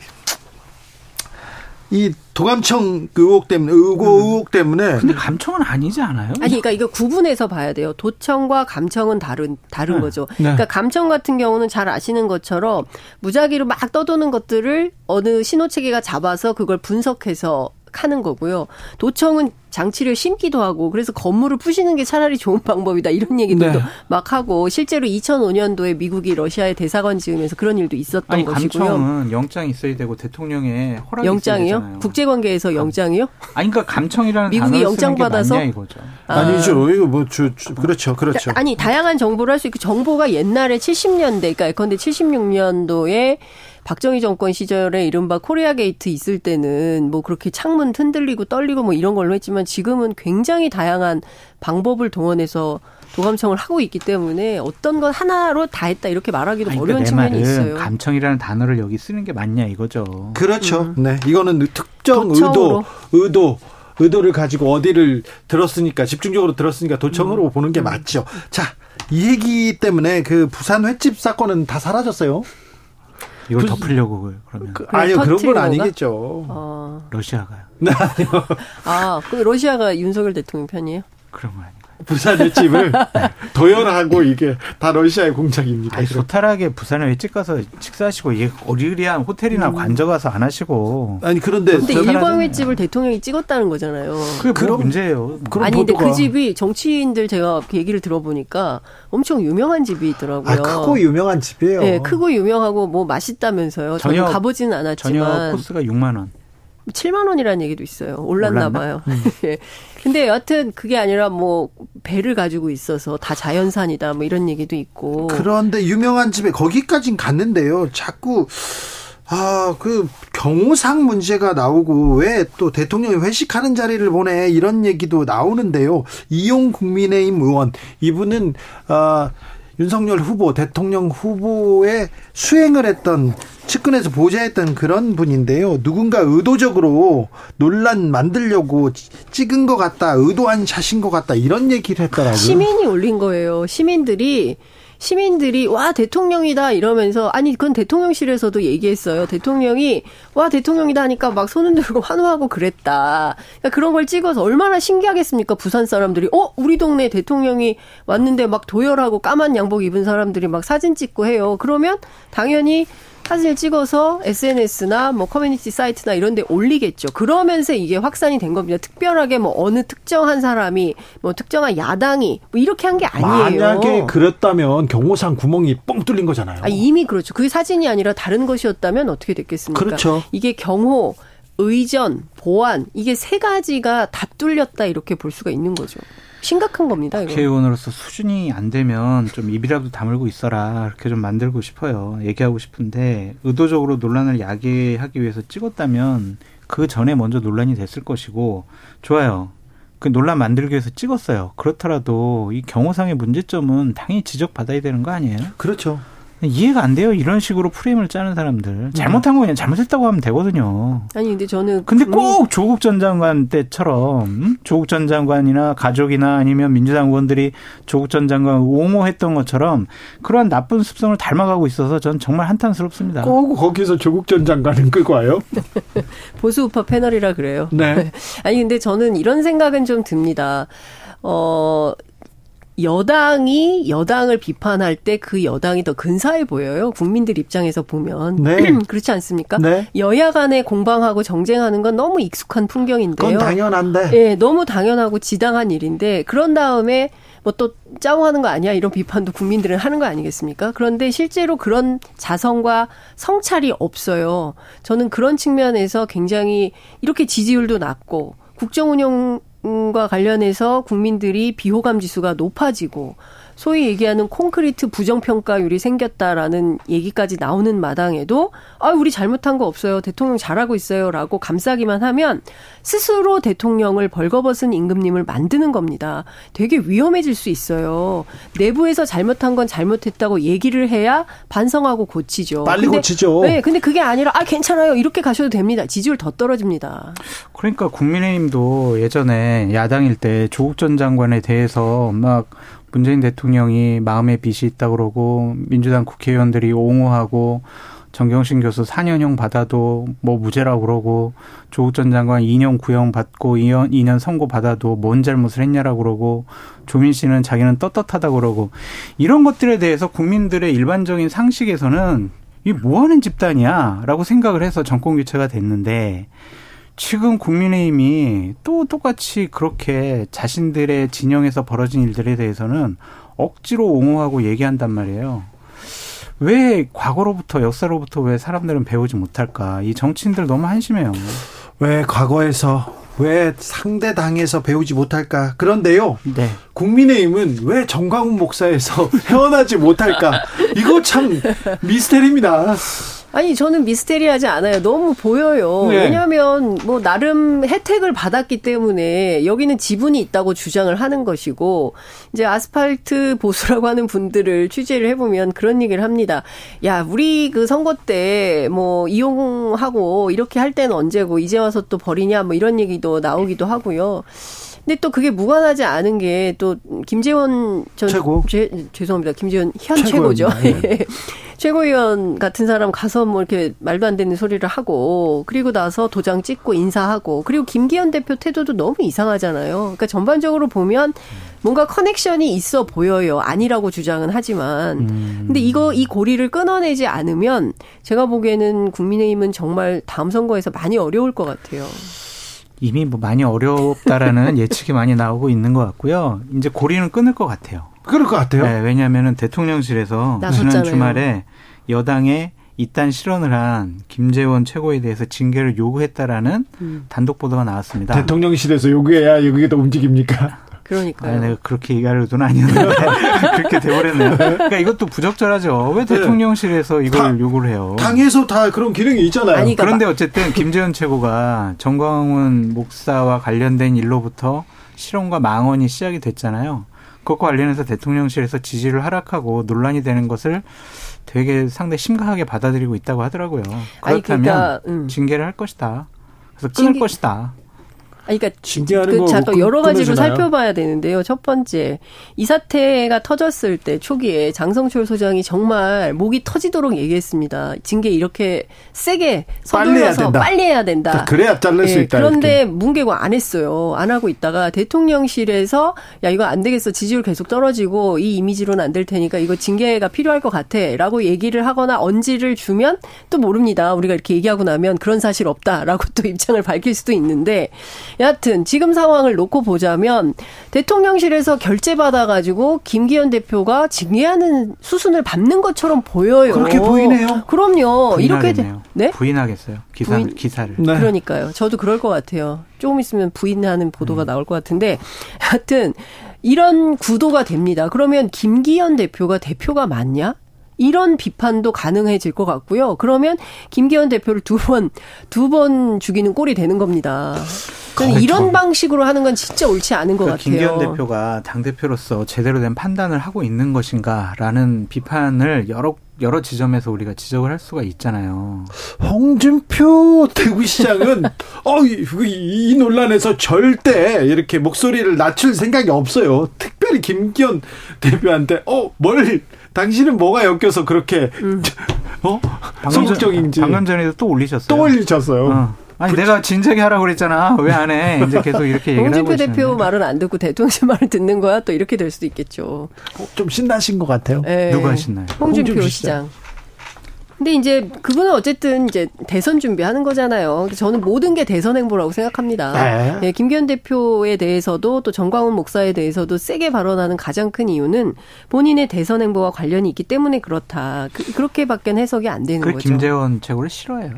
이 도감청 의혹 때문에 의고 의혹 때문에. 근데 감청은 아니지 않아요? 아니, 그러니까 이거 구분해서 봐야 돼요. 도청과 감청은 다른 다른 네. 거죠. 네. 그러니까 감청 같은 경우는 잘 아시는 것처럼 무작위로 막 떠도는 것들을 어느 신호 체계가 잡아서 그걸 분석해서 하는 거고요. 도청은 장치를 심기도 하고 그래서 건물을 푸시는 게 차라리 좋은 방법이다. 이런 얘기도 네. 막 하고 실제로 이천오 년도에 미국이 러시아에 대사관 지으면서 그런 일도 있었던 아니, 것이고요. 감청은 영장이 있어야 되고 대통령의 허락이 영장이요? 있어야 되잖아요. 국제관계에서 감... 영장이요? 아니 그러니까 감청이라는 미국이 영장 받아서 맞냐, 이거죠. 아... 아니죠. 이거 뭐 주, 주, 그렇죠. 그렇죠. 아니 다양한 정보를 할 수 있고 정보가 옛날에 칠십 년대 그러니까 예컨대 칠십육 년도에 박정희 정권 시절에 이른바 코리아 게이트 있을 때는 뭐 그렇게 창문 흔들리고 떨리고 뭐 이런 걸로 했지만 지금은 굉장히 다양한 방법을 동원해서 도감청을 하고 있기 때문에 어떤 것 하나로 다 했다 이렇게 말하기도 아니, 어려운 그러니까 측면이 있어요. 감청이라는 단어를 여기 쓰는 게 맞냐 이거죠. 그렇죠. 음. 네, 이거는 특정 도청으로. 의도, 의도. 의도를 가지고 어디를 들었으니까 집중적으로 들었으니까 도청으로 음. 보는 게 맞죠. 자, 이 얘기 때문에 그 부산 횟집 사건은 다 사라졌어요. 이걸 부... 덮으려고 그러면 아니요 그런 건 아니겠죠. 어... 러시아가요. 아니요. 아, 그 러시아가 윤석열 대통령 편이에요? 그런 건 아닌가요? 부산의 집을 도열하고 이게 다 러시아의 공작입니다. 아니, 소탈하게 부산에 왜 찍가서 식사하시고 이게 어리리한 호텔이나 음. 관저 가서 안 하시고. 아니 그런데 일본 횟집을 대통령이 찍었다는 거잖아요. 그게 뭐 그런 문제예요. 그런 아니 보도가. 근데 그 집이 정치인들 제가 얘기를 들어보니까 엄청 유명한 집이 있더라고요. 아, 크고 유명한 집이에요. 네, 크고 유명하고 뭐 맛있다면서요. 저는 저녁, 가보지는 않았지만. 저녁 코스가 육만 원. 칠만 원이라는 얘기도 있어요. 올랐나, 올랐나? 봐요. 음. 근데 여하튼 그게 아니라 뭐 배를 가지고 있어서 다 자연산이다 뭐 이런 얘기도 있고. 그런데 유명한 집에 거기까진 갔는데요. 자꾸 아, 그 경호상 문제가 나오고 왜 또 대통령이 회식하는 자리를 보내 이런 얘기도 나오는데요. 이용 국민의힘 의원 이분은 아 윤석열 후보 대통령 후보에 수행을 했던 측근에서 보좌했던 그런 분인데요. 누군가 의도적으로 논란 만들려고 찍은 것 같다. 의도한 샷인 것 같다. 이런 얘기를 했더라고요. 시민이 올린 거예요. 시민들이. 시민들이 와 대통령이다 이러면서 아니 그건 대통령실에서도 얘기했어요. 대통령이 와 대통령이다 하니까 막 손 흔들고 환호하고 그랬다. 그러니까 그런 걸 찍어서 얼마나 신기하겠습니까. 부산 사람들이 어 우리 동네 대통령이 왔는데 막 도열하고 까만 양복 입은 사람들이 막 사진 찍고 해요. 그러면 당연히 사진을 찍어서 에스엔에스나 뭐 커뮤니티 사이트나 이런 데 올리겠죠. 그러면서 이게 확산이 된 겁니다. 특별하게 뭐 어느 특정한 사람이 뭐 특정한 야당이 뭐 이렇게 한 게 아니에요. 만약에 그랬다면 경호상 구멍이 뻥 뚫린 거잖아요. 아, 이미 그렇죠. 그게 사진이 아니라 다른 것이었다면 어떻게 됐겠습니까? 그렇죠. 이게 경호, 의전, 보안 이게 세 가지가 다 뚫렸다 이렇게 볼 수가 있는 거죠. 심각한 겁니다. 이거. 국회의원으로서 수준이 안 되면 좀 입이라도 다물고 있어라 이렇게 좀 만들고 싶어요. 얘기하고 싶은데 의도적으로 논란을 야기하기 위해서 찍었다면 그 전에 먼저 논란이 됐을 것이고 좋아요. 그 논란 만들기 위해서 찍었어요. 그렇더라도 이 경호상의 문제점은 당연히 지적받아야 되는 거 아니에요? 그렇죠. 이해가 안 돼요. 이런 식으로 프레임을 짜는 사람들. 잘못한 거 그냥 잘못했다고 하면 되거든요. 아니 근데 저는 근데 꼭 조국 전 장관 때처럼 조국 전 장관이나 가족이나 아니면 민주당 의원들이 조국 전 장관 옹호했던 것처럼 그러한 나쁜 습성을 닮아가고 있어서 저는 정말 한탄스럽습니다. 꼭 거기서 조국 전 장관은 끌고 와요? 보수 우파 패널이라 그래요. 네. 아니 근데 저는 이런 생각은 좀 듭니다. 어... 여당이 여당을 비판할 때 그 여당이 더 근사해 보여요. 국민들 입장에서 보면. 네. 그렇지 않습니까? 네. 여야 간에 공방하고 정쟁하는 건 너무 익숙한 풍경인데요. 그건 당연한데. 네, 너무 당연하고 지당한 일인데 그런 다음에 뭐 또 짜오하는 거 아니야? 이런 비판도 국민들은 하는 거 아니겠습니까? 그런데 실제로 그런 자성과 성찰이 없어요. 저는 그런 측면에서 굉장히 이렇게 지지율도 낮고 국정운영 과 관련해서 국민들이 비호감 지수가 높아지고 소위 얘기하는 콘크리트 부정평가율이 생겼다라는 얘기까지 나오는 마당에도 아 우리 잘못한 거 없어요. 대통령 잘하고 있어요. 라고 감싸기만 하면 스스로 대통령을 벌거벗은 임금님을 만드는 겁니다. 되게 위험해질 수 있어요. 내부에서 잘못한 건 잘못했다고 얘기를 해야 반성하고 고치죠. 빨리 근데, 고치죠. 네, 근데 그게 아니라 아 괜찮아요. 이렇게 가셔도 됩니다. 지지율 더 떨어집니다. 그러니까 국민의힘도 예전에 야당일 때 조국 전 장관에 대해서 막 문재인 대통령이 마음에 빚이 있다고 그러고 민주당 국회의원들이 옹호하고 정경심 교수 사 년형 받아도 뭐 무죄라고 그러고 조국 전 장관 이 년 구형 받고 이 년, 이 년 선고 받아도 뭔 잘못을 했냐라고 그러고 조민 씨는 자기는 떳떳하다고 그러고 이런 것들에 대해서 국민들의 일반적인 상식에서는 이게 뭐하는 집단이야라고 생각을 해서 정권 교체가 됐는데 지금 국민의힘이 또 똑같이 그렇게 자신들의 진영에서 벌어진 일들에 대해서는 억지로 옹호하고 얘기한단 말이에요. 왜 과거로부터 역사로부터 왜 사람들은 배우지 못할까? 이 정치인들 너무 한심해요. 왜 과거에서 왜 상대 당에서 배우지 못할까? 그런데요. 네. 국민의힘은 왜 전광훈 목사에서 헤어나지 못할까? 이거 참 미스테리입니다. 아니 저는 미스테리하지 않아요. 너무 보여요. 네. 왜냐하면 뭐 나름 혜택을 받았기 때문에 여기는 지분이 있다고 주장을 하는 것이고 이제 아스팔트 보수라고 하는 분들을 취재를 해보면 그런 얘기를 합니다. 야 우리 그 선거 때 뭐 이용하고 이렇게 할 때는 언제고 이제 와서 또 버리냐 뭐 이런 얘기도 나오기도 하고요. 근데 또 그게 무관하지 않은 게 또 김재원 전 최고 제, 죄송합니다. 김재원 현 최고죠. 네. 최고위원 같은 사람 가서 뭐 이렇게 말도 안 되는 소리를 하고 그리고 나서 도장 찍고 인사하고 그리고 김기현 대표 태도도 너무 이상하잖아요. 그러니까 전반적으로 보면 뭔가 커넥션이 있어 보여요. 아니라고 주장은 하지만. 음. 근데 이거 이 고리를 끊어내지 않으면 제가 보기에는 국민의힘은 정말 다음 선거에서 많이 어려울 것 같아요. 이미 뭐 많이 어렵다라는 예측이 많이 나오고 있는 것 같고요. 이제 고리는 끊을 것 같아요. 그럴 것 같아요. 네, 왜냐하면 대통령실에서 나섰잖아요. 지난 주말에 여당에 이딴 실언을 한 김재원 최고에 대해서 징계를 요구했다라는 음. 단독 보도가 나왔습니다. 대통령실에서 요구해야 여기에 더 움직입니까? 그러니까요. 아, 내가 그렇게 얘기하려던 아니었는데 그렇게 돼버렸네요. 그러니까 이것도 부적절하죠. 왜 대통령실에서 네. 이걸 다, 요구를 해요? 당에서 다 그런 기능이 있잖아요. 아니, 그러니까 그런데 어쨌든 김재원 최고가 전광훈 목사와 관련된 일로부터 실언과 망언이 시작이 됐잖아요. 그것과 관련해서 대통령실에서 지지를 하락하고 논란이 되는 것을 되게 상당히 심각하게 받아들이고 있다고 하더라고요. 그렇다면 아니, 그러니까, 음. 징계를 할 것이다. 그래서 끊을 징계. 것이다. 아니, 그러니까 징계하는 그, 자, 또 여러 가지로 살펴봐야 되는데요. 첫 번째, 이 사태가 터졌을 때 초기에 장성철 소장이 정말 목이 터지도록 얘기했습니다. 징계 이렇게 세게 서둘러서 빨리, 빨리 해야 된다. 그래야 잘릴 네, 수 있다. 그런데 이렇게. 뭉개고 안 했어요. 안 하고 있다가 대통령실에서 야 이거 안 되겠어. 지지율 계속 떨어지고 이 이미지로는 안 될 테니까 이거 징계가 필요할 것 같아 라고 얘기를 하거나 언지를 주면 또 모릅니다. 우리가 이렇게 얘기하고 나면 그런 사실 없다라고 또 입장을 밝힐 수도 있는데 여하튼 지금 상황을 놓고 보자면 대통령실에서 결재받아가지고 김기현 대표가 징계하는 수순을 밟는 것처럼 보여요. 그렇게 보이네요. 그럼요. 이렇게 네? 부인하겠어요. 기사, 부인, 기사를. 네. 그러니까요. 저도 그럴 것 같아요. 조금 있으면 부인하는 보도가 음. 나올 것 같은데 하여튼 이런 구도가 됩니다. 그러면 김기현 대표가 대표가 맞냐? 이런 비판도 가능해질 것 같고요. 그러면 김기현 대표를 두 번, 두 번 죽이는 꼴이 되는 겁니다. 그러니까 이런 방식으로 하는 건 진짜 옳지 않은 것 그러니까 같아요. 김기현 대표가 당대표로서 제대로 된 판단을 하고 있는 것인가라는 비판을 여러 여러 지점에서 우리가 지적을 할 수가 있잖아요. 홍준표 대구시장은 어, 이, 이 논란에서 절대 이렇게 목소리를 낮출 생각이 없어요. 특별히 김기현 대표한테 어, 뭘 당신은 뭐가 엮여서 그렇게 음. 어? 소극적인지. 방금 전에도 또 올리셨어요. 또 올리셨어요. 어. 아니 그치? 내가 진작에 하라고 그랬잖아. 왜 안 해? 이제 계속 이렇게 얘기를 하고 있어요. 홍준표 대표 말은 안 듣고 대통령 말을 듣는 거야. 또 이렇게 될 수도 있겠죠. 좀 신나신 것 같아요. 네. 누가 신나요? 홍준표, 홍준표 시장. 시장. 근데 이제 그분은 어쨌든 이제 대선 준비하는 거잖아요. 저는 모든 게 대선 행보라고 생각합니다. 네, 김기현 대표에 대해서도 또 전광훈 목사에 대해서도 세게 발언하는 가장 큰 이유는 본인의 대선 행보와 관련이 있기 때문에 그렇다. 그, 그렇게밖에 해석이 안 되는 그 거죠. 김재원 최고를 싫어해요.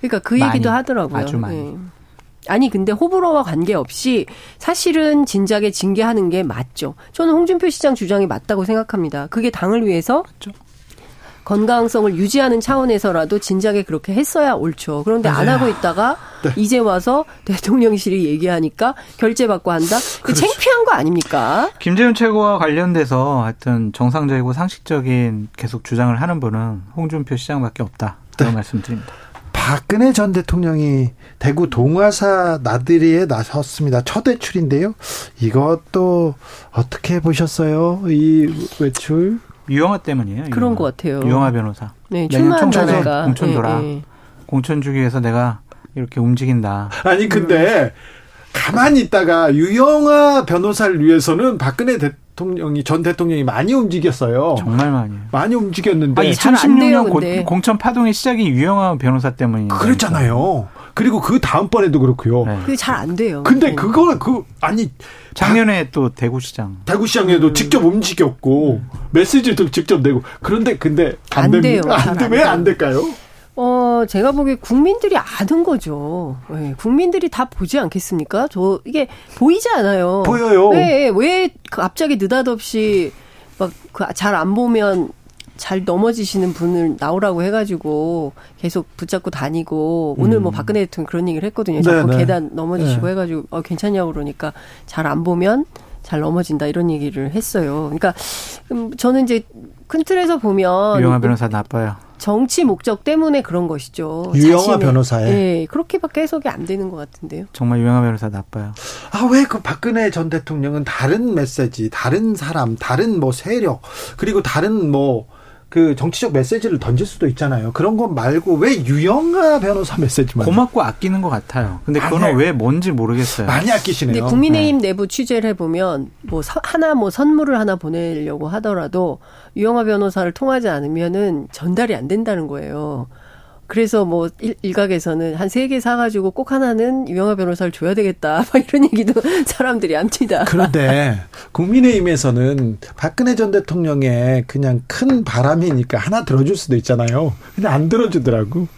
그러니까 그 많이, 얘기도 하더라고요. 아주 많이. 네. 아니 근데 호불호와 관계없이 사실은 진작에 징계하는 게 맞죠. 저는 홍준표 시장 주장이 맞다고 생각합니다. 그게 당을 위해서 맞죠. 건강성을 유지하는 차원에서라도 진작에 그렇게 했어야 옳죠. 그런데 맞아요. 안 하고 있다가 네. 이제 와서 대통령실이 얘기하니까 결재받고 한다. 그 창피한 거 아닙니까? 김재현 최고와 관련돼서 하여튼 정상적이고 상식적인 계속 주장을 하는 분은 홍준표 시장밖에 없다. 그런 네. 말씀드립니다. 박근혜 전 대통령이 대구 동화사 나들이에 나섰습니다. 첫 외출인데요. 이것도 어떻게 보셨어요? 이 외출? 유영아 때문이에요. 유영아. 그런 것 같아요. 유영아 변호사. 네, 출마한 자가. 공천 돌아. 네, 네. 공천 주기 위해서 내가 이렇게 움직인다. 아니 근데 가만히 있다가 유영아 변호사를 위해서는 박근혜 대통령이 전 대통령이 많이 움직였어요. 정말 많이. 많이 움직였는데. 아, 이천십육 년 고, 공천 파동의 시작이 유영아 변호사 때문이에요. 그랬잖아요. 그리고 그 다음번에도 그렇고요. 네. 그게 잘 안 돼요. 근데 네. 그걸 그 아니 작년에 다, 또 대구시장. 대구시장에도 음. 직접 움직였고 음. 메시지도 직접 내고. 그런데 근데 안, 안 돼요. 왜 안 될까요? 어, 제가 보기에 국민들이 아는 거죠. 네, 국민들이 다 보지 않겠습니까? 저, 이게 보이지 않아요. 보여요. 네, 왜 갑자기 느닷없이 막 잘 안 보면 잘 넘어지시는 분을 나오라고 해가지고 계속 붙잡고 다니고 오늘 뭐 박근혜 대통령 그런 얘기를 했거든요. 자꾸 네, 네. 계단 넘어지시고 네. 해가지고 어, 괜찮냐고 그러니까 잘 안 보면 잘 넘어진다 이런 얘기를 했어요. 그러니까 저는 이제 큰 틀에서 보면 유영하 변호사 나빠요. 정치 목적 때문에 그런 것이죠. 유영하 변호사에. 네, 그렇게밖에 해석이 안 되는 것 같은데요. 정말 유영하 변호사 나빠요. 아, 왜 그 박근혜 전 대통령은 다른 메시지, 다른 사람, 다른 뭐 세력, 그리고 다른 뭐 그 정치적 메시지를 던질 수도 있잖아요. 그런 건 말고 왜 유영하 변호사 메시지만. 고맙고 아끼는 것 같아요. 근데 그건 네. 왜 뭔지 모르겠어요. 많이 아끼시네요. 근데 국민의힘 네. 내부 취재를 해보면 뭐 하나 뭐 선물을 하나 보내려고 하더라도 유영하 변호사를 통하지 않으면은 전달이 안 된다는 거예요. 그래서 뭐 일, 일각에서는 한 세 개 사가지고 꼭 하나는 유영하 변호사를 줘야 되겠다 막 이런 얘기도 사람들이 합니다. 그런데 국민의힘에서는 박근혜 전 대통령의 그냥 큰 바람이니까 하나 들어줄 수도 있잖아요. 근데 안 들어주더라고.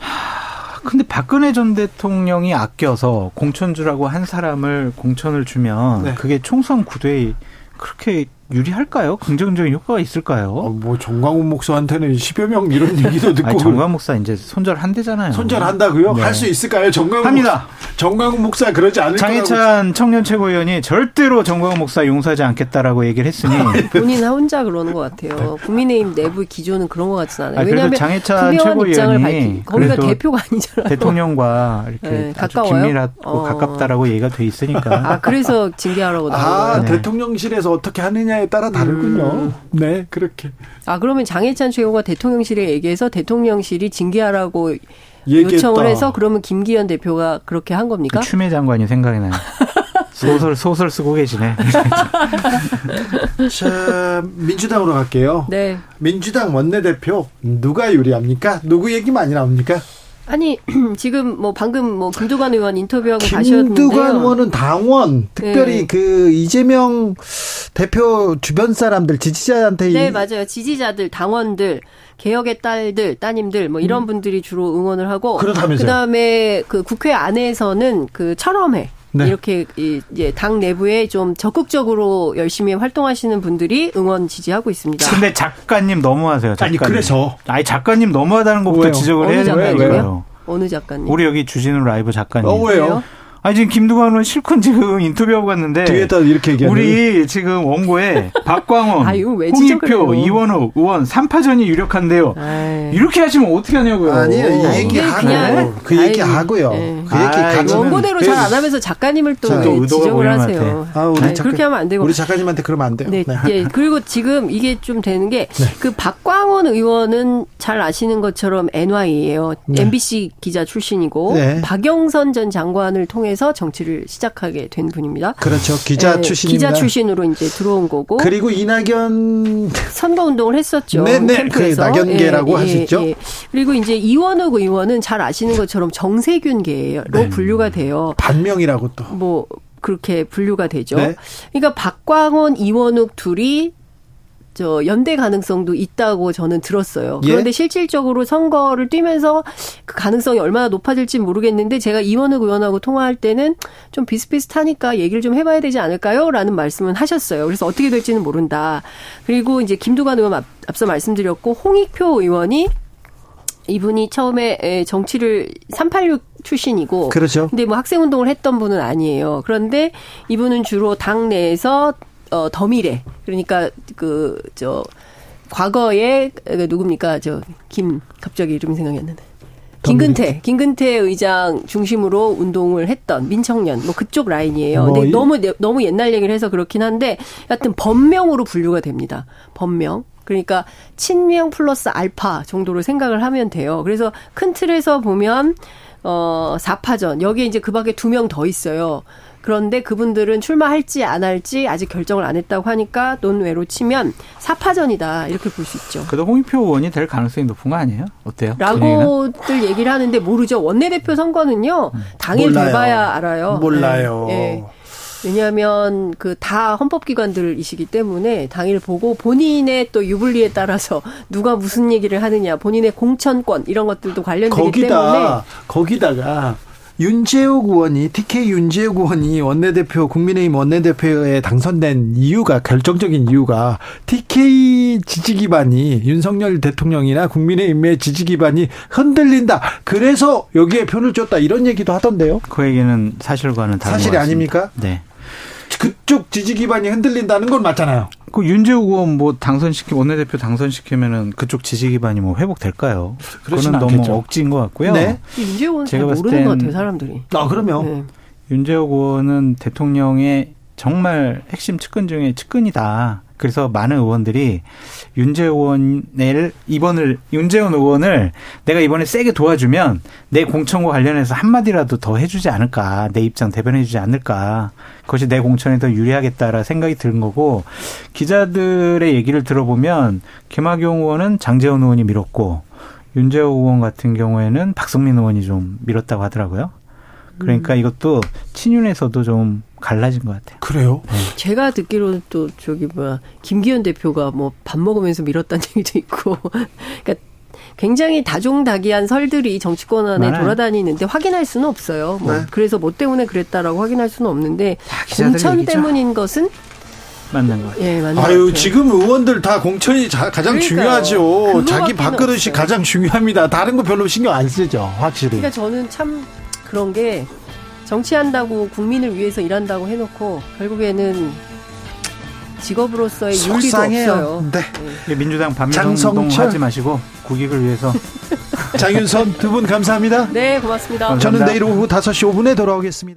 하, 근데 박근혜 전 대통령이 아껴서 공천주라고 한 사람을 공천을 주면 네. 그게 총선 구대에 그렇게 유리할까요? 긍정적인 효과가 있을까요? 어, 뭐 전광훈 목사한테는 십여 명 이런 얘기도 듣고. 아니, 전광훈 목사 이제 손절한대잖아요. 손절한다고요? 네. 할 수 있을까요? 전광훈 합니다. 전광훈 목사 그러지 않을 장해찬 거라고. 장해찬 청년 최고위원이 절대로 전광훈 목사 용서하지 않겠다라고 얘기를 했으니. 본인 혼자 그러는 것 같아요. 국민의힘 내부 기조는 그런 것 같지는 않아요. 아니, 왜냐하면 장해찬 최고위원이 거기가 대표가 아니잖아요. 대통령과 이렇게 네, 가까워요? 긴밀하고 어. 가깝다라고 얘기가 돼 있으니까. 아, 그래서 징계하라고 나온 거예요. 아, 대통령실에서 어떻게 하느냐 따라 다르군요. 음. 네, 그렇게. 아, 그러면 장해찬 최고가 대통령실에 얘기해서 대통령실이 징계하라고 얘기했다. 요청을 해서 그러면 김기현 대표가 그렇게 한 겁니까? 그 추미애 장관이 생각이 나요. 소설 소설 쓰고 계시네. 자, 민주당으로 갈게요. 네. 민주당 원내대표 누가 유리합니까? 누구 얘기 많이 나옵니까? 아니, 지금 뭐 방금 뭐 김두관 의원 인터뷰하고 가셨는데요. 김두관 의원은 당원, 특별히 네. 그 이재명 대표 주변 사람들 지지자한테 네, 맞아요. 지지자들, 당원들, 개혁의 딸들, 따님들 뭐 이런 음. 분들이 주로 응원을 하고 그렇다면서요. 그다음에 그 국회 안에서는 그 철험회 네. 이렇게 이제 당 내부에 좀 적극적으로 열심히 활동하시는 분들이 응원 지지하고 있습니다. 근데 작가님 너무하세요. 작가님. 아니 그래서 아니 작가님 너무하다는 것부터 왜요? 지적을 해야 돼요. 왜요? 어느 작가님? 우리 여기 주진우 라이브 작가님. 어, 왜요? 아니 지금 김두관 의원 실컷 지금 인터뷰하고 갔는데 뒤에다 이렇게 얘기하는 우리 지금 원고에 박광원, 아, 홍익표, 이원욱 의원 삼파전이 유력한데요. 에이. 이렇게 하시면 어떻게 하냐고요. 아니 이 얘기하고 그 얘기하고요. 네. 그 얘기 원고대로 잘 안 하면서 작가님을 또, 또 지적을 하세요. 아, 우리 아니, 작가, 그렇게 하면 안 되고 우리 작가님한테 그러면 안 돼요. 네. 네. 네. 그리고 지금 이게 좀 되는 게 그 네. 박광원 의원은 잘 아시는 것처럼 엔와이예요. 네. 엠비씨 기자 출신이고 네. 박영선 전 장관을 통해 에서 정치를 시작하게 된 분입니다. 그렇죠. 기자 네, 출신입니다. 기자 출신으로 이제 들어온 거고. 그리고 이낙연 선거 운동을 했었죠. 네네. 캠프에서. 그 낙연계라고 예, 하셨죠. 예, 예. 그리고 이제 이원욱 의원은 잘 아시는 것처럼 정세균계로 네. 분류가 돼요. 반명이라고 또. 뭐 그렇게 분류가 되죠. 네. 그러니까 박광원, 이원욱 둘이 저 연대 가능성도 있다고 저는 들었어요. 그런데 예? 실질적으로 선거를 뛰면서 그 가능성이 얼마나 높아질지 모르겠는데 제가 이원욱 의원하고 통화할 때는 좀 비슷비슷하니까 얘기를 좀 해봐야 되지 않을까요? 라는 말씀은 하셨어요. 그래서 어떻게 될지는 모른다. 그리고 이제 김두관 의원 앞, 앞서 말씀드렸고 홍익표 의원이 이분이 처음에 정치를 삼팔육 출신이고 그렇죠. 근데 뭐 학생운동을 했던 분은 아니에요. 그런데 이분은 주로 당내에서 어, 더 미래. 그러니까, 그, 저, 과거에, 누굽니까? 저, 김, 갑자기 이름이 생각이 안 나네. 김근태, 김근태 의장 중심으로 운동을 했던 민청년, 뭐 그쪽 라인이에요. 뭐 근데 이... 너무, 너무 옛날 얘기를 해서 그렇긴 한데, 하여튼 범명으로 분류가 됩니다. 범명. 그러니까, 친명 플러스 알파 정도로 생각을 하면 돼요. 그래서 큰 틀에서 보면, 어, 사파전. 여기에 이제 그 밖에 두 명 더 있어요. 그런데 그분들은 출마할지 안 할지 아직 결정을 안 했다고 하니까 논외로 치면 사파전이다 이렇게 볼 수 있죠. 그래도 홍익표 의원이 될 가능성이 높은 거 아니에요? 어때요? 라고들 얘기를 하는데 모르죠. 원내대표 선거는요. 당일 돼봐야 알아요. 몰라요. 네. 네. 왜냐하면 그 다 헌법기관들이시기 때문에 당일 보고 본인의 또 유불리에 따라서 누가 무슨 얘기를 하느냐 본인의 공천권 이런 것들도 관련되기 거기다, 때문에. 거기다가. 윤재혁 의원이 티케이 윤재혁 의원이 원내대표 국민의힘 원내대표에 당선된 이유가 결정적인 이유가 티케이 지지 기반이 윤석열 대통령이나 국민의힘의 지지 기반이 흔들린다. 그래서 여기에 표를 줬다 이런 얘기도 하던데요. 그 얘기는 사실과는 다른 사실이 아닙니까? 네. 그쪽 지지 기반이 흔들린다는 건 맞잖아요. 그 윤재욱 의원 뭐 당선시키 원내대표 당선시키면은 그쪽 지지 기반이 뭐 회복될까요? 그거는 않겠죠. 너무 억지인 것 같고요. 네. 윤재욱 의원 잘 모르는 것 같아요, 사람들이. 아, 그럼요. 네. 윤재욱 의원은 대통령의 정말 핵심 측근 중에 측근이다. 그래서 많은 의원들이 윤재욱 의원을 이번을 윤재욱 의원을 내가 이번에 세게 도와주면 내 공천과 관련해서 한마디라도 더 해주지 않을까, 내 입장 대변해주지 않을까, 그것이 내 공천에 더 유리하겠다라 생각이 드는 거고, 기자들의 얘기를 들어보면 김학용 의원은 장제원 의원이 밀었고 윤재욱 의원 같은 경우에는 박성민 의원이 좀 밀었다고 하더라고요. 그러니까 이것도 친윤에서도 좀 갈라진 것 같아요. 그래요? 네. 제가 듣기로는 또 저기 뭐야 김기현 대표가 뭐 밥 먹으면서 밀었다는 얘기도 있고, 그러니까 굉장히 다종다기한 설들이 정치권 안에 많아요. 돌아다니는데 확인할 수는 없어요. 뭐 네. 그래서 뭐 때문에 그랬다라고 확인할 수는 없는데 공천 얘기죠. 때문인 것은 맞는 것 같아요. 예, 맞는 아유 것 같아요. 지금 의원들 다 공천이 자, 가장 그러니까요. 중요하죠. 자기 밥그릇이 없어요. 가장 중요합니다. 다른 거 별로 신경 안 쓰죠, 확실히. 그러니까 저는 참. 그런 게 정치한다고 국민을 위해서 일한다고 해놓고 결국에는 직업으로서의 윤리도 없어요. 네. 네. 민주당 반민운동 하지 마시고 국익을 위해서. 장윤선 두 분 감사합니다. 네, 고맙습니다. 감사합니다. 저는 내일 오후 다섯 시 오 분에 돌아오겠습니다.